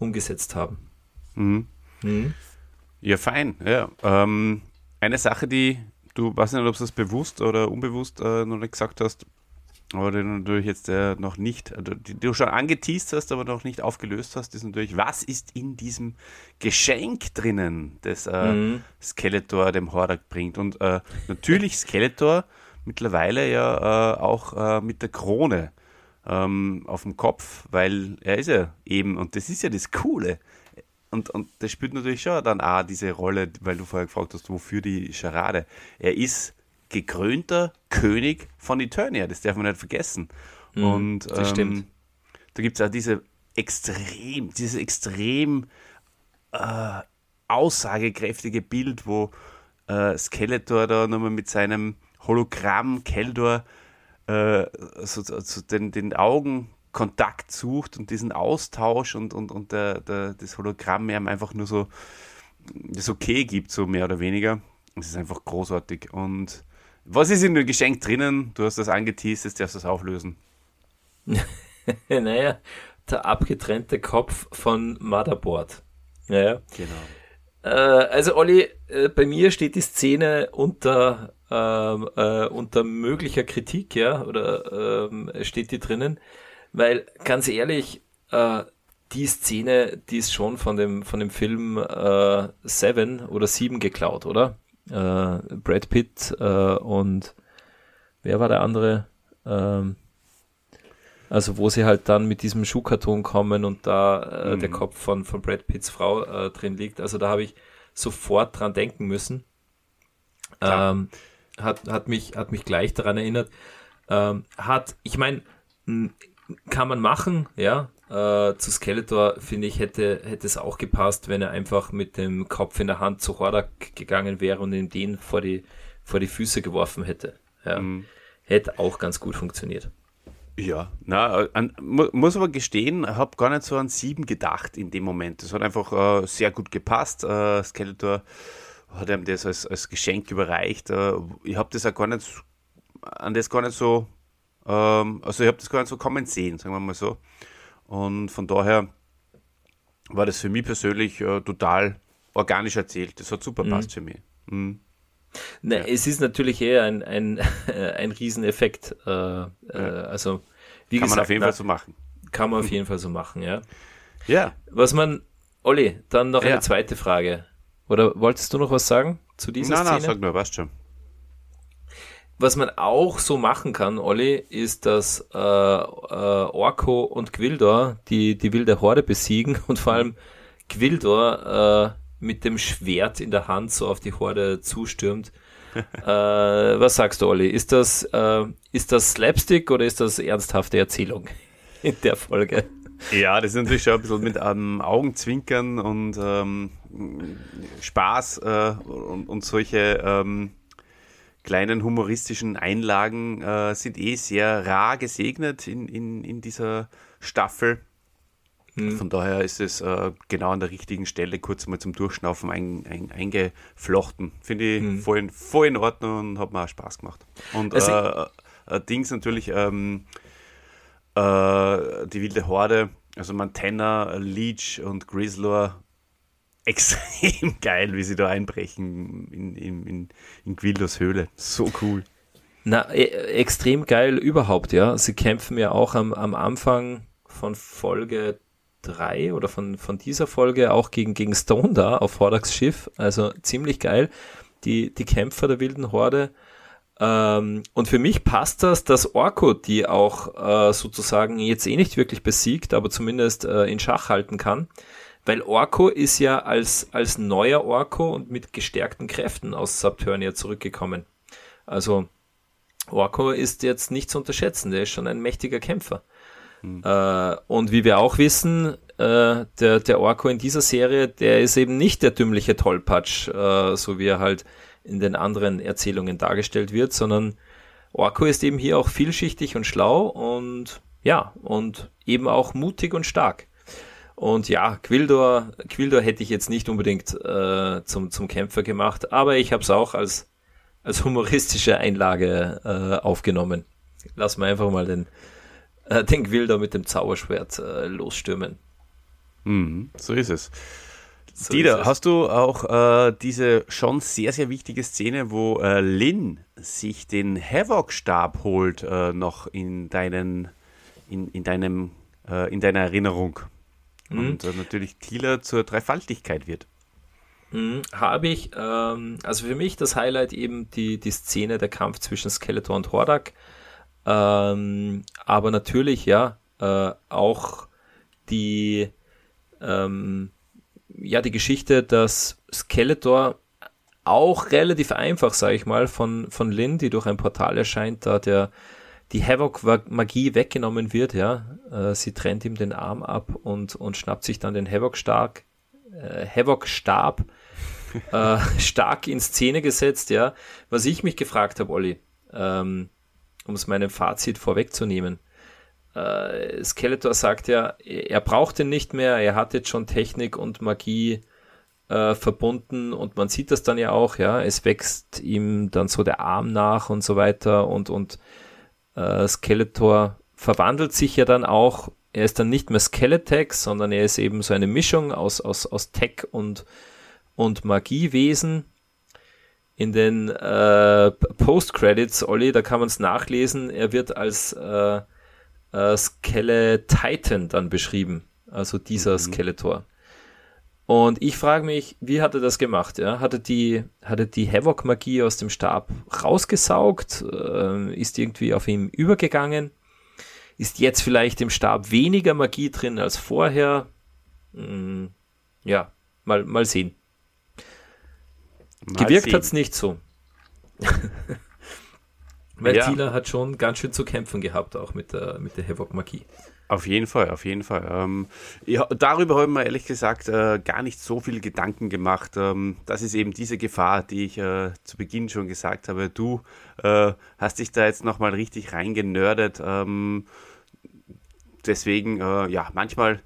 umgesetzt haben. Mhm. Mhm. Ja, fein. Ja. Ähm, eine Sache, die du, weiß nicht, ob du das bewusst oder unbewusst äh, noch nicht gesagt hast, aber den natürlich jetzt äh, noch nicht, also, die du schon angeteased hast, aber noch nicht aufgelöst hast, ist natürlich, was ist in diesem Geschenk drinnen, das äh, mhm. Skeletor dem Hordak bringt. Und äh, natürlich Skeletor mittlerweile ja äh, auch äh, mit der Krone ähm, auf dem Kopf, weil er ist ja eben, und das ist ja das Coole. Und, und das spielt natürlich schon dann auch diese Rolle, weil du vorher gefragt hast, wofür die Scharade. Er ist gekrönter König von Eternia, das darf man nicht vergessen. Mm, und ähm, das stimmt. Da gibt es auch diese extrem, dieses extrem äh, aussagekräftige Bild, wo äh, Skeletor da nochmal mit seinem Hologramm Keldor äh, so, so den, den Augenkontakt sucht und diesen Austausch und, und, und der, der, das Hologramm ihm einfach nur so das Okay gibt, so mehr oder weniger. Es ist einfach großartig. Und was ist in dem Geschenk drinnen? Du hast das angeteased, jetzt darfst du es auflösen. Naja, der abgetrennte Kopf von Motherboard. Naja. Genau. Äh, also Olli, äh, bei mir steht die Szene unter, äh, äh, unter möglicher Kritik, ja, oder äh, steht die drinnen, weil ganz ehrlich, äh, die Szene, die ist schon von dem, von dem Film äh, Seven oder Sieben geklaut, oder? Äh, Brad Pitt äh, und wer war der andere? Ähm, also wo sie halt dann mit diesem Schuhkarton kommen und da äh, mhm. der Kopf von, von Brad Pitts Frau äh, drin liegt. Also da habe ich sofort dran denken müssen. Ähm, ja. hat, hat, mich, hat mich gleich daran erinnert. Ähm, hat, ich meine, kann man machen, ja. Äh, zu Skeletor, finde ich, hätte, hätte es auch gepasst, wenn er einfach mit dem Kopf in der Hand zu Hordak gegangen wäre und ihm den vor die, vor die Füße geworfen hätte. Ja. Mhm. Hätte auch ganz gut funktioniert. Ja, na, an, muss aber gestehen, ich habe gar nicht so an Sieben gedacht in dem Moment. Das hat einfach äh, sehr gut gepasst. Äh, Skeletor hat ihm das als, als Geschenk überreicht. Äh, ich habe das auch gar nicht, an das gar nicht so, ähm, also ich habe das gar nicht so kommen sehen, sagen wir mal so. Und von daher war das für mich persönlich äh, total organisch erzählt. Das hat super passt mhm. für mich. Mhm. Na, ja. Es ist natürlich eher ein, ein, ein Rieseneffekt. Äh, ja. äh, also, wie kann gesagt, man auf jeden na, Fall so machen. Kann man auf jeden Fall so machen, ja. Ja. Was man, Olli, dann noch ja. eine zweite Frage. Oder wolltest du noch was sagen zu dieser nein, Szene? Nein, nein, sag nur, was schon. Was man auch so machen kann, Olli, ist, dass äh, äh, Orko und Gwildor die, die wilde Horde besiegen und vor allem Gwildor äh, mit dem Schwert in der Hand so auf die Horde zustürmt. äh, was sagst du, Olli? Ist das, äh, ist das Slapstick oder ist das ernsthafte Erzählung in der Folge? Ja, das ist natürlich schon ein bisschen mit ähm, Augenzwinkern und ähm, Spaß äh, und, und solche ähm, kleinen humoristischen Einlagen äh, sind eh sehr rar gesegnet in, in, in dieser Staffel. Mhm. Von daher ist es äh, genau an der richtigen Stelle kurz mal zum Durchschnaufen ein, ein, eingeflochten. Finde ich mhm. voll, in, voll in Ordnung und hat mir auch Spaß gemacht. Und also äh, ich- äh, Dings natürlich... Ähm, die wilde Horde, also Mantenna, Leech und Grizzlor, extrem geil, wie sie da einbrechen in, in, in, in Gwildors Höhle. So cool. Na, e- extrem geil überhaupt, ja. Sie kämpfen ja auch am, am Anfang von Folge drei oder von, von dieser Folge auch gegen, gegen Stone da auf Hordaks Schiff. Also ziemlich geil. Die, die Kämpfer der wilden Horde. Und für mich passt das, dass Orko die auch äh, sozusagen jetzt eh nicht wirklich besiegt, aber zumindest äh, in Schach halten kann, weil Orko ist ja als, als neuer Orko und mit gestärkten Kräften aus Subternia zurückgekommen. Also Orko ist jetzt nicht zu unterschätzen, der ist schon ein mächtiger Kämpfer. Mhm. Äh, und wie wir auch wissen, äh, der, der Orko in dieser Serie, der ist eben nicht der dümmliche Tollpatsch, äh, so wie er halt in den anderen Erzählungen dargestellt wird, sondern Orko ist eben hier auch vielschichtig und schlau und ja, und eben auch mutig und stark. Und ja, Gwildor, Gwildor hätte ich jetzt nicht unbedingt äh, zum, zum Kämpfer gemacht, aber ich habe es auch als, als humoristische Einlage äh, aufgenommen. Lass mal einfach mal den, äh, den Gwildor mit dem Zauberschwert äh, losstürmen. Mhm, so ist es. So Dieter, hast du auch äh, diese schon sehr, sehr wichtige Szene, wo äh, Lynn sich den Havok-Stab holt, äh, noch in deinen, in, in deinem, äh, in deiner Erinnerung? Mhm. Und äh, natürlich Teela zur Dreifaltigkeit wird. Mhm, habe ich, ähm, also für mich das Highlight eben die, die Szene, der Kampf zwischen Skeletor und Hordak. Ähm, aber natürlich, ja, äh, auch die, ähm, ja, die Geschichte, dass Skeletor auch relativ einfach, sage ich mal, von, von Lynn, die durch ein Portal erscheint, da der, die Havok-Magie weggenommen wird, ja, äh, sie trennt ihm den Arm ab und, und schnappt sich dann den Havok-Stark, äh, Havok-Stab äh, stark in Szene gesetzt, ja. Was ich mich gefragt habe, Olli, ähm, um es meinem Fazit vorwegzunehmen, Uh, Skeletor sagt ja, er braucht ihn nicht mehr, er hat jetzt schon Technik und Magie uh, verbunden und man sieht das dann ja auch, ja, es wächst ihm dann so der Arm nach und so weiter und, und uh, Skeletor verwandelt sich ja dann auch, er ist dann nicht mehr Skeletech, sondern er ist eben so eine Mischung aus, aus, aus Tech und, und Magiewesen. In den uh, Post-Credits, Olli, da kann man es nachlesen, er wird als uh, Uh, Skele-Titan dann beschrieben, also dieser mhm. Skeletor. Und ich frage mich, wie hat er das gemacht? Ja? Hat er die, hat er die Havok-Magie aus dem Stab rausgesaugt? Uh, ist irgendwie auf ihn übergegangen? Ist jetzt vielleicht im Stab weniger Magie drin als vorher? Mm, ja, mal, mal sehen. Mal Gewirkt hat es nicht so. Weil ja. Teela hat schon ganz schön zu kämpfen gehabt, auch mit der, mit der Havok-Magie. Auf jeden Fall, auf jeden Fall. Ähm, ja, darüber haben wir ehrlich gesagt äh, gar nicht so viel Gedanken gemacht. Ähm, das ist eben diese Gefahr, die ich äh, zu Beginn schon gesagt habe. Du äh, hast dich da jetzt nochmal richtig reingenördet. Ähm, deswegen, äh, ja, manchmal,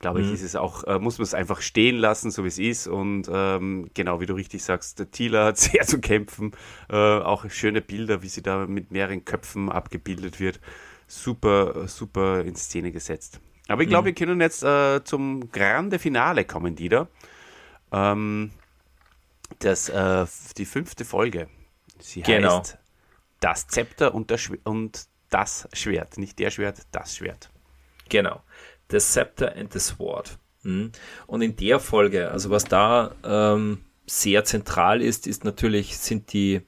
glaube ich, mhm. ist es auch, äh, muss man es einfach stehen lassen, so wie es ist. Und ähm, genau, wie du richtig sagst, der Teela hat sehr zu kämpfen. Äh, auch schöne Bilder, wie sie da mit mehreren Köpfen abgebildet wird. Super, super in Szene gesetzt. Aber ich glaube, mhm. wir können jetzt äh, zum Grande Finale kommen, Dieter. Ähm, das, äh, die fünfte Folge. Sie genau. heißt Das Zepter und das, Schw- und das Schwert. Nicht der Schwert, das Schwert. Genau. The Scepter and the Sword. Und in der Folge, also was da ähm, sehr zentral ist, ist natürlich, sind die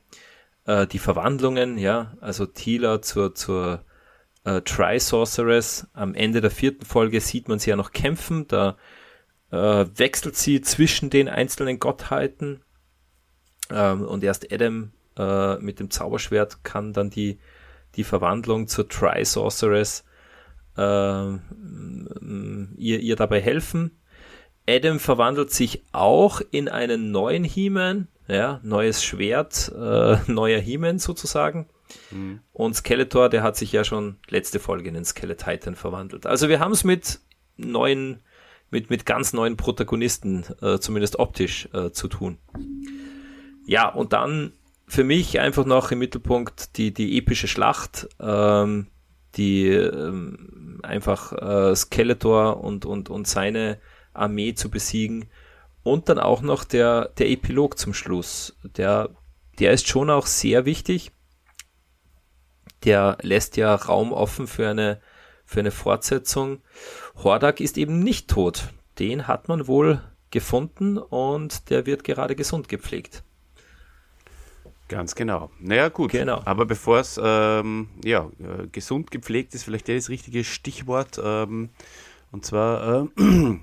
äh, die Verwandlungen, ja, also Teela zur, zur äh, Tri-Sorceress. Am Ende der vierten Folge sieht man sie ja noch kämpfen, da äh, wechselt sie zwischen den einzelnen Gottheiten ähm, und erst Adam äh, mit dem Zauberschwert kann dann die, die Verwandlung zur Tri-Sorceress äh, ihr, ihr dabei helfen. Adam verwandelt sich auch in einen neuen He-Man, ja, neues Schwert, äh, neuer He-Man sozusagen. Mhm. Und Skeletor, der hat sich ja schon letzte Folge in den Skeletitan verwandelt. Also wir haben es mit neuen, mit, mit ganz neuen Protagonisten, äh, zumindest optisch, äh, zu tun. Ja, und dann für mich einfach noch im Mittelpunkt die, die epische Schlacht, ähm, die ähm, einfach äh, Skeletor und, und, und seine Armee zu besiegen, und dann auch noch der, der Epilog zum Schluss. Der, der ist schon auch sehr wichtig. Der lässt ja Raum offen für eine, für eine Fortsetzung. Hordak ist eben nicht tot. Den hat man wohl gefunden und der wird gerade gesund gepflegt. Ganz genau. Naja, gut. Genau. Aber bevor es ähm, ja, gesund gepflegt ist, vielleicht das richtige Stichwort. Ähm, und zwar äh,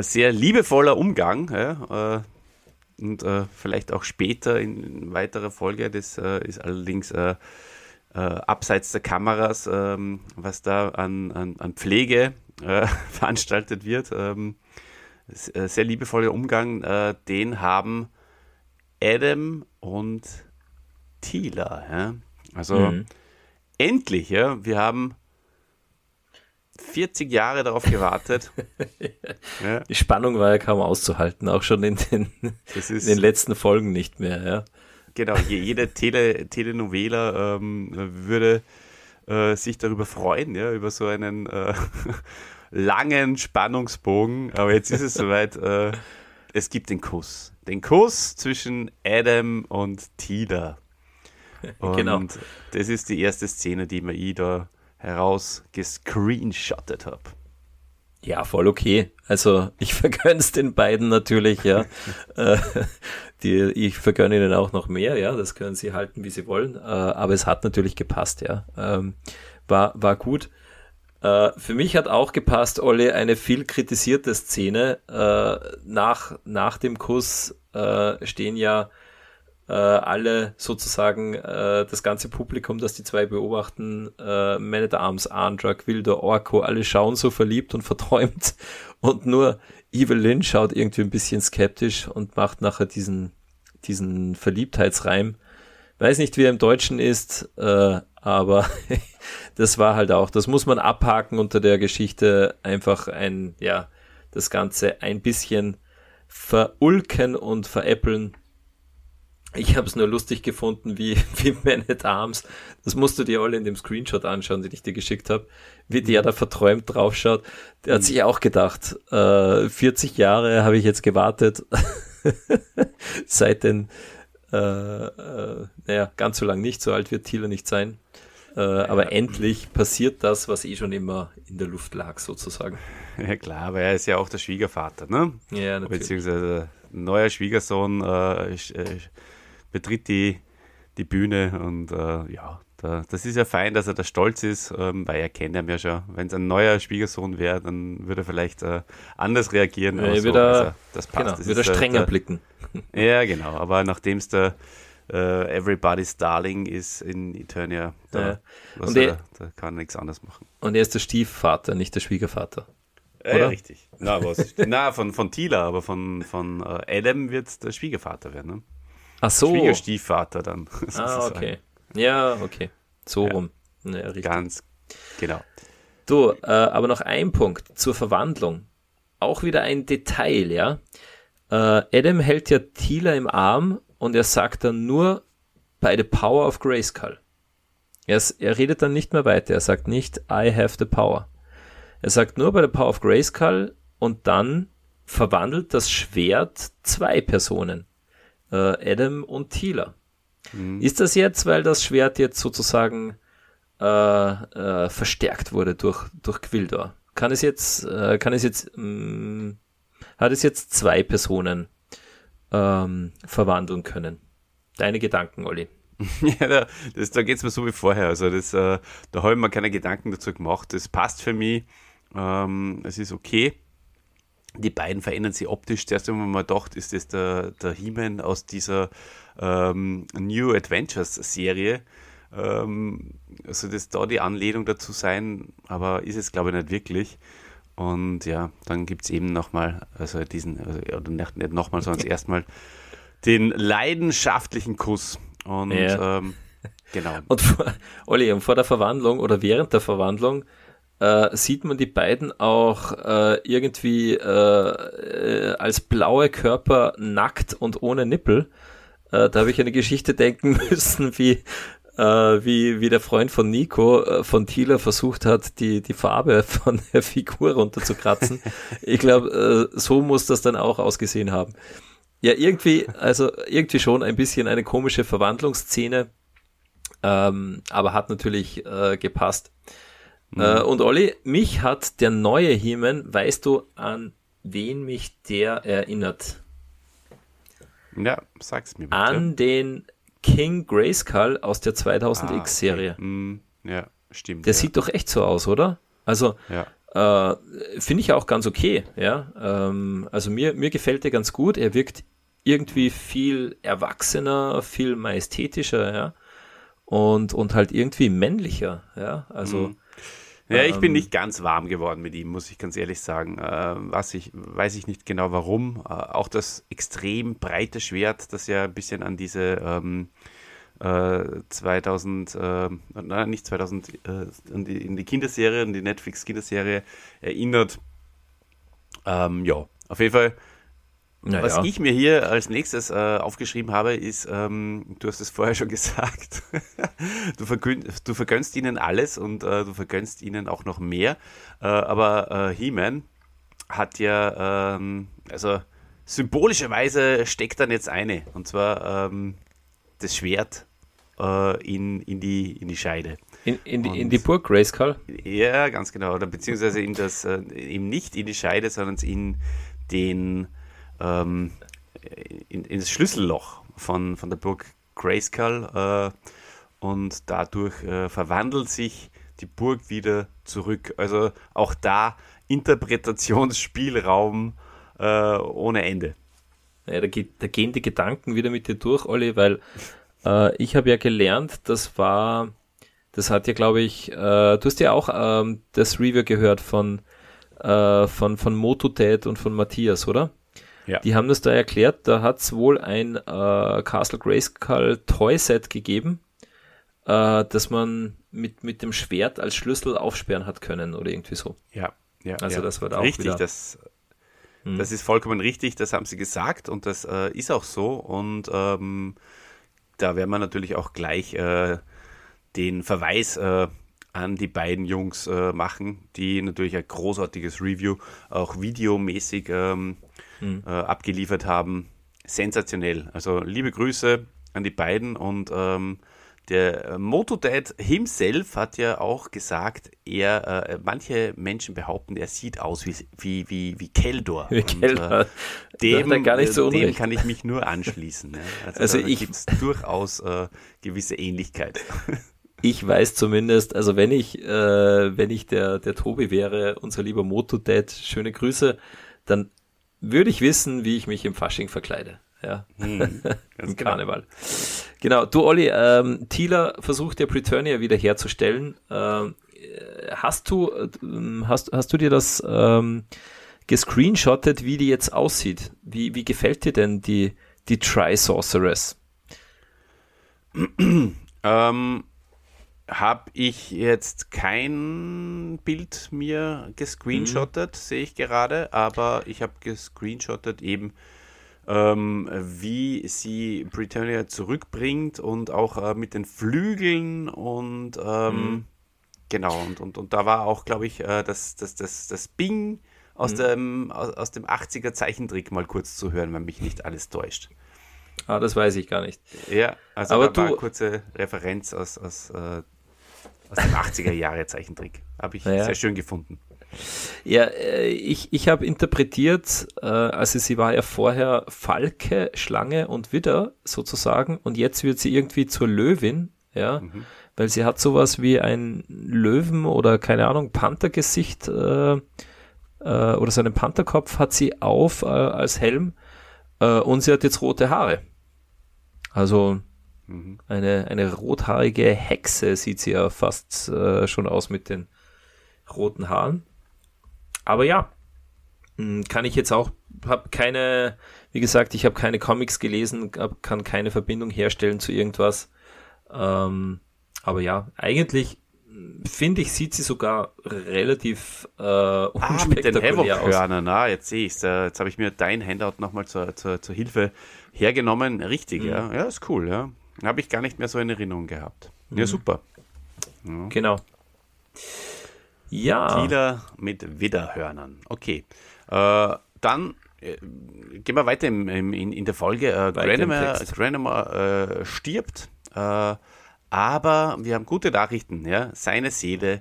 sehr liebevoller Umgang, ja, und äh, vielleicht auch später in, in weiterer Folge, das äh, ist allerdings äh, äh, abseits der Kameras, äh, was da an, an, an Pflege äh, veranstaltet wird, ähm, sehr liebevoller Umgang, äh, den haben Adam und Teela, ja? Also mhm. endlich, ja, wir haben vierzig Jahre darauf gewartet. Ja. Die Spannung war ja kaum auszuhalten, auch schon in den, das ist, in den letzten Folgen nicht mehr. Ja. Genau, jede Tele, Telenovela ähm, würde äh, sich darüber freuen, ja, über so einen äh, langen Spannungsbogen. Aber jetzt ist es soweit, äh, es gibt den Kuss. Den Kuss zwischen Adam und Teela. Und genau. Das ist die erste Szene, die man da herausgescreenshottet habe. Ja, voll okay. Also ich vergönne es den beiden natürlich, ja. äh, die, ich vergönne ihnen auch noch mehr, ja. Das können sie halten, wie sie wollen. Äh, aber es hat natürlich gepasst, ja. Ähm, war, war gut. Äh, für mich hat auch gepasst, Olli, eine viel kritisierte Szene. Äh, nach, nach dem Kuss äh, stehen ja Äh, alle sozusagen, äh, das ganze Publikum, das die zwei beobachten, äh, Man at Arms, Andra, Gwildor, Orko, alle schauen so verliebt und verträumt, und nur Evil-Lyn schaut irgendwie ein bisschen skeptisch und macht nachher diesen, diesen Verliebtheitsreim. Weiß nicht, wie er im Deutschen ist, äh, aber das war halt auch, das muss man abhaken unter der Geschichte, einfach ein, ja, das Ganze ein bisschen verulken und veräppeln. Ich habe es nur lustig gefunden, wie, wie Man at Arms, das musst du dir alle in dem Screenshot anschauen, den ich dir geschickt habe, wie der da verträumt draufschaut. Der hat sich auch gedacht, äh, vierzig Jahre habe ich jetzt gewartet, seit den, äh, äh, naja, ganz so lang nicht, so alt wird Teela nicht sein, äh, aber ja, endlich passiert das, was eh schon immer in der Luft lag, sozusagen. Ja klar, aber er ist ja auch der Schwiegervater, ne? Ja, natürlich. Beziehungsweise neuer Schwiegersohn, äh, ich, ich, betritt die, die Bühne, und äh, ja, da, das ist ja fein, dass er da stolz ist, ähm, weil er kennt ihn ja schon. Wenn es ein neuer Schwiegersohn wäre, dann würde er vielleicht äh, anders reagieren. Ja, so. er, also, das passt. Genau, das würde er strenger der, blicken. Ja, genau, aber nachdem es der äh, Everybody's Darling ist in Eternia, da, ja. was und er, er, da kann er nichts anderes machen. Und er ist der Stiefvater, nicht der Schwiegervater. Oder? Ja, richtig. Na, was? Na, von, von Teela, aber von, von äh, Adam wird der Schwiegervater werden, ne? Ach so. Schwiegerstiefvater dann. Ah, okay. Ja, okay. So ja. rum. Ja, ganz genau. Du, äh, aber noch ein Punkt zur Verwandlung. Auch wieder ein Detail, ja. Äh, Adam hält ja Teela im Arm und er sagt dann nur, by the power of Grayskull. Er, er redet dann nicht mehr weiter. Er sagt nicht, I have the power. Er sagt nur, by the power of Grayskull, und dann verwandelt das Schwert zwei Personen. Adam und Teela. Mhm. Ist das jetzt, weil das Schwert jetzt sozusagen äh, äh, verstärkt wurde durch, durch Gwildor? Kann es jetzt, äh, kann es jetzt, mh, hat es jetzt zwei Personen ähm, verwandeln können? Deine Gedanken, Olli. Ja, da, das, da geht es mir so wie vorher. Also das, äh, da habe ich mir keine Gedanken dazu gemacht. Das passt für mich. Ähm, es ist okay. Die beiden verändern sich optisch. Zuerst haben wir mal gedacht, ist das der, der He-Man aus dieser ähm, New Adventures-Serie. Ähm, also das da die Anlehnung dazu sein, aber ist es glaube ich nicht wirklich. Und ja, dann gibt es eben nochmal, also diesen, also, ja, nicht, nicht nochmal, sondern erstmal den leidenschaftlichen Kuss. Und ja. ähm, genau. Und vor, Olli, und vor der Verwandlung oder während der Verwandlung äh, sieht man die beiden auch äh, irgendwie äh, äh, als blaue Körper nackt und ohne Nippel. Äh, da habe ich eine Geschichte denken müssen, wie Äh, wie, wie der Freund von Nico äh, von Teela versucht hat, die, die Farbe von der Figur runterzukratzen. Ich glaube, äh, so muss das dann auch ausgesehen haben. Ja, irgendwie, also irgendwie schon ein bisschen eine komische Verwandlungsszene, ähm, aber hat natürlich äh, gepasst. Mhm. Äh, und Olli, mich hat der neue He-Man, weißt du, an wen mich der erinnert? Ja, sag's mir bitte. An den King Grayskull aus der zweitausend X-Serie. Ah, okay. mm, ja, stimmt. Der ja. sieht doch echt so aus, oder? Also, ja. äh, finde ich auch ganz okay. Ja? Ähm, also mir, mir gefällt der ganz gut. Er wirkt irgendwie viel erwachsener, viel majestätischer, ja? und, und halt irgendwie männlicher. Ja, also, mm. ja ich ähm, bin nicht ganz warm geworden mit ihm, muss ich ganz ehrlich sagen. Äh, was ich, weiß ich nicht genau warum. Äh, auch das extrem breite Schwert, das ja ein bisschen an diese... Ähm zweitausend, äh, nein, nicht zweitausend, äh, in, die, in die Kinderserie, in die Netflix-Kinderserie erinnert. Ähm, ja, auf jeden Fall, naja. Was ich mir hier als nächstes äh, aufgeschrieben habe, ist, ähm, du hast es vorher schon gesagt, du, vergönnst, du vergönnst ihnen alles und äh, du vergönnst ihnen auch noch mehr, äh, aber äh, He-Man hat ja, ähm, also symbolischerweise steckt dann jetzt eine, und zwar, ähm, das Schwert äh, in, in, die, in die Scheide. In, in, die, in die Burg Grayskull? Ja, ganz genau. Oder beziehungsweise in das, äh, eben nicht in die Scheide, sondern in den ähm, in, in das Schlüsselloch von, von der Burg Grayskull. Äh, und dadurch äh, verwandelt sich die Burg wieder zurück. Also auch da Interpretationsspielraum äh, ohne Ende. Ja, da, geht, da gehen die Gedanken wieder mit dir durch, Olli, weil äh, ich habe ja gelernt, das war, das hat ja, glaube ich, äh, du hast ja auch ähm, das Review gehört von, äh, von, von Motodad und von Matthias, oder? Ja. Die haben das da erklärt, da hat es wohl ein äh, Castle Grayskull Toyset gegeben, äh, das man mit, mit dem Schwert als Schlüssel aufsperren hat können oder irgendwie so. Ja, ja. Also ja. das war da auch richtig, wieder... Das Das ist vollkommen richtig, das haben sie gesagt und das äh, ist auch so. Und ähm, da werden wir natürlich auch gleich äh, den Verweis äh, an die beiden Jungs äh, machen, die natürlich ein großartiges Review auch videomäßig ähm, mhm. äh, abgeliefert haben. Sensationell. Also liebe Grüße an die beiden. Und ähm, der Motodad himself hat ja auch gesagt, er, äh, manche Menschen behaupten, er sieht aus wie, wie, wie, wie Keldor. Wie Keldor. Und, äh, dem, gar nicht so dem kann ich mich nur anschließen. Ne? Also, also da gibt es durchaus äh, gewisse Ähnlichkeit. Ich weiß zumindest, also wenn ich, äh, wenn ich der, der Tobi wäre, unser lieber Motodad, schöne Grüße, dann würde ich wissen, wie ich mich im Fasching verkleide. Ja, hm, im Karneval. Genau, du Olli, ähm, Teela versucht ja Preternia wieder herzustellen. Ähm, hast du ähm, hast, hast du dir das ähm, gescreenshottet, wie die jetzt aussieht? Wie, wie gefällt dir denn die, die Tri-Sorceress? ähm, Habe ich jetzt kein Bild mir gescreenshottet, mhm. sehe ich gerade, aber ich habe gescreenshottet eben Ähm, wie sie Preternia zurückbringt und auch äh, mit den Flügeln und ähm, mhm. genau, und, und, und da war auch, glaube ich, äh, das, das, das, das Bing aus, mhm. dem, aus, aus dem achtziger Zeichentrick mal kurz zu hören, wenn mich nicht alles täuscht. Ah, das weiß ich gar nicht. Ja, also aber da war eine kurze Referenz aus, aus, äh, aus dem achtziger Jahre Zeichentrick. Habe ich ja. sehr schön gefunden. Ja, ich, ich habe interpretiert, also sie war ja vorher Falke, Schlange und Widder sozusagen und jetzt wird sie irgendwie zur Löwin, ja, mhm. weil sie hat sowas wie ein Löwen- oder keine Ahnung, Panthergesicht äh, äh, oder so einen Pantherkopf hat sie auf äh, als Helm äh, und sie hat jetzt rote Haare. Also mhm. eine, eine rothaarige Hexe sieht sie ja fast äh, schon aus mit den roten Haaren. Aber ja, kann ich jetzt auch, habe keine, wie gesagt, ich habe keine Comics gelesen, hab, kann keine Verbindung herstellen zu irgendwas. Ähm, aber ja, eigentlich finde ich, sieht sie sogar relativ äh, unspektakulär ah, aus. Ah, jetzt sehe ich es. Jetzt habe ich mir dein Handout nochmal zur, zur, zur Hilfe hergenommen. Richtig, mhm. ja. Ja, ist cool, ja. Habe ich gar nicht mehr so in Erinnerung gehabt. Mhm. Ja, super. Ja. Genau. Ja. Teela mit Widderhörnern. Okay. Äh, dann äh, gehen wir weiter im, im, in, in der Folge. Äh, Granamyr, Granamyr äh, stirbt, äh, aber wir haben gute Nachrichten. Ja? Seine Seele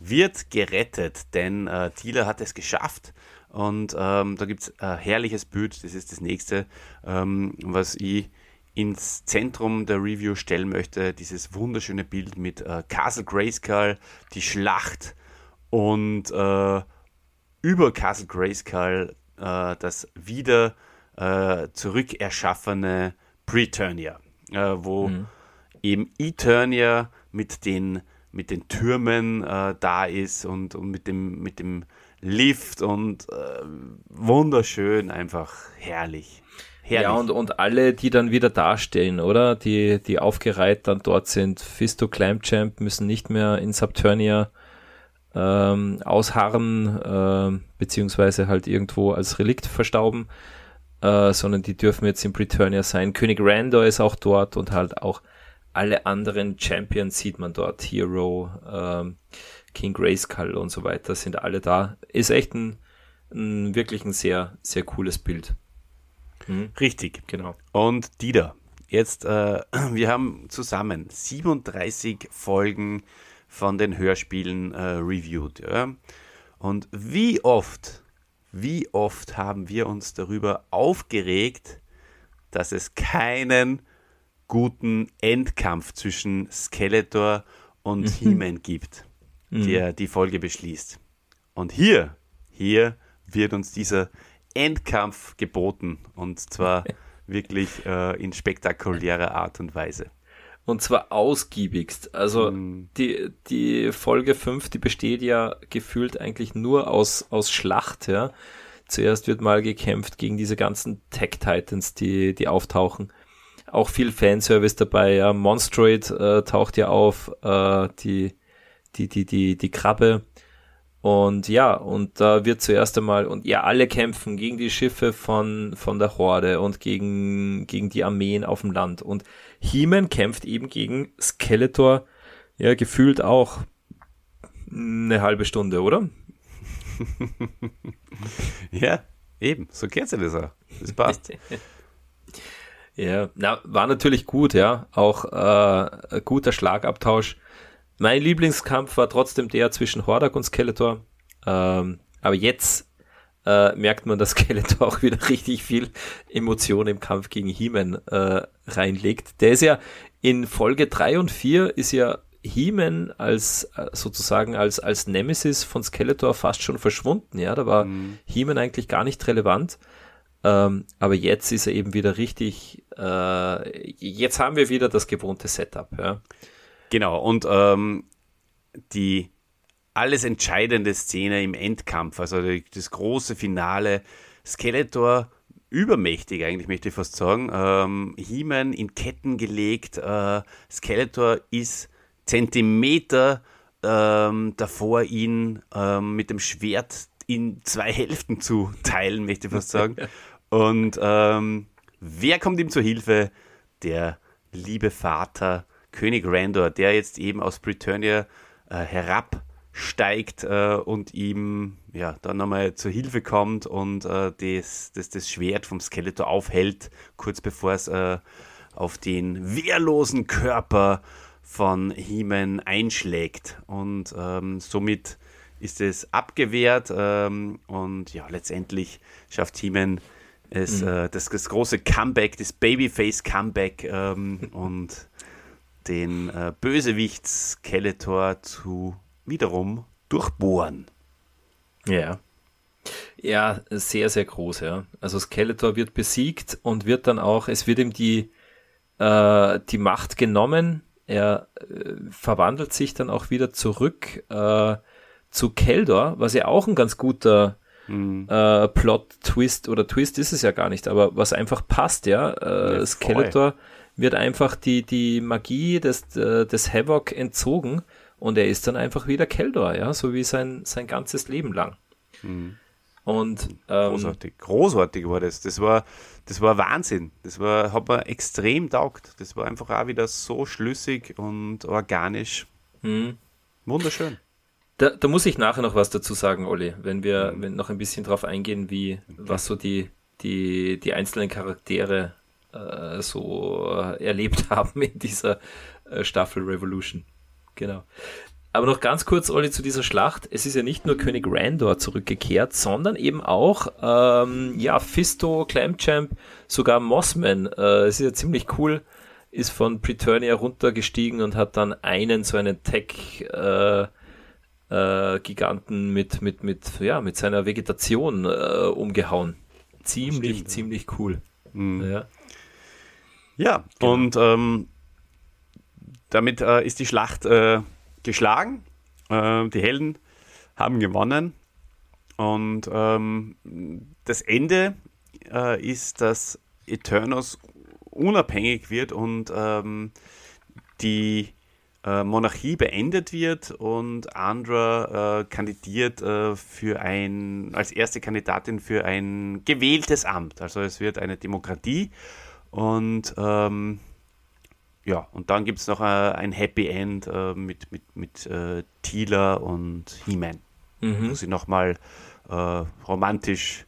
wird gerettet, denn äh, Teela hat es geschafft. Und ähm, da gibt es ein herrliches Bild. Das ist das nächste, ähm, was ich ins Zentrum der Review stellen möchte. Dieses wunderschöne Bild mit äh, Castle Grayskull, die Schlacht. Und äh, über Castle Grayskull äh, das wieder äh, zurückerschaffene Preternia, äh, wo mhm. eben Eternia mit den, mit den Türmen äh, da ist und, und mit, dem, mit dem Lift und äh, wunderschön, einfach herrlich. Herrlich. Ja, und, und alle, die dann wieder dastehen, oder? Die, die aufgereiht dann dort sind. Fisto, Clamp Champ müssen nicht mehr in Subternia Ähm, ausharren, ähm, beziehungsweise halt irgendwo als Relikt verstauben, äh, sondern die dürfen jetzt in Preternia sein. König Randor ist auch dort und halt auch alle anderen Champions sieht man dort. Hero, ähm, King Grayskull und so weiter sind alle da. Ist echt ein, ein wirklich ein sehr, sehr cooles Bild. Mhm. Richtig, genau. Und Dida, jetzt, äh, wir haben zusammen siebenunddreißig Folgen von den Hörspielen äh, reviewed. Ja? Und wie oft, wie oft haben wir uns darüber aufgeregt, dass es keinen guten Endkampf zwischen Skeletor und He-Man gibt, mhm. der die Folge beschließt. Und hier, hier wird uns dieser Endkampf geboten. Und zwar wirklich äh, in spektakulärer Art und Weise. Und zwar ausgiebigst. Also mhm. die, die Folge fünf, die besteht ja gefühlt eigentlich nur aus, aus Schlacht. Ja. Zuerst wird mal gekämpft gegen diese ganzen Tech-Titans, die, die auftauchen. Auch viel Fanservice dabei. Ja. Monstroid äh, taucht ja auf, äh, die, die, die, die, die Krabbe. Und ja, und da wird zuerst einmal, und ja, alle kämpfen gegen die Schiffe von, von der Horde und gegen, gegen die Armeen auf dem Land. Und He-Man kämpft eben gegen Skeletor, ja, gefühlt auch eine halbe Stunde, oder? Ja, eben, so geht's ja das auch. Das passt. Ja, na, war natürlich gut, ja, auch äh, guter Schlagabtausch. Mein Lieblingskampf war trotzdem der zwischen Hordak und Skeletor. Ähm, aber jetzt äh, merkt man, dass Skeletor auch wieder richtig viel Emotion im Kampf gegen He-Man äh, reinlegt. Der ist ja in Folge drei und vier ist ja He-Man als äh, sozusagen als, als Nemesis von Skeletor fast schon verschwunden. Ja, da war mhm. He-Man eigentlich gar nicht relevant. Ähm, aber jetzt ist er eben wieder richtig. Äh, jetzt haben wir wieder das gewohnte Setup. Ja. Genau, und ähm, die alles entscheidende Szene im Endkampf, also die, das große Finale, Skeletor, übermächtig eigentlich, möchte ich fast sagen, ähm, He-Man in Ketten gelegt, äh, Skeletor ist Zentimeter ähm, davor, ihn ähm, mit dem Schwert in zwei Hälften zu teilen, möchte ich fast sagen. Und ähm, wer kommt ihm zur Hilfe? Der liebe Vater König Randor, der jetzt eben aus Preternia äh, herabsteigt äh, und ihm ja dann nochmal zur Hilfe kommt und äh, das, das, das Schwert vom Skeletor aufhält, kurz bevor es äh, auf den wehrlosen Körper von He-Man einschlägt. Und ähm, somit ist es abgewehrt. Ähm, und ja, letztendlich schafft He-Man es, mhm. äh, das, das große Comeback, das Babyface-Comeback ähm, und den äh, Bösewicht Skeletor zu wiederum durchbohren. Ja. Ja, sehr, sehr groß, ja. Also Skeletor wird besiegt und wird dann auch, es wird ihm die, äh, die Macht genommen. Er äh, verwandelt sich dann auch wieder zurück äh, zu Keldor, was ja auch ein ganz guter mhm. äh, Plot-Twist, oder Twist ist es ja gar nicht, aber was einfach passt, ja. Äh, ja Skeletor wird einfach die, die Magie des, des Havok entzogen und er ist dann einfach wieder Keldor, ja, so wie sein, sein ganzes Leben lang. Mhm. Und, ähm, großartig, großartig war das. Das war, das war Wahnsinn. Das war, hat mir extrem taugt. Das war einfach auch wieder so schlüssig und organisch. Mhm. Wunderschön. Da, da muss ich nachher noch was dazu sagen, Olli, wenn wir mhm. wenn noch ein bisschen drauf eingehen, wie, okay. was so die, die, die einzelnen Charaktere äh, so äh, erlebt haben in dieser äh, Staffel Revolution. Genau. Aber noch ganz kurz, Olli, zu dieser Schlacht. Es ist ja nicht nur König Randor zurückgekehrt, sondern eben auch ähm, ja, Fisto, Clamp Champ, sogar Mossman. Äh, es ist ja ziemlich cool, ist von Preternia runtergestiegen und hat dann einen, so einen Tech-Giganten äh, äh, mit, mit, mit, ja, mit seiner Vegetation äh, umgehauen. Ziemlich, Stimmt. ziemlich cool. Mhm. Ja, ja genau. Und ähm, damit äh, ist die Schlacht... Äh geschlagen, äh, die Helden haben gewonnen und ähm, das Ende äh, ist, dass Eternos unabhängig wird und ähm, die äh, Monarchie beendet wird und Andra äh, kandidiert äh, für ein, als erste Kandidatin für ein gewähltes Amt, also es wird eine Demokratie und ähm, ja, und dann gibt es noch äh, ein Happy End äh, mit, mit, mit äh, Teela und He-Man, mhm. wo sie nochmal äh, romantisch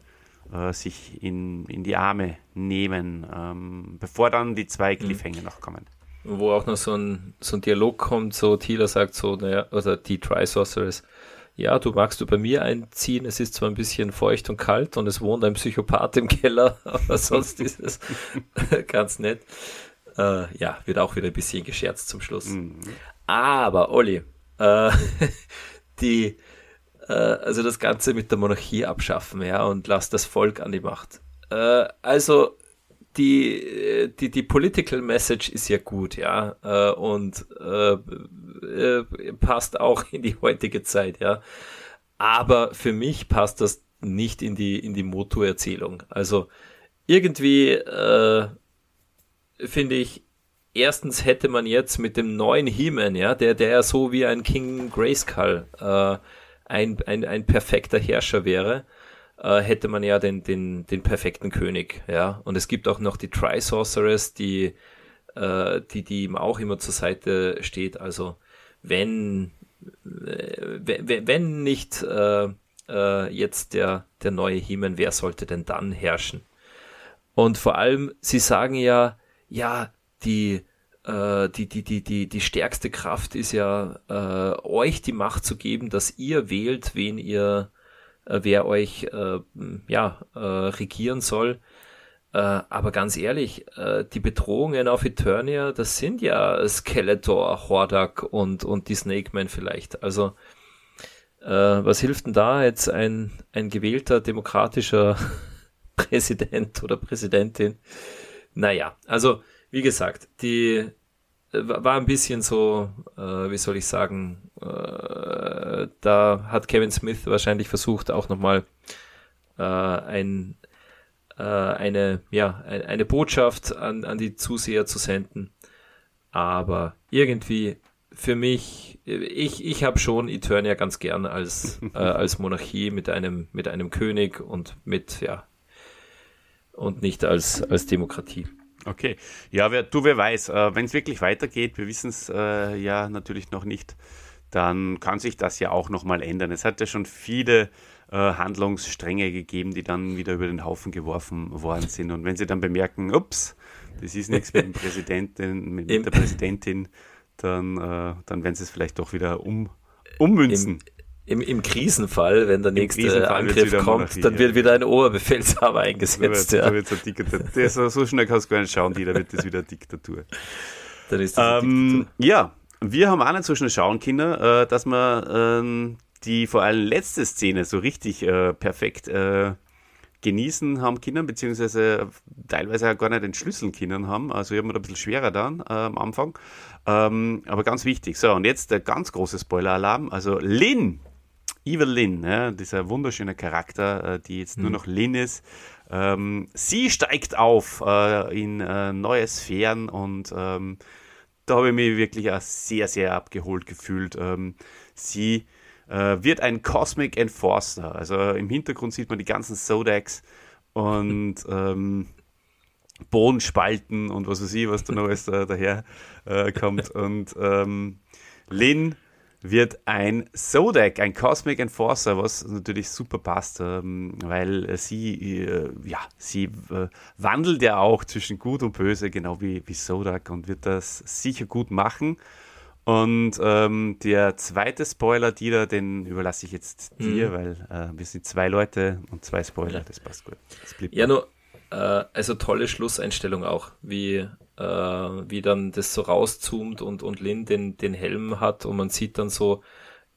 äh, sich in, in die Arme nehmen, ähm, bevor dann die zwei Cliffhanger mhm. noch kommen. Wo auch noch so ein, so ein Dialog kommt, so Teela sagt so, naja, oder die Tri-Sorceress, ja, du magst du bei mir einziehen, es ist zwar ein bisschen feucht und kalt und es wohnt ein Psychopath im Keller, aber sonst ist es ganz nett. Uh, ja, wird auch wieder ein bisschen gescherzt zum Schluss. Mhm. Aber, Olli, uh, die, uh, also das Ganze mit der Monarchie abschaffen, ja, und lass das Volk an die Macht. Uh, also, die, die, die Political Message ist ja gut, ja, uh, und uh, passt auch in die heutige Zeit, ja. Aber für mich passt das nicht in die, in die MOTU-Erzählung. Also, irgendwie, uh, finde ich, erstens hätte man jetzt mit dem neuen He-Man, ja, der, der ja so wie ein King Grayskull äh, ein, ein, ein perfekter Herrscher wäre, äh, hätte man ja den, den, den perfekten König, ja. Und es gibt auch noch die Tri-Sorceress, die, äh, die, die ihm auch immer zur Seite steht. Also, wenn, äh, wenn nicht äh, äh, jetzt der, der neue He-Man, wer sollte denn dann herrschen? Und vor allem, sie sagen ja, ja, die, äh, die, die, die, die, die stärkste Kraft ist ja, äh, euch die Macht zu geben, dass ihr wählt, wen ihr, äh, wer euch, äh, ja, äh, regieren soll. Äh, aber ganz ehrlich, äh, die Bedrohungen auf Eternia, das sind ja Skeletor, Hordak und, und die Snake Man vielleicht. Also, äh, was hilft denn da jetzt ein, ein gewählter demokratischer Präsident oder Präsidentin? Naja, also wie gesagt, die war ein bisschen so, äh, wie soll ich sagen, äh, da hat Kevin Smith wahrscheinlich versucht, auch nochmal äh, ein, äh, eine, ja, ein, eine Botschaft an, an die Zuseher zu senden. Aber irgendwie für mich, ich, ich habe schon Eternia ganz gern als, äh, als Monarchie mit einem, mit einem König und mit, ja, und nicht als, als Demokratie. Okay. Ja, wer, du, wer weiß, äh, wenn es wirklich weitergeht, wir wissen es äh, ja natürlich noch nicht, dann kann sich das ja auch nochmal ändern. Es hat ja schon viele äh, Handlungsstränge gegeben, die dann wieder über den Haufen geworfen worden sind. Und wenn sie dann bemerken, ups, das ist nichts mit dem Präsidenten, mit, mit der Präsidentin, dann, äh, dann werden sie es vielleicht doch wieder um, ummünzen. Im, Im, im Krisenfall, wenn der Im nächste Angriff kommt, dann wird wieder ein Oberbefehlshaber eingesetzt. Da wird's eine Diktatur. So schnell kannst du gar nicht schauen, da wird das wieder eine Diktatur. Dann ist das ähm, Diktatur. Ja, wir haben auch nicht so schnell schauen können, dass wir die vor allem letzte Szene so richtig perfekt genießen haben können, beziehungsweise teilweise auch gar nicht entschlüsseln können haben. Also wir haben da ein bisschen schwerer dann äh, am Anfang. Ähm, aber ganz wichtig. So, und jetzt der ganz große Spoiler-Alarm. Also Lyn, Evil-Lyn, ja, dieser wunderschöne Charakter, äh, die jetzt mhm. nur noch Lyn ist. Ähm, sie steigt auf äh, in äh, neue Sphären und ähm, da habe ich mich wirklich auch sehr, sehr abgeholt gefühlt. Ähm, sie wird ein Cosmic Enforcer. Also im Hintergrund sieht man die ganzen Zodacs und ähm, Bodenspalten und was weiß ich, was da noch alles da, daher äh, kommt. Und ähm, Lyn wird ein Zodac, ein Cosmic Enforcer, was natürlich super passt, ähm, weil sie, äh, ja, sie äh, wandelt ja auch zwischen Gut und Böse, genau wie, wie Zodac, und wird das sicher gut machen. Und ähm, der zweite Spoiler, Dieter, den überlasse ich jetzt dir, mhm. weil äh, wir sind zwei Leute und zwei Spoiler, das passt gut. Das blieb ja, nur, äh, also tolle Schlusseinstellung auch, wie, äh, wie dann das so rauszoomt und, und Lyn den, den Helm hat und man sieht dann so,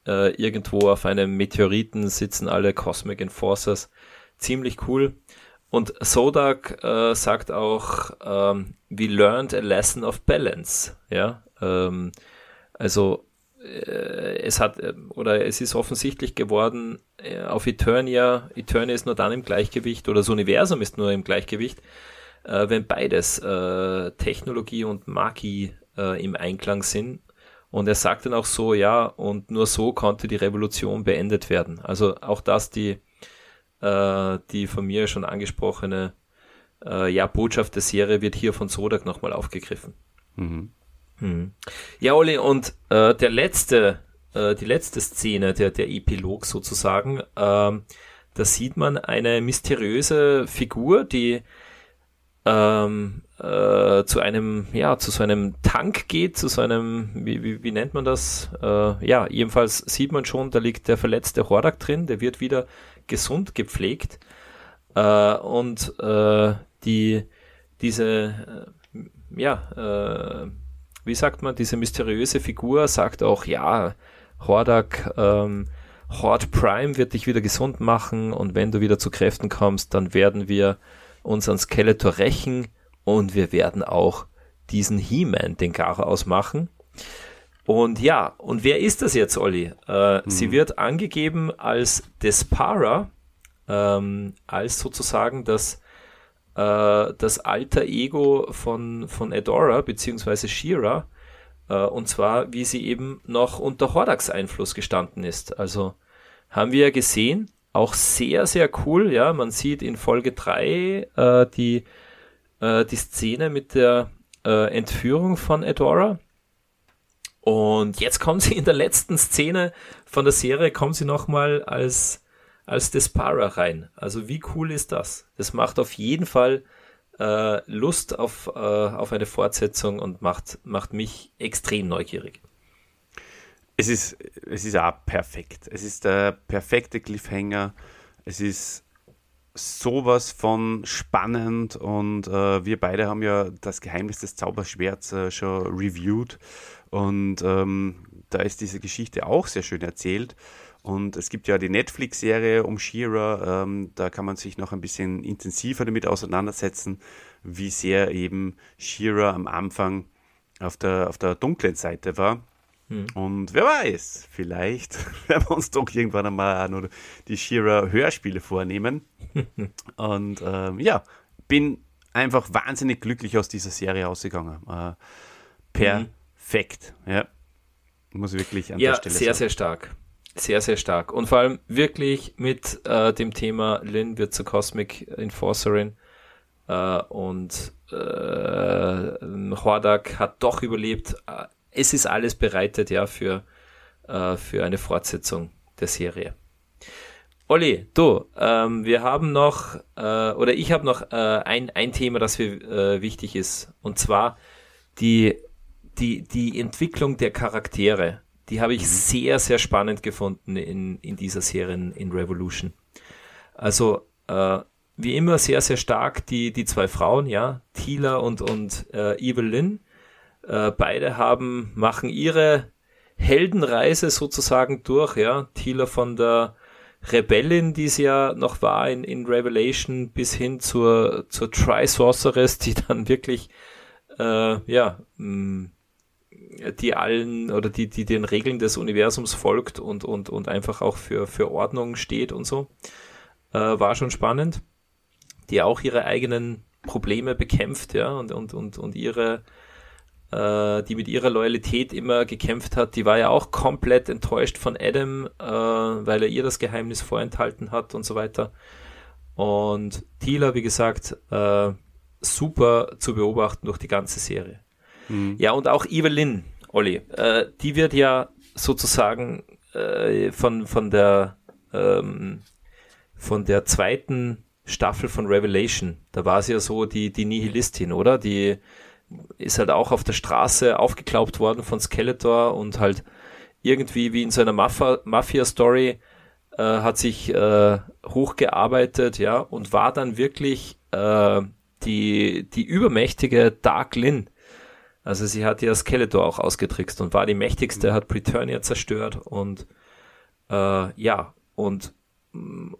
äh, irgendwo auf einem Meteoriten sitzen alle Cosmic Enforcers. Ziemlich cool. Und Zodac äh, sagt auch, ähm, we learned a lesson of balance, ja, ähm, also es hat, oder es ist offensichtlich geworden, auf Eternia, Eternia ist nur dann im Gleichgewicht, oder das Universum ist nur im Gleichgewicht, wenn beides Technologie und Magie im Einklang sind. Und er sagt dann auch so, ja, und nur so konnte die Revolution beendet werden. Also auch das, die, die von mir schon angesprochene ja, Botschaft der Serie wird hier von Zodac nochmal aufgegriffen. Mhm. Hm. Ja, Olli, und äh, der letzte, äh, die letzte Szene, der, der Epilog sozusagen, ähm, da sieht man eine mysteriöse Figur, die ähm, äh, zu einem, ja, zu so einem Tank geht, zu so einem, wie, wie, wie nennt man das? Äh, ja, jedenfalls sieht man schon, da liegt der verletzte Hordak drin, der wird wieder gesund gepflegt äh, und äh, die, diese, äh, ja, äh, wie sagt man, diese mysteriöse Figur sagt auch, ja, Hordak, ähm, Hord Prime wird dich wieder gesund machen und wenn du wieder zu Kräften kommst, dann werden wir uns an Skeletor rächen und wir werden auch diesen He-Man, den Gara, ausmachen. Und ja, und wer ist das jetzt, Olli? Äh, mhm. Sie wird angegeben als Despara, ähm, als sozusagen das das alter Ego von, von Adora bzw. She-Ra, äh, und zwar wie sie eben noch unter Hordaks Einfluss gestanden ist. Also haben wir ja gesehen, auch sehr, sehr cool. Ja, man sieht in Folge drei äh, die, äh, die Szene mit der äh, Entführung von Adora. Und jetzt kommt sie in der letzten Szene von der Serie, kommt sie nochmal als als Despara rein. Also wie cool ist das? Das macht auf jeden Fall äh, Lust auf, äh, auf eine Fortsetzung und macht, macht mich extrem neugierig. Es ist, es ist auch perfekt. Es ist der perfekte Cliffhanger. Es ist sowas von spannend und äh, wir beide haben ja das Geheimnis des Zauberschwerts äh, schon reviewed und ähm, da ist diese Geschichte auch sehr schön erzählt. Und es gibt ja die Netflix-Serie um She-Ra, ähm, da kann man sich noch ein bisschen intensiver damit auseinandersetzen, wie sehr eben She-Ra am Anfang auf der, auf der dunklen Seite war. Hm. Und wer weiß, vielleicht werden wir uns doch irgendwann einmal nur die She-Ra-Hörspiele vornehmen. Und ähm, ja, bin einfach wahnsinnig glücklich aus dieser Serie rausgegangen. Äh, perfekt, hm. ja. Muss wirklich an ja, der Stelle sehr, sagen. sehr stark. Sehr, sehr stark. Und vor allem wirklich mit äh, dem Thema Lyn wird zur Cosmic Enforcerin äh, und äh, Hordak hat doch überlebt. Es ist alles bereitet ja für, äh, für eine Fortsetzung der Serie. Olli, du, ähm, wir haben noch, äh, oder ich habe noch äh, ein, ein Thema, das mir äh, wichtig ist. Und zwar die, die, die Entwicklung der Charaktere. Die habe ich mhm. sehr, sehr spannend gefunden in, in dieser Serie in Revolution. Also äh, wie immer sehr, sehr stark die, die zwei Frauen, ja, Teela und, und äh, Evil-Lyn. Äh, beide haben, machen ihre Heldenreise sozusagen durch, ja. Teela von der Rebellin, die sie ja noch war in, in Revelation, bis hin zur, zur Tri-Sorceress, die dann wirklich, äh, ja, mh, die allen oder die, die den Regeln des Universums folgt und, und, und einfach auch für, für Ordnung steht und so, äh, war schon spannend. Die auch ihre eigenen Probleme bekämpft, ja, und, und, und, und ihre, äh, die mit ihrer Loyalität immer gekämpft hat, die war ja auch komplett enttäuscht von Adam, äh, weil er ihr das Geheimnis vorenthalten hat und so weiter. Und Teela, wie gesagt, äh, super zu beobachten durch die ganze Serie. Mhm. Ja, und auch Evil-Lyn, Olli, äh, die wird ja sozusagen äh, von, von, der, ähm, von der zweiten Staffel von Revelation, da war sie ja so die, die Nihilistin, oder? Die ist halt auch auf der Straße aufgeklaubt worden von Skeletor und halt irgendwie wie in so einer Mafia-Story äh, hat sich äh, hochgearbeitet, ja, und war dann wirklich äh, die, die übermächtige Dark Lyn. Also sie hat ja Skeletor auch ausgetrickst und war die mächtigste, mhm. hat Preternia zerstört und äh, ja, und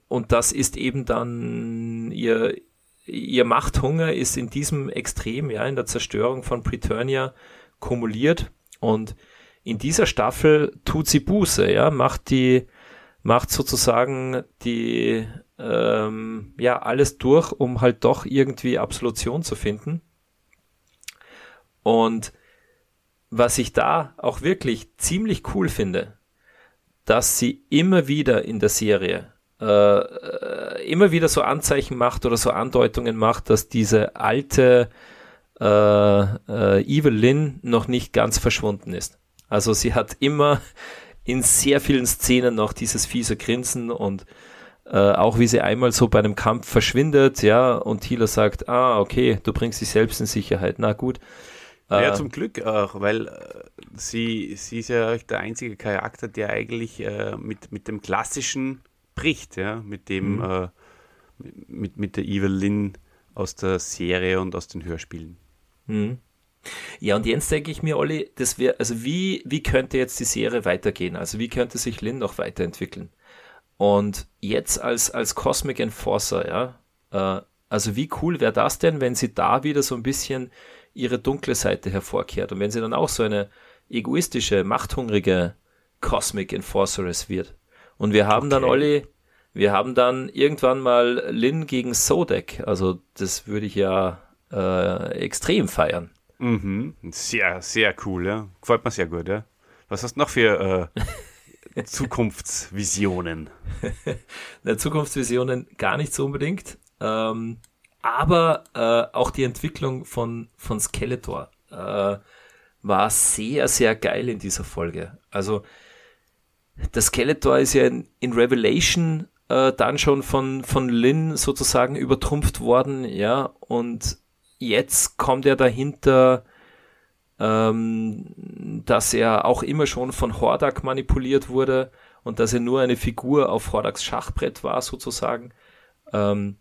und das ist eben dann ihr, ihr Machthunger ist in diesem Extrem, ja, in der Zerstörung von Preternia kumuliert, und in dieser Staffel tut sie Buße, ja, macht die, macht sozusagen die, ähm, ja, alles durch, um halt doch irgendwie Absolution zu finden. Und was ich da auch wirklich ziemlich cool finde, dass sie immer wieder in der Serie Äh, immer wieder so Anzeichen macht oder so Andeutungen macht, dass diese alte äh, äh, Evil-Lyn noch nicht ganz verschwunden ist. Also sie hat immer in sehr vielen Szenen noch dieses fiese Grinsen, und äh, auch wie sie einmal so bei einem Kampf verschwindet, ja, und Teela sagt, ah, okay, du bringst dich selbst in Sicherheit, na gut. Ja, zum Glück auch, weil sie, sie ist ja der einzige Charakter, der eigentlich äh, mit, mit dem klassischen bricht, ja, mit dem mhm. äh, mit, mit der Evil-Lyn aus der Serie und aus den Hörspielen. Mhm. Ja, und jetzt denke ich mir, Olli, das wäre, also wie, wie könnte jetzt die Serie weitergehen? Also wie könnte sich Lyn noch weiterentwickeln? Und jetzt als, als Cosmic Enforcer, ja, äh, also wie cool wäre das denn, wenn sie da wieder so ein bisschen ihre dunkle Seite hervorkehrt und wenn sie dann auch so eine egoistische, machthungrige Cosmic Enforceress wird? Und wir haben okay. dann, Olli, wir haben dann irgendwann mal Lyn gegen Zodac. Also das würde ich ja äh, extrem feiern. Mhm. Sehr, sehr cool, ja. Gefällt mir sehr gut, ja. Was hast du noch für äh, Zukunftsvisionen? Na, Zukunftsvisionen gar nicht so unbedingt. Ähm, aber äh, auch die Entwicklung von, von Skeletor äh, war sehr, sehr geil in dieser Folge. Also der Skeletor ist ja in, in Revelation äh, dann schon von, von Lyn sozusagen übertrumpft worden, ja, und jetzt kommt er dahinter, ähm, dass er auch immer schon von Hordak manipuliert wurde und dass er nur eine Figur auf Hordaks Schachbrett war sozusagen. Ähm,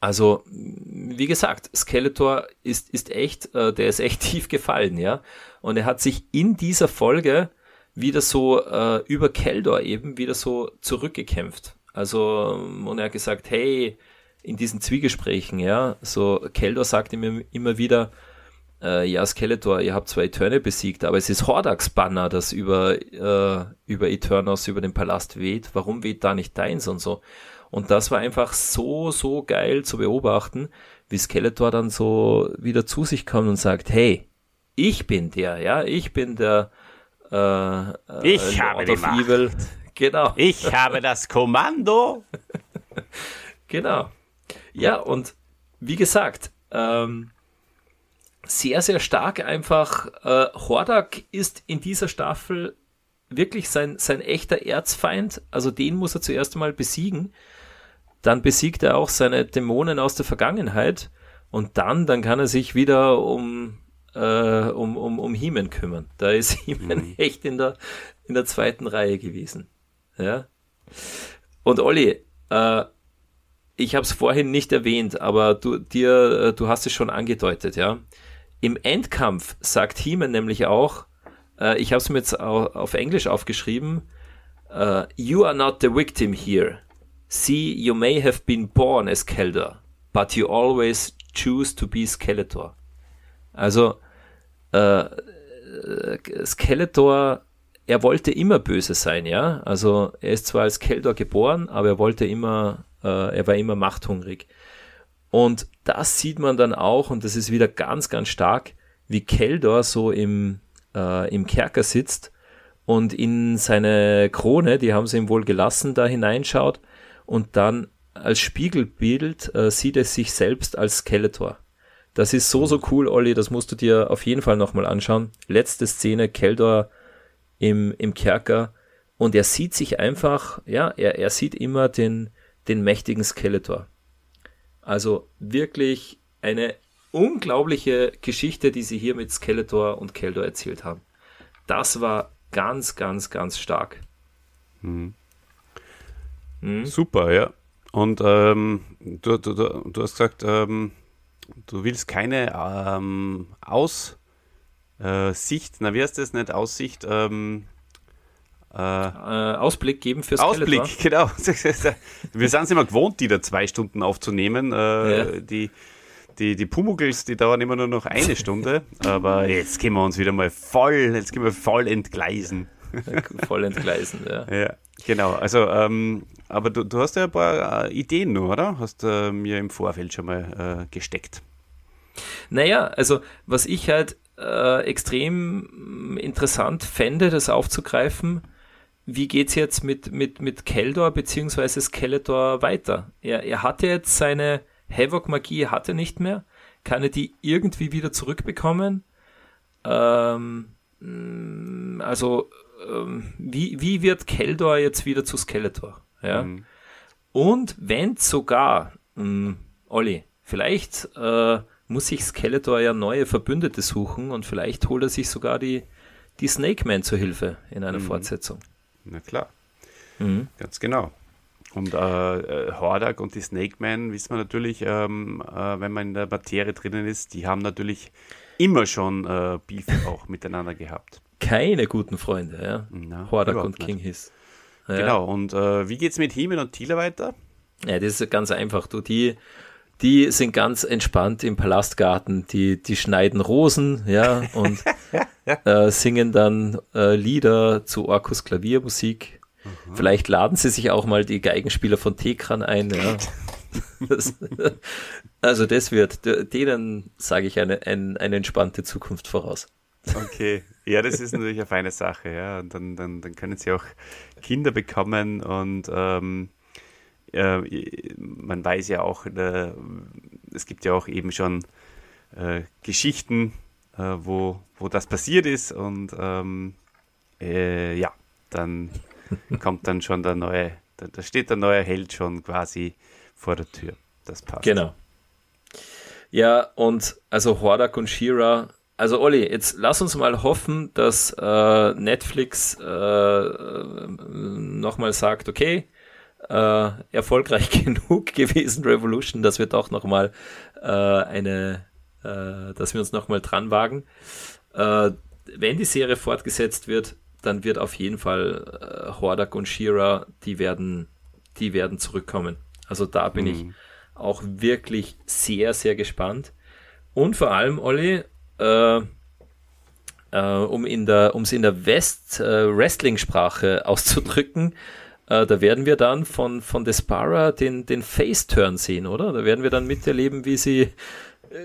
also, wie gesagt, Skeletor ist, ist echt, äh, der ist echt tief gefallen, ja, und er hat sich in dieser Folge wieder so äh, über Keldor eben wieder so zurückgekämpft. Also, und er hat gesagt, hey, in diesen Zwiegesprächen, ja, so Keldor sagt ihm immer wieder, äh, ja, Skeletor, ihr habt zwar Eternia besiegt, aber es ist Hordaks Banner, das über, äh, über Eternos, über den Palast weht. Warum weht da nicht deins und so? Und das war einfach so, so geil zu beobachten, wie Skeletor dann so wieder zu sich kommt und sagt, hey, ich bin der, ja, ich bin der Äh, ich äh, habe die Macht. Evil. Genau. Ich habe das Kommando. Genau. Ja, und wie gesagt, ähm, sehr, sehr stark einfach. Äh, Hordak ist in dieser Staffel wirklich sein, sein echter Erzfeind. Also den muss er zuerst einmal besiegen. Dann besiegt er auch seine Dämonen aus der Vergangenheit. Und dann, dann kann er sich wieder um äh, um, um, um He-Man kümmern. Da ist He-Man mhm. echt in der, in der zweiten Reihe gewesen. Ja. Und Olli, äh, ich habe es vorhin nicht erwähnt, aber du, dir, du hast es schon angedeutet, ja. Im Endkampf sagt He-Man nämlich auch, äh, ich habe es mir jetzt auf Englisch aufgeschrieben, uh, you are not the victim here. See, you may have been born as Keldor, but you always choose to be Skeletor. Also, äh, Skeletor, er wollte immer böse sein, ja. Also, er ist zwar als Keldor geboren, aber er wollte immer, äh, er war immer machthungrig. Und das sieht man dann auch, und das ist wieder ganz, ganz stark, wie Keldor so im, äh, im Kerker sitzt und in seine Krone, die haben sie ihm wohl gelassen, da hineinschaut und dann als Spiegelbild äh, sieht er sich selbst als Skeletor. Das ist so, so cool, Olli, das musst du dir auf jeden Fall nochmal anschauen. Letzte Szene, Keldor im, im Kerker, und er sieht sich einfach, ja, er, er sieht immer den, den mächtigen Skeletor. Also wirklich eine unglaubliche Geschichte, die sie hier mit Skeletor und Keldor erzählt haben. Das war ganz, ganz, ganz stark. Mhm. Mhm. Super, ja. Und ähm, du, du, du, du hast gesagt, ähm, du willst keine ähm, Aussicht, äh, na wie heißt das nicht, Aussicht, ähm, Äh, Ausblick geben fürs Skeletor. Ausblick, genau. Wir sind es immer gewohnt, die da zwei Stunden aufzunehmen. Äh, ja. Die, die, die Pumukls, die dauern immer nur noch eine Stunde. Aber jetzt können wir uns wieder mal voll, jetzt können wir voll entgleisen. Voll entgleisen, ja. Ja, genau. Also, ähm, aber du, du hast ja ein paar äh, Ideen nur, oder? Hast äh, mir im Vorfeld schon mal äh, gesteckt. Naja, also was ich halt äh, extrem interessant fände, das aufzugreifen. Wie geht es jetzt mit, mit, mit Keldor bzw. Skeletor weiter? Er, er hatte jetzt seine Havok-Magie, hat er nicht mehr. Kann er die irgendwie wieder zurückbekommen? Ähm, also, ähm, wie, wie wird Keldor jetzt wieder zu Skeletor? Ja? Mhm. Und wenn sogar, mh, Olli, vielleicht äh, muss sich Skeletor ja neue Verbündete suchen und vielleicht holt er sich sogar die, die Snake Man zur Hilfe in einer mhm. Fortsetzung. Na klar, mhm. ganz genau. Und äh, Hordak und die Snake Man, wissen wir natürlich, ähm, äh, wenn man in der Materie drinnen ist, die haben natürlich immer schon äh, Beef auch miteinander gehabt. Keine guten Freunde, ja. Na, Hordak und King Hiss. Ja. Genau, und äh, wie geht's mit He-Man und Teela weiter? Ja, das ist ganz einfach. Du, die, die sind ganz entspannt im Palastgarten, die, die schneiden Rosen, ja, und äh, singen dann äh, Lieder zu Orkos Klaviermusik. Mhm. Vielleicht laden sie sich auch mal die Geigenspieler von Tekran ein. Ja. Das, also das wird, denen sage ich eine, eine, eine entspannte Zukunft voraus. Okay, ja, das ist natürlich eine feine Sache. Ja. Und dann, dann, dann können sie auch Kinder bekommen und ähm, äh, man weiß ja auch, äh, es gibt ja auch eben schon äh, Geschichten, äh, wo, wo das passiert ist und ähm, äh, ja, dann kommt dann schon der neue, da, da steht der neue Held schon quasi vor der Tür. Das passt. Genau. Ja, und also Hordak und She-Ra, also Olli, jetzt lass uns mal hoffen, dass äh, Netflix äh, nochmal sagt, okay, äh, erfolgreich genug gewesen Revolution, dass wir doch nochmal äh, eine, äh, dass wir uns nochmal dran wagen. Äh, wenn die Serie fortgesetzt wird, dann wird auf jeden Fall äh, Hordak und She-Ra, die werden, die werden zurückkommen. Also da bin mhm. ich auch wirklich sehr, sehr gespannt. Und vor allem, Olli, äh, äh, um in der, um es in der West, äh, Wrestling-Sprache auszudrücken, äh, da werden wir dann von, von Despara den, den Face-Turn sehen, oder? Da werden wir dann miterleben, wie sie,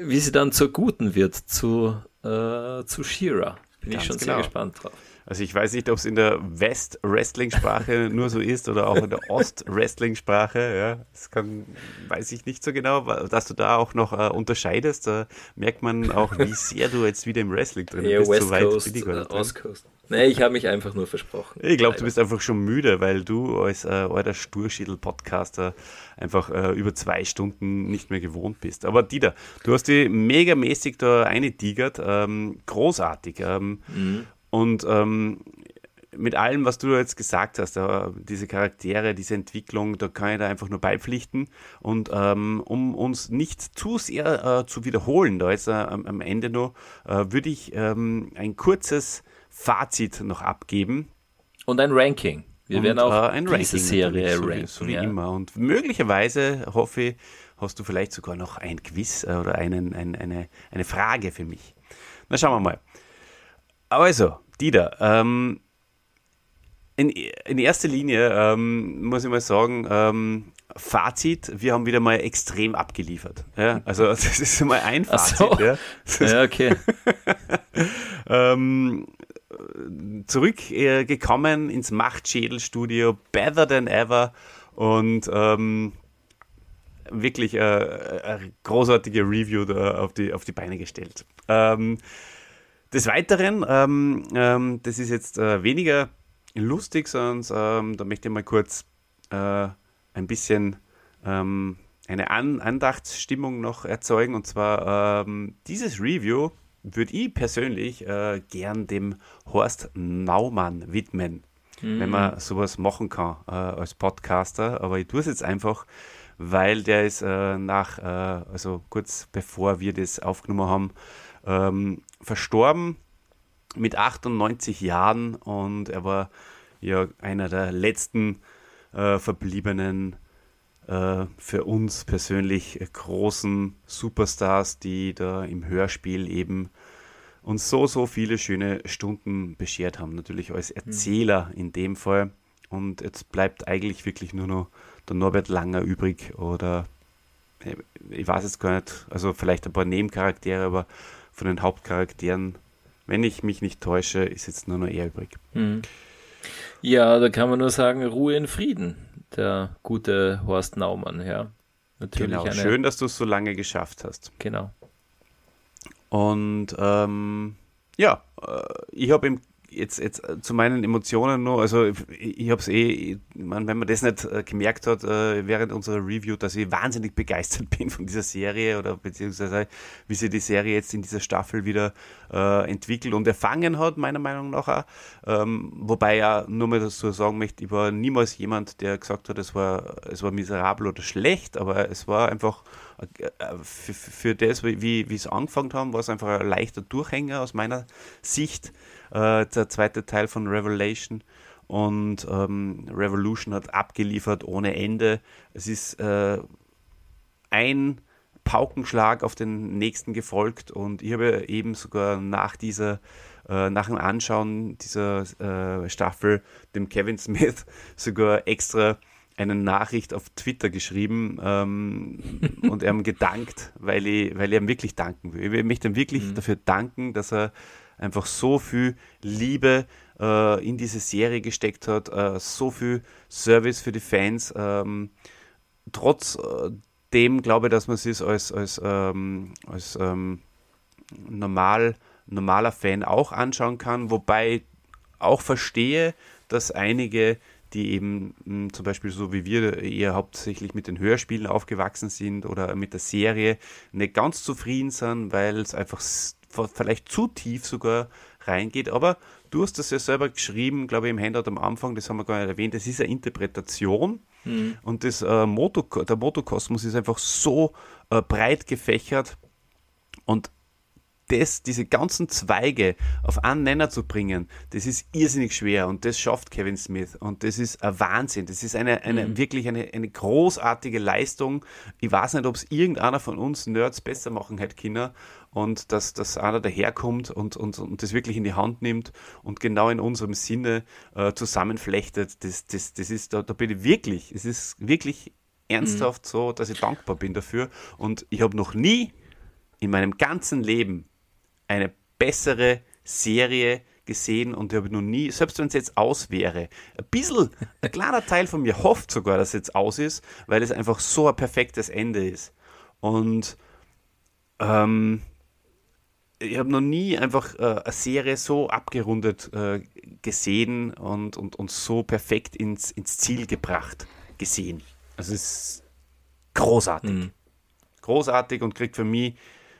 wie sie dann zur Guten wird, zu, äh, zu She-Ra. Bin Ganz ich schon genau. sehr gespannt drauf. Also ich weiß nicht, ob es in der West-Wrestling-Sprache nur so ist oder auch in der Ost-Wrestling-Sprache. Ja, das kann, weiß ich nicht so genau, dass du da auch noch äh, unterscheidest. Da merkt man auch, wie sehr du jetzt wieder im Wrestling drin ja, bist. West so weit Coast, bin ich gar nicht drin. Ost Coast. Nee, ich habe mich einfach nur versprochen. Ich glaube, du bist einfach schon müde, weil du als äh, alter Sturschädel-Podcaster einfach äh, über zwei Stunden nicht mehr gewohnt bist. Aber Dieter, du hast dich megamäßig da eingetigert, ähm, großartig. Ähm, mhm. Und ähm, mit allem, was du jetzt gesagt hast, diese Charaktere, diese Entwicklung, da kann ich da einfach nur beipflichten. Und ähm, um uns nicht zu sehr äh, zu wiederholen, da jetzt äh, am Ende noch, äh, würde ich ähm, ein kurzes Fazit noch abgeben. Und ein Ranking. Wir und, werden auch äh, diese Serie so ranken. Wie, so wie ja. immer. Und möglicherweise, hoffe ich, hast du vielleicht sogar noch ein Quiz äh, oder einen, ein, eine, eine Frage für mich. Na, schauen wir mal. Also, Dieter, ähm, In, in erster Linie ähm, muss ich mal sagen, ähm, Fazit, wir haben wieder mal extrem abgeliefert. Ja? Also das ist mal ein Fazit. Ach so. Ja? Ja, okay. ähm, zurückgekommen ins Machtschädelstudio, better than ever, und ähm, wirklich äh, eine großartige Review da auf die, auf die Beine gestellt. Ähm, des Weiteren, ähm, ähm, das ist jetzt äh, weniger lustig, sonst ähm, da möchte ich mal kurz äh, ein bisschen ähm, eine An- Andachtsstimmung noch erzeugen. Und zwar ähm, dieses Review würde ich persönlich äh, gern dem Horst Naumann widmen, mhm. wenn man sowas machen kann äh, als Podcaster. Aber ich tue es jetzt einfach, weil der ist äh, nach, äh, also kurz bevor wir das aufgenommen haben, ähm, verstorben. Mit achtundneunzig Jahren, und er war ja einer der letzten äh, verbliebenen, äh, für uns persönlich großen Superstars, die da im Hörspiel eben uns so, so viele schöne Stunden beschert haben. Natürlich als Erzähler in dem Fall. Und jetzt bleibt eigentlich wirklich nur noch der Norbert Langer übrig, oder ich weiß jetzt gar nicht, also vielleicht ein paar Nebencharaktere, aber von den Hauptcharakteren, wenn ich mich nicht täusche, ist jetzt nur noch er übrig. Hm. Ja, da kann man nur sagen, Ruhe in Frieden, der gute Horst Naumann. Ja, natürlich. Genau, eine... schön, dass du es so lange geschafft hast. Genau. Und ähm, ja, ich habe jetzt, jetzt zu meinen Emotionen nur, also ich, ich habe es eh, ich mein, wenn man das nicht äh, gemerkt hat äh, während unserer Review, dass ich wahnsinnig begeistert bin von dieser Serie, oder beziehungsweise wie sie die Serie jetzt in dieser Staffel wieder Äh, entwickelt und erfangen hat, meiner Meinung nach auch. Ähm, wobei ja, nur mal dazu sagen möchte, ich war niemals jemand, der gesagt hat, es war, es war miserabel oder schlecht, aber es war einfach äh, für, für das, wie, wie es angefangen haben, war es einfach ein leichter Durchhänger aus meiner Sicht. Äh, der zweite Teil von Revelation, und ähm, Revolution hat abgeliefert ohne Ende. Es ist äh, ein Paukenschlag auf den nächsten gefolgt, und ich habe eben sogar nach dieser, äh, nach dem Anschauen dieser äh, Staffel dem Kevin Smith sogar extra eine Nachricht auf Twitter geschrieben ähm, und ihm gedankt, weil ich, weil ich ihm wirklich danken will. Ich möchte ihm wirklich mhm. dafür danken, dass er einfach so viel Liebe äh, in diese Serie gesteckt hat, äh, so viel Service für die Fans, ähm, trotz äh, dem glaube ich, dass man es als, als, ähm, als ähm, normal, normaler Fan auch anschauen kann, wobei auch verstehe, dass einige, die eben mh, zum Beispiel so wie wir eher hauptsächlich mit den Hörspielen aufgewachsen sind oder mit der Serie, nicht ganz zufrieden sind, weil es einfach s- vielleicht zu tief sogar reingeht. Aber du hast das ja selber geschrieben, glaube ich, im Handout am Anfang, das haben wir gar nicht erwähnt, das ist eine Interpretation. Mhm. Und das, äh, Moto, der Motokosmos ist einfach so äh, breit gefächert, und das, diese ganzen Zweige auf einen Nenner zu bringen, das ist irrsinnig schwer, und das schafft Kevin Smith, und das ist ein Wahnsinn, das ist eine, eine mhm. wirklich eine, eine großartige Leistung. Ich weiß nicht, ob es irgendeiner von uns Nerds besser machen hätte können, und dass, dass einer daherkommt und, und, und das wirklich in die Hand nimmt und genau in unserem Sinne äh, zusammenflechtet, das, das, das ist, da, da bin ich wirklich, es ist wirklich ernsthaft mhm. so, dass ich dankbar bin dafür, und ich habe noch nie in meinem ganzen Leben eine bessere Serie gesehen, und ich habe noch nie, selbst wenn es jetzt aus wäre, ein bisschen, ein kleiner Teil von mir hofft sogar, dass es jetzt aus ist, weil es einfach so ein perfektes Ende ist. Und ähm, ich habe noch nie einfach äh, eine Serie so abgerundet äh, gesehen und, und, und so perfekt ins, ins Ziel gebracht gesehen. Also es ist großartig. Mhm. Großartig und kriegt für mich,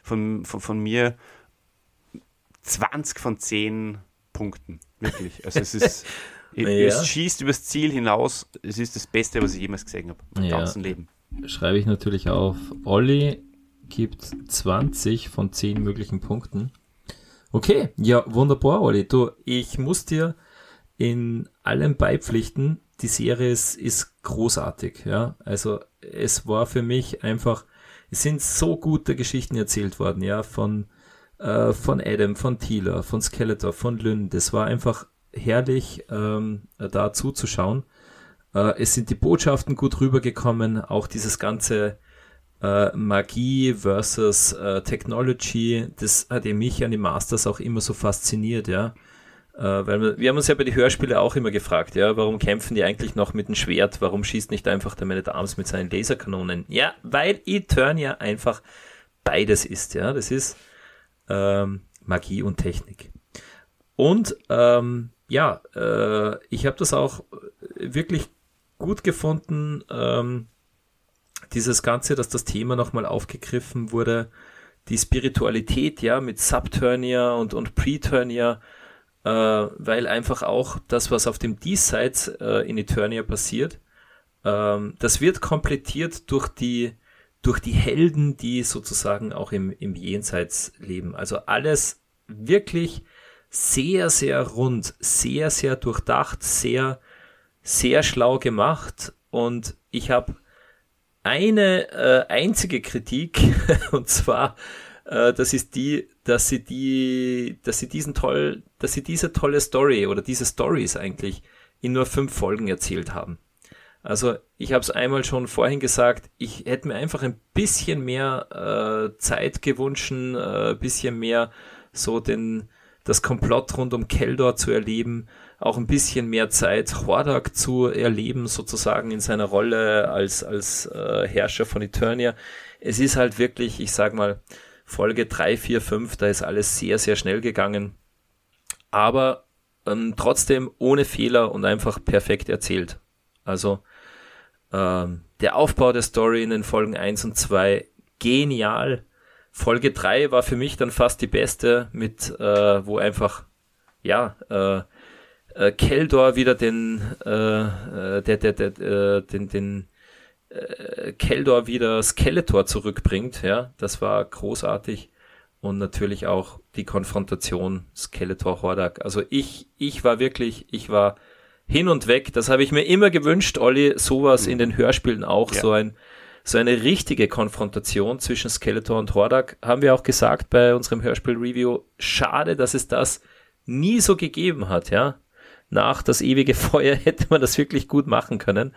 von, von, von mir zwanzig von zehn Punkten. Wirklich. Also es ist ja. Es schießt übers Ziel hinaus. Es ist das Beste, was ich jemals gesehen habe. Im ja. ganzen Leben. Schreibe ich natürlich auf. Olli gibt zwanzig von zehn möglichen Punkten. Okay, ja, wunderbar, Olli. Du, ich muss dir in allem beipflichten, die Serie ist, ist großartig. Ja, also es war für mich einfach, es sind so gute Geschichten erzählt worden, ja, von, äh, von Adam, von Teela, von Skeletor, von Lyn. Das war einfach herrlich, ähm, da zuzuschauen. Äh, es sind die Botschaften gut rübergekommen, auch dieses ganze Uh, Magie versus uh, Technology, das hat ja mich an die Masters auch immer so fasziniert, ja, uh, weil wir, wir haben uns ja bei den Hörspielen auch immer gefragt, ja, warum kämpfen die eigentlich noch mit dem Schwert, warum schießt nicht einfach der Man at Arms mit seinen Laserkanonen? Ja, weil Eternia einfach beides ist, ja, das ist ähm, Magie und Technik. Und ähm, ja, äh, ich habe das auch wirklich gut gefunden, ähm, dieses Ganze, dass das Thema nochmal aufgegriffen wurde, die Spiritualität, ja, mit Subternia und, und Preternia, äh, weil einfach auch das, was auf dem Diesseits äh, in Eternia passiert, ähm, das wird komplettiert durch die, durch die Helden, die sozusagen auch im, im Jenseits leben. Also alles wirklich sehr, sehr rund, sehr, sehr durchdacht, sehr, sehr schlau gemacht, und ich habe eine äh, einzige Kritik, und zwar, äh, das ist die, dass sie die, dass sie diesen toll, dass sie diese tolle Story oder diese Stories eigentlich in nur fünf Folgen erzählt haben. Also ich habe es einmal schon vorhin gesagt, ich hätte mir einfach ein bisschen mehr äh, Zeit gewünscht, ein äh, bisschen mehr so den, das Komplott rund um Keldor zu erleben, auch ein bisschen mehr Zeit, Hordak zu erleben, sozusagen in seiner Rolle als, als äh, Herrscher von Eternia. Es ist halt wirklich, ich sag mal, Folge drei, vier, fünf, da ist alles sehr, sehr schnell gegangen, aber ähm, trotzdem ohne Fehler und einfach perfekt erzählt. Also ähm, der Aufbau der Story in den Folgen eins und zwei, genial. Folge drei war für mich dann fast die beste, mit äh, wo einfach, ja, äh, Äh, Keldor wieder den, äh, der, der, der, äh, den, den äh, Keldor wieder Skeletor zurückbringt, ja, das war großartig, und natürlich auch die Konfrontation Skeletor-Hordak. Also ich, ich war wirklich, ich war hin und weg. Das habe ich mir immer gewünscht, Olli, sowas in den Hörspielen auch, ja. so ein, so eine richtige Konfrontation zwischen Skeletor und Hordak. Haben wir auch gesagt bei unserem Hörspiel-Review. Schade, dass es das nie so gegeben hat, ja. Nach das ewige Feuer hätte man das wirklich gut machen können.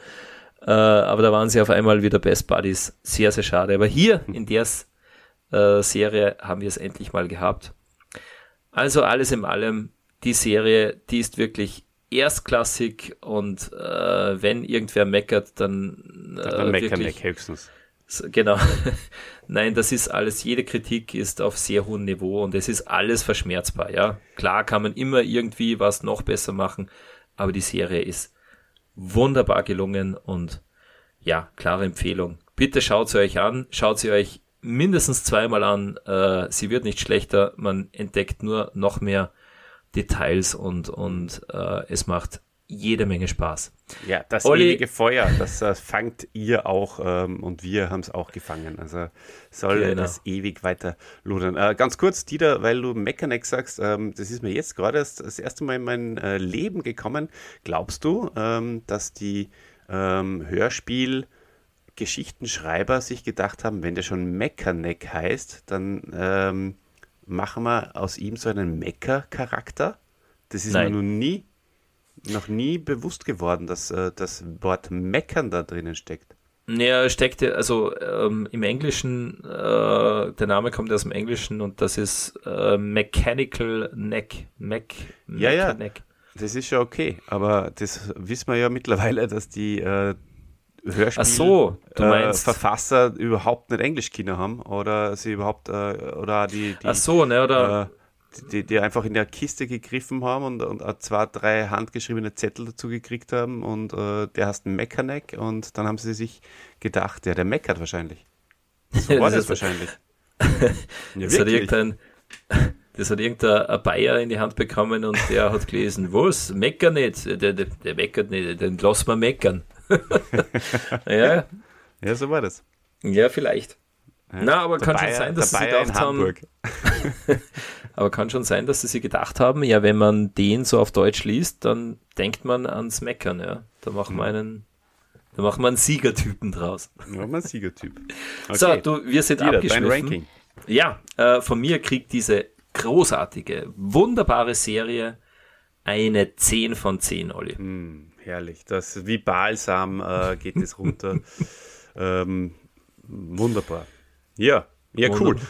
Äh, aber da waren sie auf einmal wieder Best Buddies. Sehr, sehr schade. Aber hier in der äh, Serie haben wir es endlich mal gehabt. Also alles in allem, die Serie, die ist wirklich erstklassig, und äh, wenn irgendwer meckert, dann äh, dann meckern wirklich, höchstens. Genau. Nein, das ist alles, jede Kritik ist auf sehr hohem Niveau, und es ist alles verschmerzbar, ja. Klar kann man immer irgendwie was noch besser machen, aber die Serie ist wunderbar gelungen, und ja, klare Empfehlung. Bitte schaut sie euch an, schaut sie euch mindestens zweimal an, äh, sie wird nicht schlechter, man entdeckt nur noch mehr Details, und, und äh, es macht jede Menge Spaß. Ja, das Olli, ewige Feuer, das äh, fangt ihr auch, ähm, und wir haben es auch gefangen. Also soll genau. das ewig weiter lodern. Äh, ganz kurz, Dieter, weil du Mechanic sagst, ähm, das ist mir jetzt gerade erst das erste Mal in mein äh, Leben gekommen. Glaubst du, ähm, dass die ähm, Hörspiel Geschichtenschreiber sich gedacht haben, wenn der schon Mechanic heißt, dann ähm, machen wir aus ihm so einen Mecker-Charakter? Das ist Nein. mir noch nie Noch nie bewusst geworden, dass äh, das Wort meckern da drinnen steckt. Naja, steckt, also ähm, im Englischen, äh, der Name kommt aus dem Englischen, und das ist äh, Mechanical Neck. Mech, ja, ja, Neck. Das ist ja okay, aber das wissen wir ja mittlerweile, dass die äh, Hörspiel, ach so, du meinst, äh, Verfasser überhaupt nicht Englischkinder haben oder sie überhaupt äh, oder die, die, ach so, ne, oder äh, die, die einfach in der Kiste gegriffen haben und, und zwei, drei handgeschriebene Zettel dazu gekriegt haben und äh, der heißt Mechanic und dann haben sie sich gedacht, ja, der meckert wahrscheinlich. So war das, das wahrscheinlich. Ja, das, hat irgendein, das hat irgendein Bayer in die Hand bekommen und der hat gelesen, was, meckert nicht, der, der, der meckert nicht, den lassen wir meckern. Ja. Ja, so war das. Ja, vielleicht. Ja. Na, aber der kann Bayer, schon sein, dass sie gedacht haben. Aber kann schon sein, dass sie sich gedacht haben, ja, wenn man den so auf Deutsch liest, dann denkt man ans Meckern, ja. Da machen wir einen, da machen wir einen Siegertypen draus. Da machen wir einen Siegertyp. Okay. So, du, wir sind abgeschlossen. Ja, äh, von mir kriegt diese großartige, wunderbare Serie eine zehn von zehn, Olli. Hm. Herrlich, das wie Balsam äh, geht es runter. ähm, wunderbar. Ja, ja, wunderbar. Cool.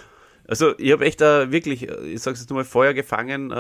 Also ich habe echt äh, wirklich, ich sag's jetzt nur mal, Feuer gefangen, äh,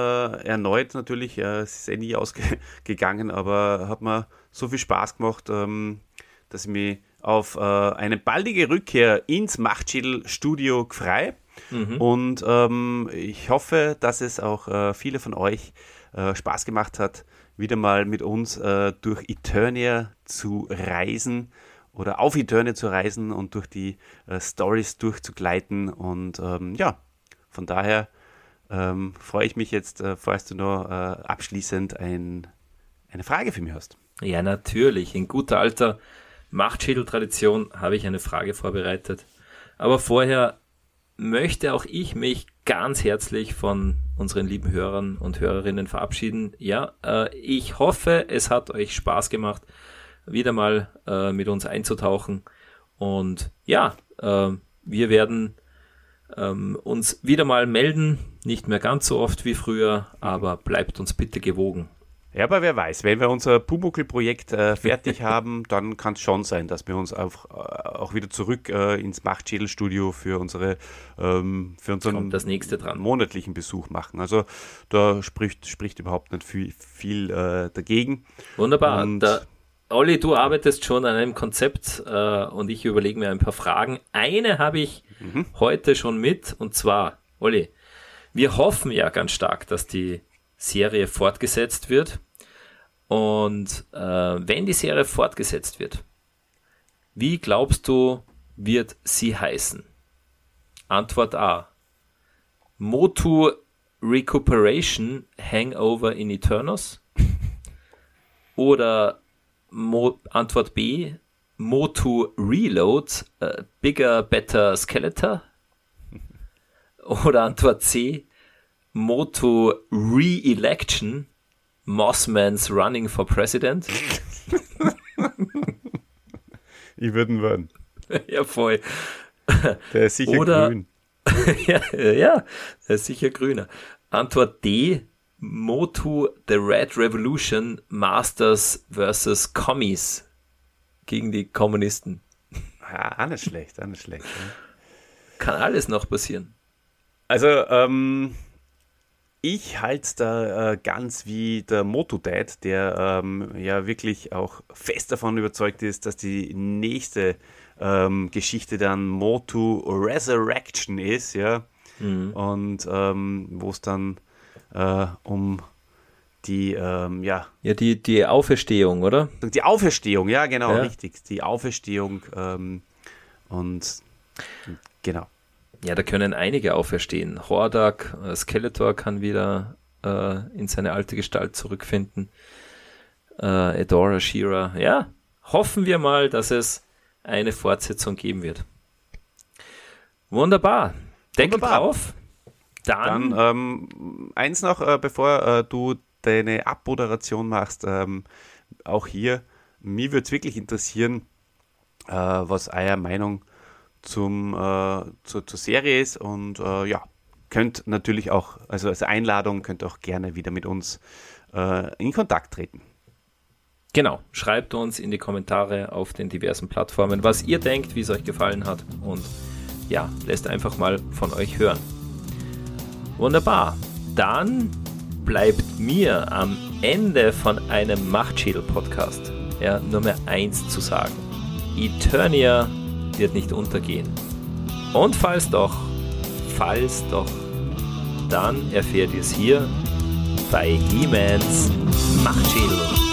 erneut natürlich, äh, es ist eh nie ausgegangen, aber hat mir so viel Spaß gemacht, ähm, dass ich mich auf äh, eine baldige Rückkehr ins Machtschädel-Studio freue. Mhm. Und ähm, ich hoffe, dass es auch äh, viele von euch äh, Spaß gemacht hat, wieder mal mit uns äh, durch Eternia zu reisen oder auf Eternia zu reisen und durch die äh, Stories durchzugleiten. Und ähm, ja, von daher ähm, freue ich mich jetzt, äh, falls du noch äh, abschließend ein, eine Frage für mich hast. Ja, natürlich. In guter alter Machtschädel-Tradition habe ich eine Frage vorbereitet. Aber vorher möchte auch ich mich ganz herzlich von unseren lieben Hörern und Hörerinnen verabschieden. Ja, äh, ich hoffe, es hat euch Spaß gemacht, wieder mal äh, mit uns einzutauchen. Und ja, äh, wir werden ähm, uns wieder mal melden. Nicht mehr ganz so oft wie früher, aber bleibt uns bitte gewogen. Ja, aber wer weiß, wenn wir unser Pumuckl-Projekt äh, fertig haben, dann kann es schon sein, dass wir uns auch, äh, auch wieder zurück äh, ins Machtschädel-Studio für, unsere, ähm, für unseren das nächste dran. monatlichen Besuch machen. Also da spricht, spricht überhaupt nicht viel, viel äh, dagegen. Wunderbar. Und da, Olli, du arbeitest schon an einem Konzept äh, und ich überlege mir ein paar Fragen. Eine habe ich mhm. heute schon mit und zwar, Olli, wir hoffen ja ganz stark, dass die Serie fortgesetzt wird und äh, wenn die Serie fortgesetzt wird, wie glaubst du, wird sie heißen? Antwort A: MOTU Recuperation Hangover in Eternos oder Mo- Antwort B: MOTU Reload uh, Bigger Better Skeletor oder Antwort C: MOTU Re-Election Mossman's Running for President. Ich würde ihn werden. Ja, voll. Der ist sicher Oder, grün. ja, ja, der ist sicher grüner. Antwort D: MOTU The Red Revolution Masters versus Commies gegen die Kommunisten. Ja, auch nicht schlecht, auch nicht schlecht. Ne? Kann alles noch passieren. Also, ähm, ich halte es da äh, ganz wie der Motodad, der ähm, ja wirklich auch fest davon überzeugt ist, dass die nächste ähm, Geschichte dann MOTU Resurrection ist, ja, mhm. und ähm, wo es dann äh, um die, ähm, ja. Ja, die, die Auferstehung, oder? Die Auferstehung, ja, genau, ja. richtig, die Auferstehung ähm, und genau. Ja, da können einige auferstehen. Hordak, äh, Skeletor kann wieder äh, in seine alte Gestalt zurückfinden. Äh, Edora, She-Ra. Ja, hoffen wir mal, dass es eine Fortsetzung geben wird. Wunderbar. Denk drauf. Dann, Dann ähm, eins noch, äh, bevor äh, du deine Abmoderation machst, ähm, auch hier, mir würde es wirklich interessieren, äh, was euer Meinung Zum, äh, zu, zur Serie ist und äh, ja, könnt natürlich auch, also als Einladung könnt auch gerne wieder mit uns äh, in Kontakt treten. Genau, schreibt uns in die Kommentare auf den diversen Plattformen, was ihr denkt, wie es euch gefallen hat und ja, lässt einfach mal von euch hören. Wunderbar, dann bleibt mir am Ende von einem Machtschädel-Podcast ja, nur mehr eins zu sagen. Eternia wird nicht untergehen. Und falls doch, falls doch, dann erfährt ihr es hier bei He-Mans Machtschädel.